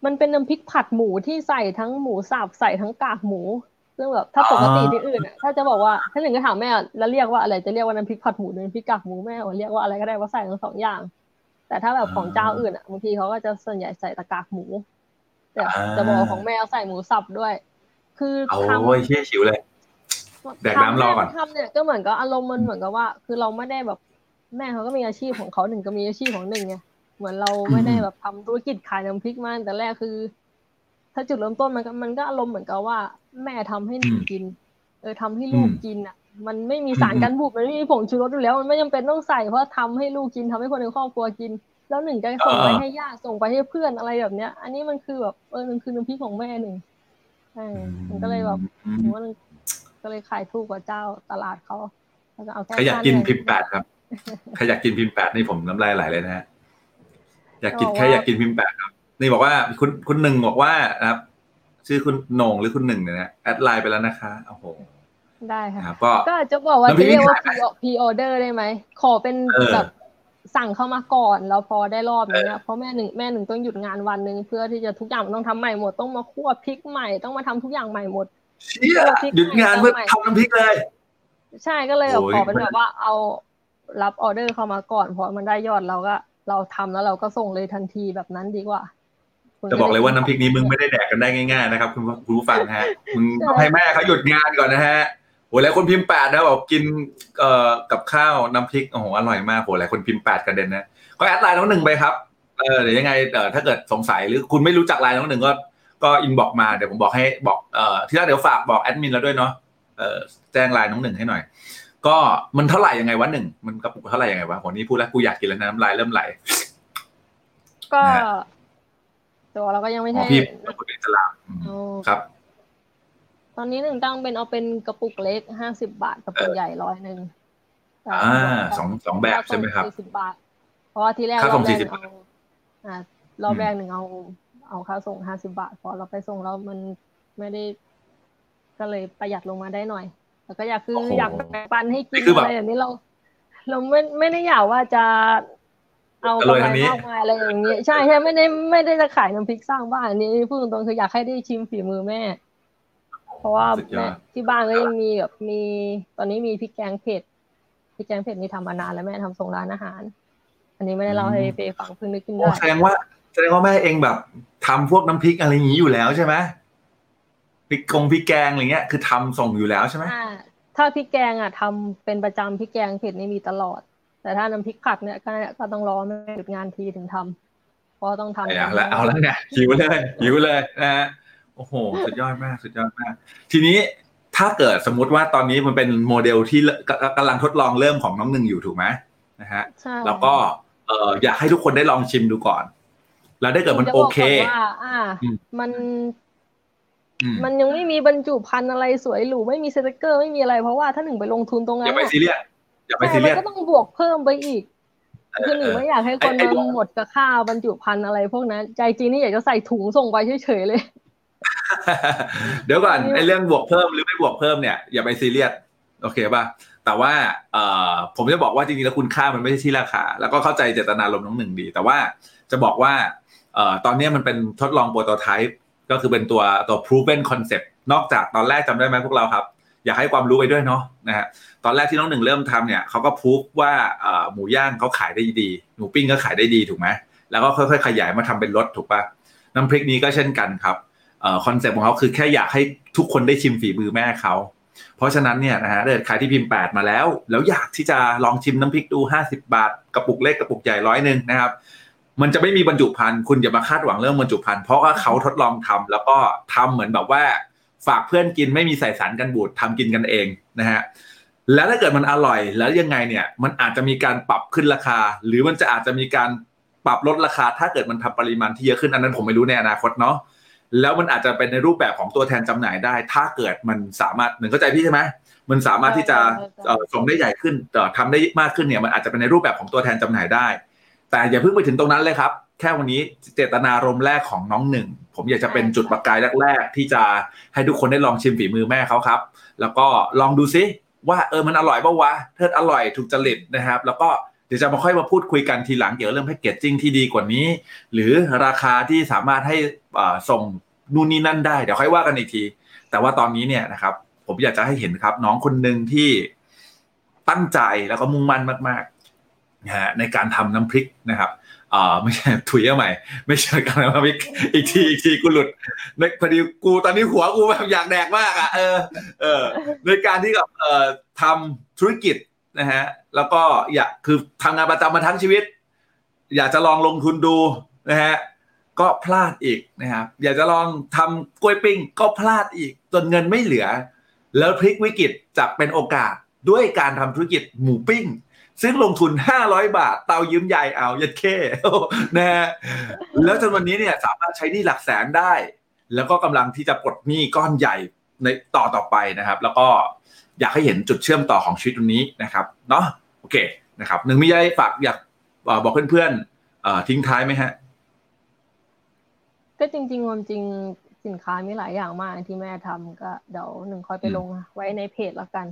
มันเป็นน้ำพริกผัดหมูที่ใส่ทั้งหมูสับใส่ทั้งกากหมูซึ่งแบบถ้าปกติที่อื่นถ้าจะบอกว่าถ้าหนึ่งก็ถามแม่แล้วเรียกว่าอะไรจะเรียกว่าน้ำพริกผัดหมูน้ำพริกกากหมูแม่เรียกว่าอะไรก็ได้ว่าใส่ทั้งสองอย่างแต่ถ้าแบบของเจ้าอื่นอ่ะบางทีเขาก็จะส่วนใหญ่ใส่ตะกากหมูแต่จะบอกของแม่เอาใส่หมูสับด้วยคือทำโอ้ยเชี่ยชิวเลยแดกน้ำรอก่อนทำเนี่ยก็เหมือนก็อารมณ์มันเหมือนกับว่าคือเราไม่ได้แบบ แม่เขาก็มีอาชีพของเขาหนึ่งก็มีอาชีพของหนึ่งไงเหมือนเราไม่ได้แบบทำธุรกิจขายน้ำพริกมาแต่แรกคือถ้าจุดเริ่มต้นมันก็มันก็อารมณ์เหมือนกับว่าแม่ทำให้หนูกินเออทำให้ลูกกินอ่ะมันไม่มีสารกันบูดมันไม่มีผงชูรสอยู่แล้วมันไม่จำเป็นต้องใส่เพราะทำให้ลูกกินทำให้คนในครอบครัวกินแล้วหนึ่งจะส่งไปให้ญาติส่งไปให้เพื่อนอะไรแบบเนี้ยอันนี้มันคือแบบเออมันคือน้ำพริกของแม่หนึ่งใช่มันก็เลยแบบผมว่าก็เลยขายถูกกว่าเจ้าตลาดเขาแล้วก็เอาแค่ใครอยากกินพิมพ์แปดครับใครอยากกินพิมพ์แปดนี่ผมน้ำลายไหลเลยนะฮะอยากกินใครอยากกินพิมพ์แปดครับนี่บอกว่าคุณคุณหนึ่งบอกว่านะครับชื่อคุณโหน่งหรือคุณหนึ่งเนี่ยนะแอดไลน์ไปแล้วนะคะโอ้โหได้ค่ะก็จะบอกว่าจะเรียกว่าพีออเดอร์ได้ไหมขอเป็นแบบสั่งเข้ามาก่อนแล้วพอได้รอบนี้เพราะแม่หนึ่งแม่หนึ่งต้องหยุดงานวันนึงเพื่อที่จะทุกอย่างต้องทำใหม่หมดต้องมาคั่วพริกใหม่ต้องมาทำทุกอย่างใหม่หมดเชี่ยหยุดงานเพื่อทำน้ำพริกเลยใช่ก็เลยขอเป็นแบบว่าเอารับออเดอร์เข้ามาก่อนพอมันได้ยอดเราก็เราทำแล้วเราก็ส่งเลยทันทีแบบนั้นดีกว่าจะบอกเลยว่าน้ำพริกนี้มึงไม่ได้แดกกันได้ง่ายๆนะครับคุณผู้ฟังฮะมึงต้องให้แม่เขาหยุดงานก่อนนะฮะโหหลายคนพิมพ์แปดนะบอกกินเอ่อกับข้าวน้ำพริกโอ้โหอร่อยมากโหหลายคนพิมพ์แปดกระเด็นนะก็แอดไลน์น้องหนึ่งไปครับเออเดี๋ยวยังไงเอ่อถ้าเกิดสงสัยหรือคุณไม่รู้จักไลน์น้องหนึ่งก็ก็อินบ็อกมาเดี๋ยวผมบอกให้บอกเอ่อที่แรกเดี๋ยวฝากบอกแอดมินแล้วด้วยเนาะเอ่อแจ้งไลน์น้องหนึ่งให้หน่อยก็มันเท่าไหร่ยังไงวะหนึ่งมันกระปุกเท่าไหร่ยังไงวะวันนี้พูดแล้วกูอยากกินแล้วน้ำลายเริ่มไหลก็ตัวเราก็ยังไม่ใช่พี่คนอิสลามครับตอนนี้หนึ่งตั้งเป็นเอาเป็นกระปุกเล็กห้าสิบบาทกระปุกใหญ่ร้อยหนึ่งอ่าสองสองแบบใช่ไหมครับสี่สิบบาทเพราะว่าที่แรกเราแรกเอาอ่ารอบแรกหนึ่งเอาเอาค่าส่งห้าสิบบาทพอเราไปส่งแล้วมันไม่ได้ก็เลยประหยัดลงมาได้หน่อยแล้วก็อยากคืออยากปันให้กินอะไรอย่างนี้เราเราไม่ไม่ได้อยากว่าจะเอาอะไรมากมายอะไรอย่างนี้ใช่ใช่ไม่ได้ไม่ได้จะขายน้ำพริกสร้างบ้านนี่พูดตรงๆคืออยากให้ได้ชิมฝีมือแม่เพราะว่าที่บ้านก็ยังมีแบบมีตอนนี้มีพริกแกงเผ็ดพริกแกงเผ็ดนี่ทำมานานแล้วแม่ทำส่งร้านอาหารอันนี้ไม่ได้เล่าให้ไปฟังเพิ่งนึกขึ้นได้แสดงว่าแสดงว่าแม่เองแบบทำพวกน้ำพริกอะไรอย่างนี้อยู่แล้วใช่ไหมพริกกงพริกแกงอะไรเงี้ยคือทำส่งอยู่แล้วใช่ไหมถ้าพริกแกงอ่ะทำเป็นประจำพริกแกงเผ็ดนี่มีตลอดแต่ถ้าน้ำพริกผัดเนี่ยก็ต้องรอแม่หยุดงานทีถึงทำเพราะต้องทำเอาแล้วเอาแล้วเนี่ยหิวเลยหิวเลยนะฮะโอ้โหสุดยอดมากสุดยอดมากทีนี้ถ้าเกิดสมมติว่าตอนนี้มันเป็นโมเดลที่กำลังทดลองเริ่มของน้องหนึ่งอยู่ถูกไหมนะฮะแล้วก็อยากให้ทุกคนได้ลองชิมดูก่อนแล้วได้เกิดมันโอเคมันมันยังไม่มีบรรจุภัณฑ์อะไรสวยหรูไม่มีสติกเกอร์ไม่มีอะไรเพราะว่าถ้าหนึ่งไปลงทุนตรงนั้นอย่าไปซีเรียสอย่าไปซีเรียสก็ต้องบวกเพิ่มไปอีกคือหนึ่งไม่อยากให้คนมาหมดกับข้าวบรรจุภัณฑ์อะไรพวกนั้นใจจริงนี่อยากจะใส่ถุงส่งไปเฉยๆเลยเดี๋ยวก่อนไอ้เรื่องบวกเพิ่มหรือไม่บวกเพิ่มเนี่ยอย่าไปซีเรียสโอเคป่ะแต่ว่าเอ่อผมจะบอกว่าจริงๆแล้วคุณค่ามันไม่ใช่ที่ราคาแล้วก็เข้าใจเจตนารมณ์น้องหนึ่งดีแต่ว่าจะบอกว่าเอ่อตอนนี้มันเป็นทดลองโปรโตไทป์ก็คือเป็นตัวตัว proven concept นอกจากตอนแรกจำได้ไหมพวกเราครับอยากให้ความรู้ไปด้วยเนาะนะฮะตอนแรกที่น้องหนึ่งเริ่มทำเนี่ยเขาก็พูดว่าหมูย่างเขาขายได้ดีหมูปิ้งก็ขายได้ดีถูกไหมแล้วก็ค่อยๆขยายมาทำเป็นรสถูกป่ะน้ำพริกนี้ก็เช่นกันครับคอนเซ็ปต์ของเขาคือแค่อยากให้ทุกคนได้ชิมฝีมือแม่เขาเพราะฉะนั้นเนี่ยนะฮะเด็กขายที่พิมพ์แปดมาแล้วแล้วอยากที่จะลองชิมน้ำพริกดูห้าสิบบาทกระปุกเล็กกระปุกใหญ่ร้อยนึงนะครับมันจะไม่มีบรรจุภัณฑ์คุณอย่ามาคาดหวังเรื่องบรรจุภัณฑ์เพราะว่าเขาทดลองทำแล้วก็ทำเหมือนแบบว่าฝากเพื่อนกินไม่มีใส่สารกันบูดทำกินกันเองนะฮะแล้วถ้าเกิดมันอร่อยแล้วยังไงเนี่ยมันอาจจะมีการปรับขึ้นราคาหรือมันจะอาจจะมีการปรับลดราคาถ้าเกิดมันทำปริมาณที่เยอะขึ้นอันนั้นผมไม่รู้ในอนาคตเนาะแล้วมันอาจจะเป็นในรูปแบบของตัวแทนจำหน่ายได้ถ้าเกิดมันสามารถหนึ่งเข้าใจพี่ใช่ไหมมันสามารถที่จะส่งได้ใหญ่ขึ้นทำได้มากขึ้นเนี่ยมันอาจจะเป็นในรูปแบบของตัวแทนจำหน่ายได้แต่อย่าเพิ่งไปถึงตรงนั้นเลยครับแค่วันนี้เจตนารมณ์แรกของน้องหนึ่งผมอยากจะเป็นจุดประกายแรกๆที่จะให้ทุกคนได้ลองชิมฝีมือแม่เขาครับแล้วก็ลองดูซิว่าเออมันอร่อยป่าววะเธออร่อยถูกจริตนะครับแล้วก็เดี๋ยวจะมาค่อยมาพูดคุยกันทีหลังเกี่ยวเรื่องแพ็คเกจจิ้งที่ดีกว่านี้หรือราคาที่สามารถให้ส่งนู่นนี่นั่นได้เดี๋ยวค่อยว่ากันอีกทีแต่ว่าตอนนี้เนี่ยนะครับผมอยากจะให้เห็นครับน้องคนนึงที่ตั้งใจแล้วก็มุ่งมั่นมากๆนะฮะในการทำน้ำพริกนะครับอ่าไม่ใช่ถุยเอาใหม่ไม่ใช่การน้ำพริกอีกทีอีกทีกูหลุดในพอดีกูตอนนี้หัวกูแบบอยากแดกมากอ่ะเออเออในการที่แบบเอ่อทำธุรกิจ นะฮะแล้วก็อยากคือทำงานประจำมาทั้งชีวิตอยากจะลองลงทุนดูนะฮะก็พลาดอีกนะครับอยากจะลองทำกล้วยปิ้งก็พลาดอีกจนเงินไม่เหลือแล้วพลิกวิกฤตจะเป็นโอกาสด้วยการทำธุรกิจหมูปิ้งซึ่งลงทุนห้าร้อยบาทเตายืมยายเอายัดเข้นะฮะแล้วจนวันนี้เนี่ยสามารถใช้หนี้หลักแสนได้แล้วก็กำลังที่จะปลดหนี้ก้อนใหญ่ในต่อต่อไปนะครับแล้วก็อยากให้เห็นจุดเชื่อมต่อของชีวิตตรงนี้นะครับเนาะโอเคนะครับหนึ่งมีอะไรฝากอยากบอกเพื่อนๆทิ้งท้ายไหมฮะก็จริงๆความจริงสินค้ามีหลายอย่างมากที่แม่ทำก็เดี๋ยวหนึ่งคอยไปลงไว้ในเพจแล้วกัน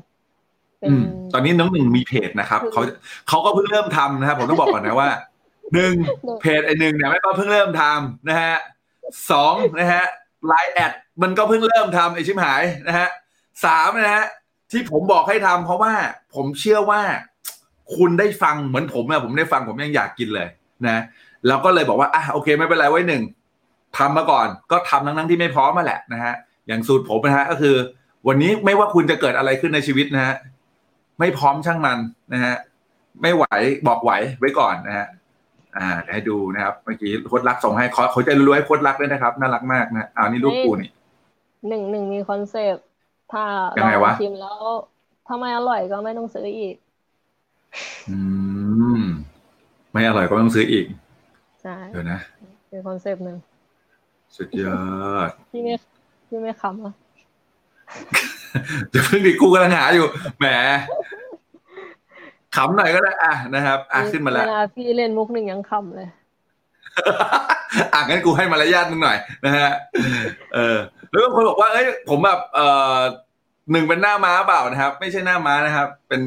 ตอนนี้น้องหนึ่งมีเพจนะครับเขาเขาก็เพิ่งเริ่มทำนะครับผมต้องบอกก่อนนะว่าหนึ่งเพจไอ้หนึ่งเนี่ยแม่ก็เพิ่งเริ่มทำนะฮะสองนะฮะไลน์แอดมันก็เพิ่งเริ่มทำไอ้ชิมหายนะฮะสามนะฮะที่ผมบอกให้ทำเพราะว่าผมเชื่อว่าคุณได้ฟังเหมือนผมนะผมได้ฟังผมยังอยากกินเลยนะแล้วก็เลยบอกว่าอ่ะโอเคไม่เป็นไรไว้หนึ่งทำมาก่อนก็ทำทั้งๆที่ไม่พร้อมมาแหละนะฮะอย่างสูตรผมนะฮะก็คือวันนี้ไม่ว่าคุณจะเกิดอะไรขึ้นในชีวิตนะฮะไม่พร้อมช่างมันนะฮะไม่ไหวบอกไหวไว้ก่อนนะฮะอ่าให้ดูนะครับเมื่อกี้โค้ดรักส่งให้เขาใจรวยๆโค้ดรักด้วยนะครับน่ารักมากนะอ้าวนี่รูปกูนี่หนึ่งหนึ่งมีคอนเซปต์ถ้าลองชิมแล้วทำไมอร่อยก็ไม่ต้องซื้ออีกอืมไม่อร่อยก็ไม่ต้องซื้ออีกใช่เดี๋ยวนะเป็นคอนเซปต์หนึ่งสุดยอดพี่ไม่พี่ไม่ขำอ่ะจะเพิ่งดิกูกำลังหาอยู่แหมขำหน่อยก็ได้อ่ะนะครับอ่ะขึ้นมาแล้วพี่เล่นมุกหนึ่งยังขำเลยอ่ะงั้นกูให้มารยาทนึงหน่อยนะฮะเออแล้วบางคนบอกว่าเอ้ยผมแบบเอ่อหนึ่งเป็นหน้าม้าเปล่านะครับไม่ใช่หน้าม้านะครับเป็น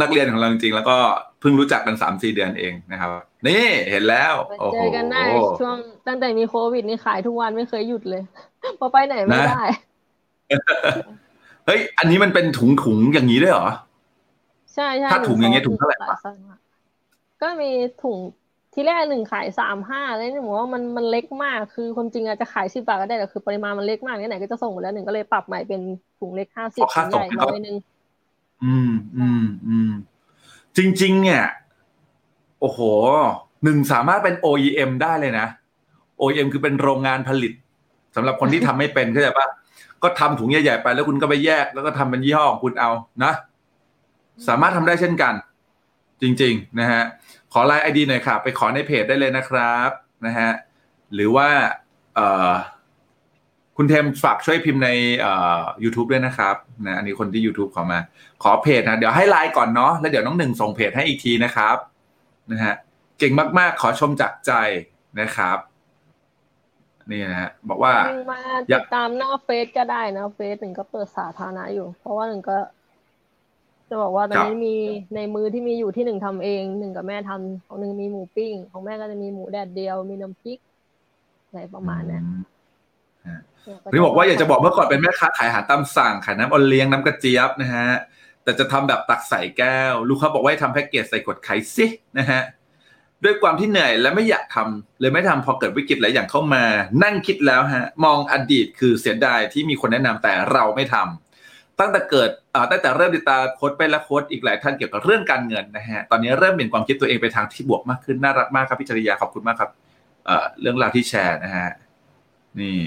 นักเรียนของเราจริงๆแล้วก็เพิ่งรู้จักกัน สามสี่เดือนเองนะครับนี่เห็นแล้วเจอกันได้ช่วงตั้งแต่มีโควิดนี่ขายทุกวันไม่เคยหยุดเลยพอไปไหนไม่ได้เฮ้ยอันนี้มันเป็นถุงๆอย่างนี้ด้วยเหรอใช่ๆถ้าถุงอย่างเงี้ยถุงเท่าไหร่ป่ะก็มีถุงที่แรกหนึ่งขาย สามสิบห้าเลยหนูว่ามันมันเล็กมากคือความจริงอาจจะขายสิบบาทก็ได้แต่คือปริมาณมันเล็กมากไหนๆก็จะส่งหมดแล้วหนึ่งก็เลยปรับใหม่เป็นถุงเล็กห้าสิบถุงใหญ่ร้อยนึงอืมๆๆจริงๆเนี่ยโอ้โหหนึ่งสามารถเป็น โอ อี เอ็ม ได้เลยนะ โอ อี เอ็ม คือเป็นโรงงานผลิตสำหรับคนที่ทำไม่เป็นเข้าใจป่ะก็ทำถุงใหญ่ๆไปแล้วคุณก็ไปแยกแล้วก็ทำเป็นยี่ห้อของคุณเอานะสามารถทำได้เช่นกันจริงๆนะฮะขอไลน์ ไอ ดี หน่อยค่ะไปขอในเพจได้เลยนะครับนะฮะหรือว่าคุณเทมฝากช่วยพิมพ์ใน YouTube ด้วยนะครับนะอันนี้คนที่ YouTube ขอมาขอเพจนะเดี๋ยวให้ไลน์ก่อนเนาะแล้วเดี๋ยวน้องหนึ่งส่งเพจให้อีกทีนะครับนะฮะเก่งมากๆขอชมจากใจนะครับนี่นะฮะบอกว่าติดตามหน้าเฟซก็ได้นะเฟซหนึ่งก็เปิดสาธารณะอยู่เพราะว่าหนึ่งก็จะบอกว่าตอนนี้มีในมือที่มีอยู่ที่หนึ่งทำเองหนึ่งกับแม่ทำของหนึ่งมีหมูปิ้งของแม่ก็จะมีหมูแดดเดียวมีน้ำพริกอะไรประมาณนั้นหรือบอกว่าอยากจะบอกเมื่อก่อนเป็นแม่ค้าขายอาหารตามสั่งขายน้ำออนเลี้ยงน้ำกระเจี๊ยบนะฮะแต่จะทำแบบตักใส่แก้วลูกค้าบอกว่าให้ทำแพ็กเกจใส่ขวดไข่สินะฮะด้วยความที่เหนื่อยและไม่อยากทำเลยไม่ทำพอเกิดวิกฤตหลายอย่างเข้ามานั่งคิดแล้วฮะมองอดีตคือเสียดายที่มีคนแนะนำแต่เราไม่ทำตั้งแต่เกิดตั้งแต่เริ่มติดตามโค้ชไปและโค้ชอีกหลายท่านเกี่ยวกับเรื่องการเงินนะฮะตอนนี้เริ่มเปลี่ยนความคิดตัวเองไปทางที่บวกมากขึ้นน่ารักมากครับพี่จริยาขอบคุณมากครับเรื่องราวที่แชร์นะฮะนี่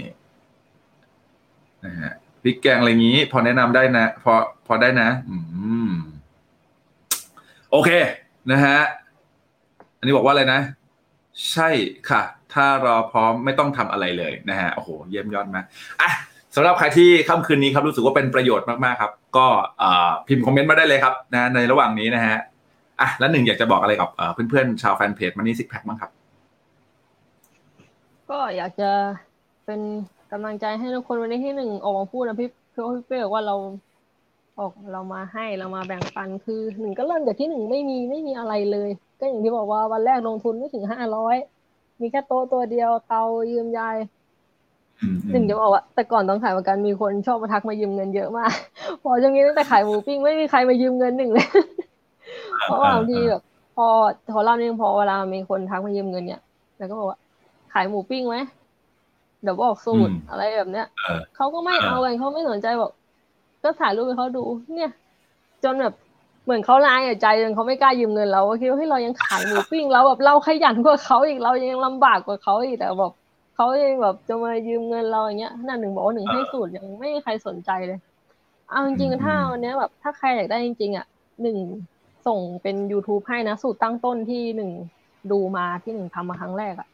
นะฮะพริกแกงอะไรงี้พอแนะนำได้นะพอพอได้นะอืมโอเคนะฮะนี่บอกว่าอะไรนะใช่ค่ะถ้ารอพร้อมไม่ต้องทำอะไรเลยนะฮะโอ้โหเยี่ยมยอดมากอ่ะสำหรับใครที่ค่ำคืนนี้ครับรู้สึกว่าเป็นประโยชน์มากๆครับก็พิมพ์คอมเมนต์มาได้เลยครับนะในระหว่างนี้นะฮะอ่ะแล้วหนึ่งอยากจะบอกอะไรกับเพื่อนๆชาวแฟนเพจ Money Six Pack บ้างครับก็อยากจะเป็นกำลังใจให้ทุกคนวันนี้ที่หนึ่งออกมาพูดนะพี่พี่เป้บอกว่าเราออกเรามาให้เรามาแบ่งปันคือหนึ่งก็เริ่มจากที่หนึ่งไม่มีไม่มีอะไรเลยก็อย่างที่บอกว่าวันแรกลงทุนไม่ถึงห้าร้อยมีแค่โต๊ะตัวเดียวเตายืมยายหนึ่งจะบอกว่าแต่ก่อนต้องขายประกันมีคนชอบมาทักมายืมเงินเยอะมากพอช่วงนี้ตั้งแต่ขายหมูปิ้งไม่มีใครมายืมเงินหนึ่งเลยเพราะว่าบางทีแบบพอพอเราเนี่ยพอเวลามีคนทักมายืมเงินเนี่ยแล้วก็บอกว่าขายหมูปิ้งไหมเดี๋ยวบอกสูตรอะไรแบบเนี้ยเขาก็ไม่เอากันเขาไม่สนใจบอกก็ถ่ายรูปให้เขาดูเนี่ยจนแบบ เหมือนเขาร้ายใจจนเขาไม่กล้ายืมเงินเราก็คิดว่าเฮ้ยเรายังขายหมูปิ้งเราแบบเราขยันกว่าเขาอีกเรายังลำบากกว่าเขาอีกแต่แบบเขาเองแบบจะมายืมเงินเราอย่างเงี้ยนั่นหนึ่งบอกว่าหนึ่งให้สูตรยังไม่มีใครสนใจเลยเอาจริงๆถ้าวันนี้แบบถ้าใครอยากได้จริงๆอ่ะหนึ่งส่งเป็น YouTube ให้นะสูตรตั้งต้นที่หนึ่งดูมาที่หนึ่งทำมาครั้งแรกอ่ะ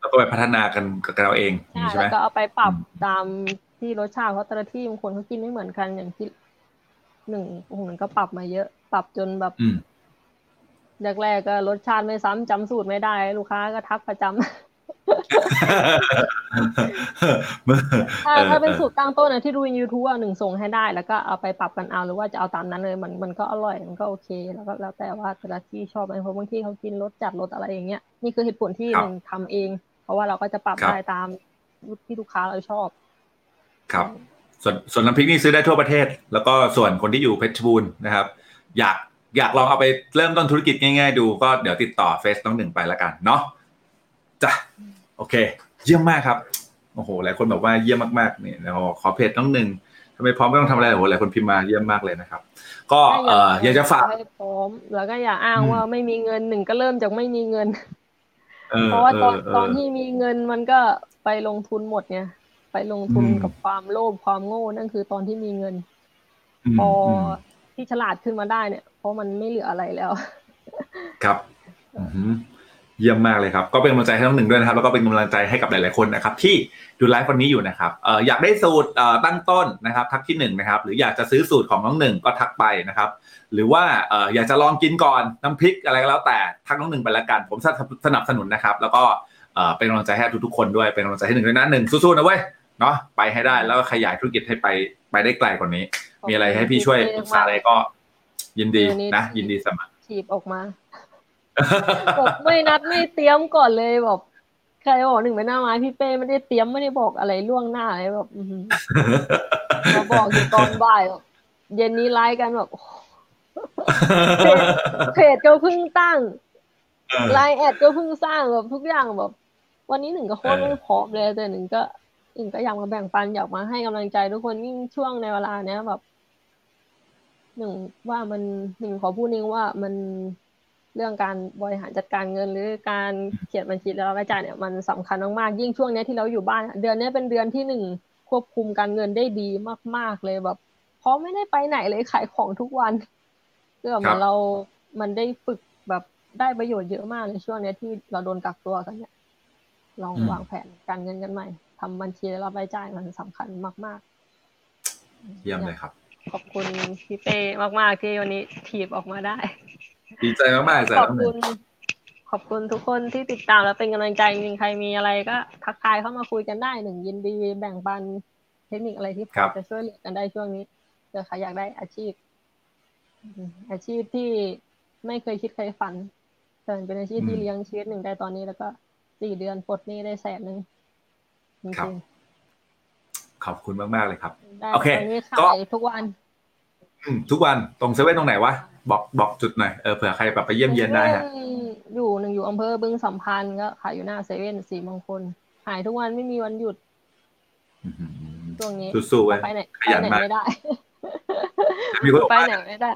แล้วก็ไปพัฒนากันกับเราเองใช่ไหมแล้วก็เอาไปปรับตามที่รสชาติเพราะแต่ละที่บางคนเขากินไม่เหมือนกันอย่างที่หนึ่งองค์หนึ่งก็ปรับมาเยอะปรับจนแบบแรกๆก็รสชาติไม่ซ้ำจำสูตรไม่ได้ลูกค้าก็ทักประจำถ้าถ้าเป็นสูตรตั้งต้นนะที่ดูใน YouTube อ่ะหนึ่งส่งให้ได้แล้วก็เอาไปปรับกันเอาหรือว่าจะเอาตามนั้นเลยมันมันก็อร่อยมันก็โอเคแล้วก็แล้วแต่ว่าแต่ละที่ชอบอะไรเพราะบางที่เขากินรสจัดรสอะไรอย่างเงี้ยนี่คือเหตุผลที่หนึ่งทำเองเพราะว่าเราก็จะปรับได้ตามที่ลูกค้าเราชอบครับส่วนส่วนน้ำพริกนี่ซื้อได้ทั่วประเทศแล้วก็ส่วนคนที่อยู่เพชรบูรณ์นะครับอยากอยากลองเอาไปเริ่มต้นธุรกิจง่ายๆดูก็เดี๋ยวติดต่อเฟซน้องหนึ่งไปแล้วกันเนาะจ้ะโอเคเยี่ยมมากครับโอ้โหหลายคนบอกว่าเยี่ยมมากๆเนี่ยเราขอเพจน้องหนึ่งทำไมพร้อมไม่ต้องทำอะไรโอ้โหหลายคนพิมพ์มาเยี่ยมมากเลยนะครับก็เอ่ออยากจะฝากพร้อมแล้วก็อย่าอ้างว่าไม่มีเงินหนึ่งก็เริ่มจากไม่มีเงินเพราะว่าตอนตอนที่มีเงินมันก็ไปลงทุนหมดเนี่ยไปลงทุนกับความโลภความโง่นั่นคือตอนที่มีเงินพอที่ฉลาดขึ้นมาได้เนี่ยเพราะมันไม่เหลืออะไรแล้วครับเยี่ยมมากเลยครับก็เป็นกำลังใจให้น้องหนึ่งด้วยนะครับแล้วก็เป็นกำลังใจให้กับหลายๆคนนะครับที่ดูไลฟ์วันนี้อยู่นะครับเอ่ออยากได้สูตรเอ่อตั้งต้นนะครับทักที่หนึ่งนะครับหรืออยากจะซื้อสูตรของน้องหนึ่งก็ทักไปนะครับหรือว่าเอ่ออยากจะลองกินก่อนน้ำพริกอะไรก็แล้วแต่ทักน้องหนึ่งไปละกันผมสนับสนุนนะครับแล้วก็เอ่อเป็นกำลังใจให้ทุกๆคนด้วยเป็นกำลังใจให้หนึ่งด้วยนะหนึ่งสู้ๆนะเว้ยเนาะไปให้ได้แล้วขยายธุรกิจให้ไปไปได้ไกลกว่านี้มีอะไรให้พี่ช่วยปรึกษาอะไรก็ยินดีนะยินดีเสมอถีบออกมาบอกไม่นัดไม่เตรียมก่อนเลยบอกใครบอกหนึ่งไปหน้าไม้พี่เป้ไม่ได้เตรียมไม่ได้บอกอะไรล่วงหน้าอะไรแบบมาบอกอยู่ตอนบ่ายแบบเย็นนี้ไลฟ์กันแบบเพจก็เพิ่งตั้งไลน์แอดก็เพิ่งสร้างแบบทุกอย่างแบบวันนี้หนึ่งก็โคตรไม่พร้อมเลยแต่หนึ่งก็หนึ่งก็อยากมาแบ่งปันอยากมาให้กำลังใจทุกคนยิ่งช่วงในเวลาเนี้ยแบบหนึ่งว่ามันหนึ่งขอพูดนึงว่ามันเรื่องการบริหารจัดการเงินหรือการเขียนบัญชีแล้วรายจ่ายเนี่ยมันสำคัญมากๆยิ่งช่วงนี้ที่เราอยู่บ้านเดือนนี้เป็นเดือนที่หนึ่งควบคุมการเงินได้ดีมากๆเลยแบบเพราะไม่ได้ไปไหนเลยขายของทุกวันเรื่องมันเรามันได้ฝึกแบบได้ประโยชน์เยอะมากในช่วงนี้ที่เราโดนกักตัวกันเนี่ยลองวางแผนการเงินกันใหม่ทำบัญชีแล้วรายจ่ายมันสำคัญมากๆเยี่ยมเลยครับขอบคุณพี่เต้มากๆที่วันนี้ถีบออกมาได้ดีใจมากๆจ้ะขอบคุณขอบคุณทุกคนที่ติดตามแล้วเป็นกำลังใจจริงๆใครมีอะไรก็ทักทายเข้ามาคุยกันได้หนึ่งยินดีแบ่งปันเทคนิคอะไรที่พอจะช่วยเหลือกันได้ช่วงนี้เผื่อใครอยากได้อาชีพอาชีพที่ไม่เคยคิดเคยฝันแต่เป็นอาชีพที่เลี้ยงชีวิตหนึ่งได้ตอนนี้แล้วก็สี่เดือนปลดหนี้ได้แสนนึงครับขอบคุณมากๆเลยครับโอเคก็ทุกวันทุกวันตรงเซเว่นตรงไหนวะบอกบอกจุดหน่อยเออเผื่อใครแบบไปเยี่ยมเยียนได้ฮะอยู่หนึ่งอยู่อำเภอบึงสัมพันธ์ก็ขายอยู่หน้าเซเว่นสีมงคลขายทุกวันไม่มีวันหยุดช่วงนี้สู้ๆไปไหนไปไหนไม่ได้ไปไหนไม่ได้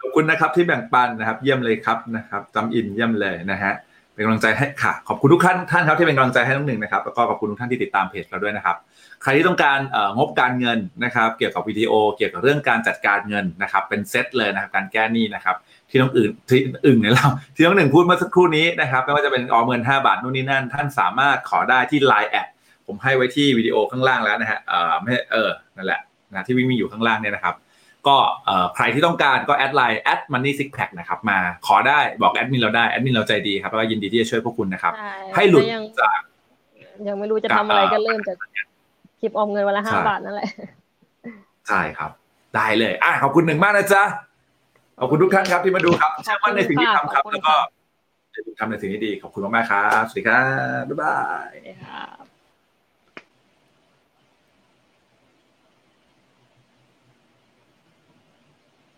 ขอบคุณนะครับที่แบ่งปันนะครับเยี่ยมเลยครับนะครับจำอินเยี่ยมเลยนะฮะเป็นกำลังใจให้ค่ะขอบคุณทุกท่านท่านครับที่เป็นกำลังใจให้น้องหนึ่งนะครับแล้วก็ขอบคุณทุกท่านที่ติดตามเพจเราด้วยนะครับใครที่ต้องการงบการเงินนะครับเกี่ยวกับวิดีโอเกี่ยวกับเรื่องการจัดการเงินนะครับเป็นเซตเลยนะครับการแก้หนี้นะครับที่น้องอื่นที่อื่นเนี่ยเราที่น้องหนึ่งพูดเมื่อสักครู่นี้นะครับไม่ว่าจะเป็นออมเงินห้าบาทนู่นนี่นั่นท่านสามารถขอได้ที่ ไลน์ แอดผมให้ไว้ที่วิดีโอข้างล่างแล้วนะฮะเออไม่เออนั่นแหละนะที่วิ่งมีอยู่ข้างล่างเนี่ยนะครับก็ใครที่ต้องการก็แอดไลน์แอด Money Six Pack นะครับมาขอได้บอกแอดมินเราได้แอดมินเราใจดีครับว่ายินดีที่จะช่วยพวกคุณนะครับให้หลุดจากยังไม่รู้จะทำอะไรก็เริ่มจากคลิปออมเงินวันละห้าบาทนั่นแหละใช่ครับได้เลยอ่ะขอบคุณหนึ่งมากนะจ๊ะขอบคุณทุกท่านครับที่มาดูครับเชื่อมั่นในสิ่งที่ทำครับแล้วก็ทำในสิ่งที่ดีขอบคุณมากๆครับสวัสดีครับบ๊ายบาย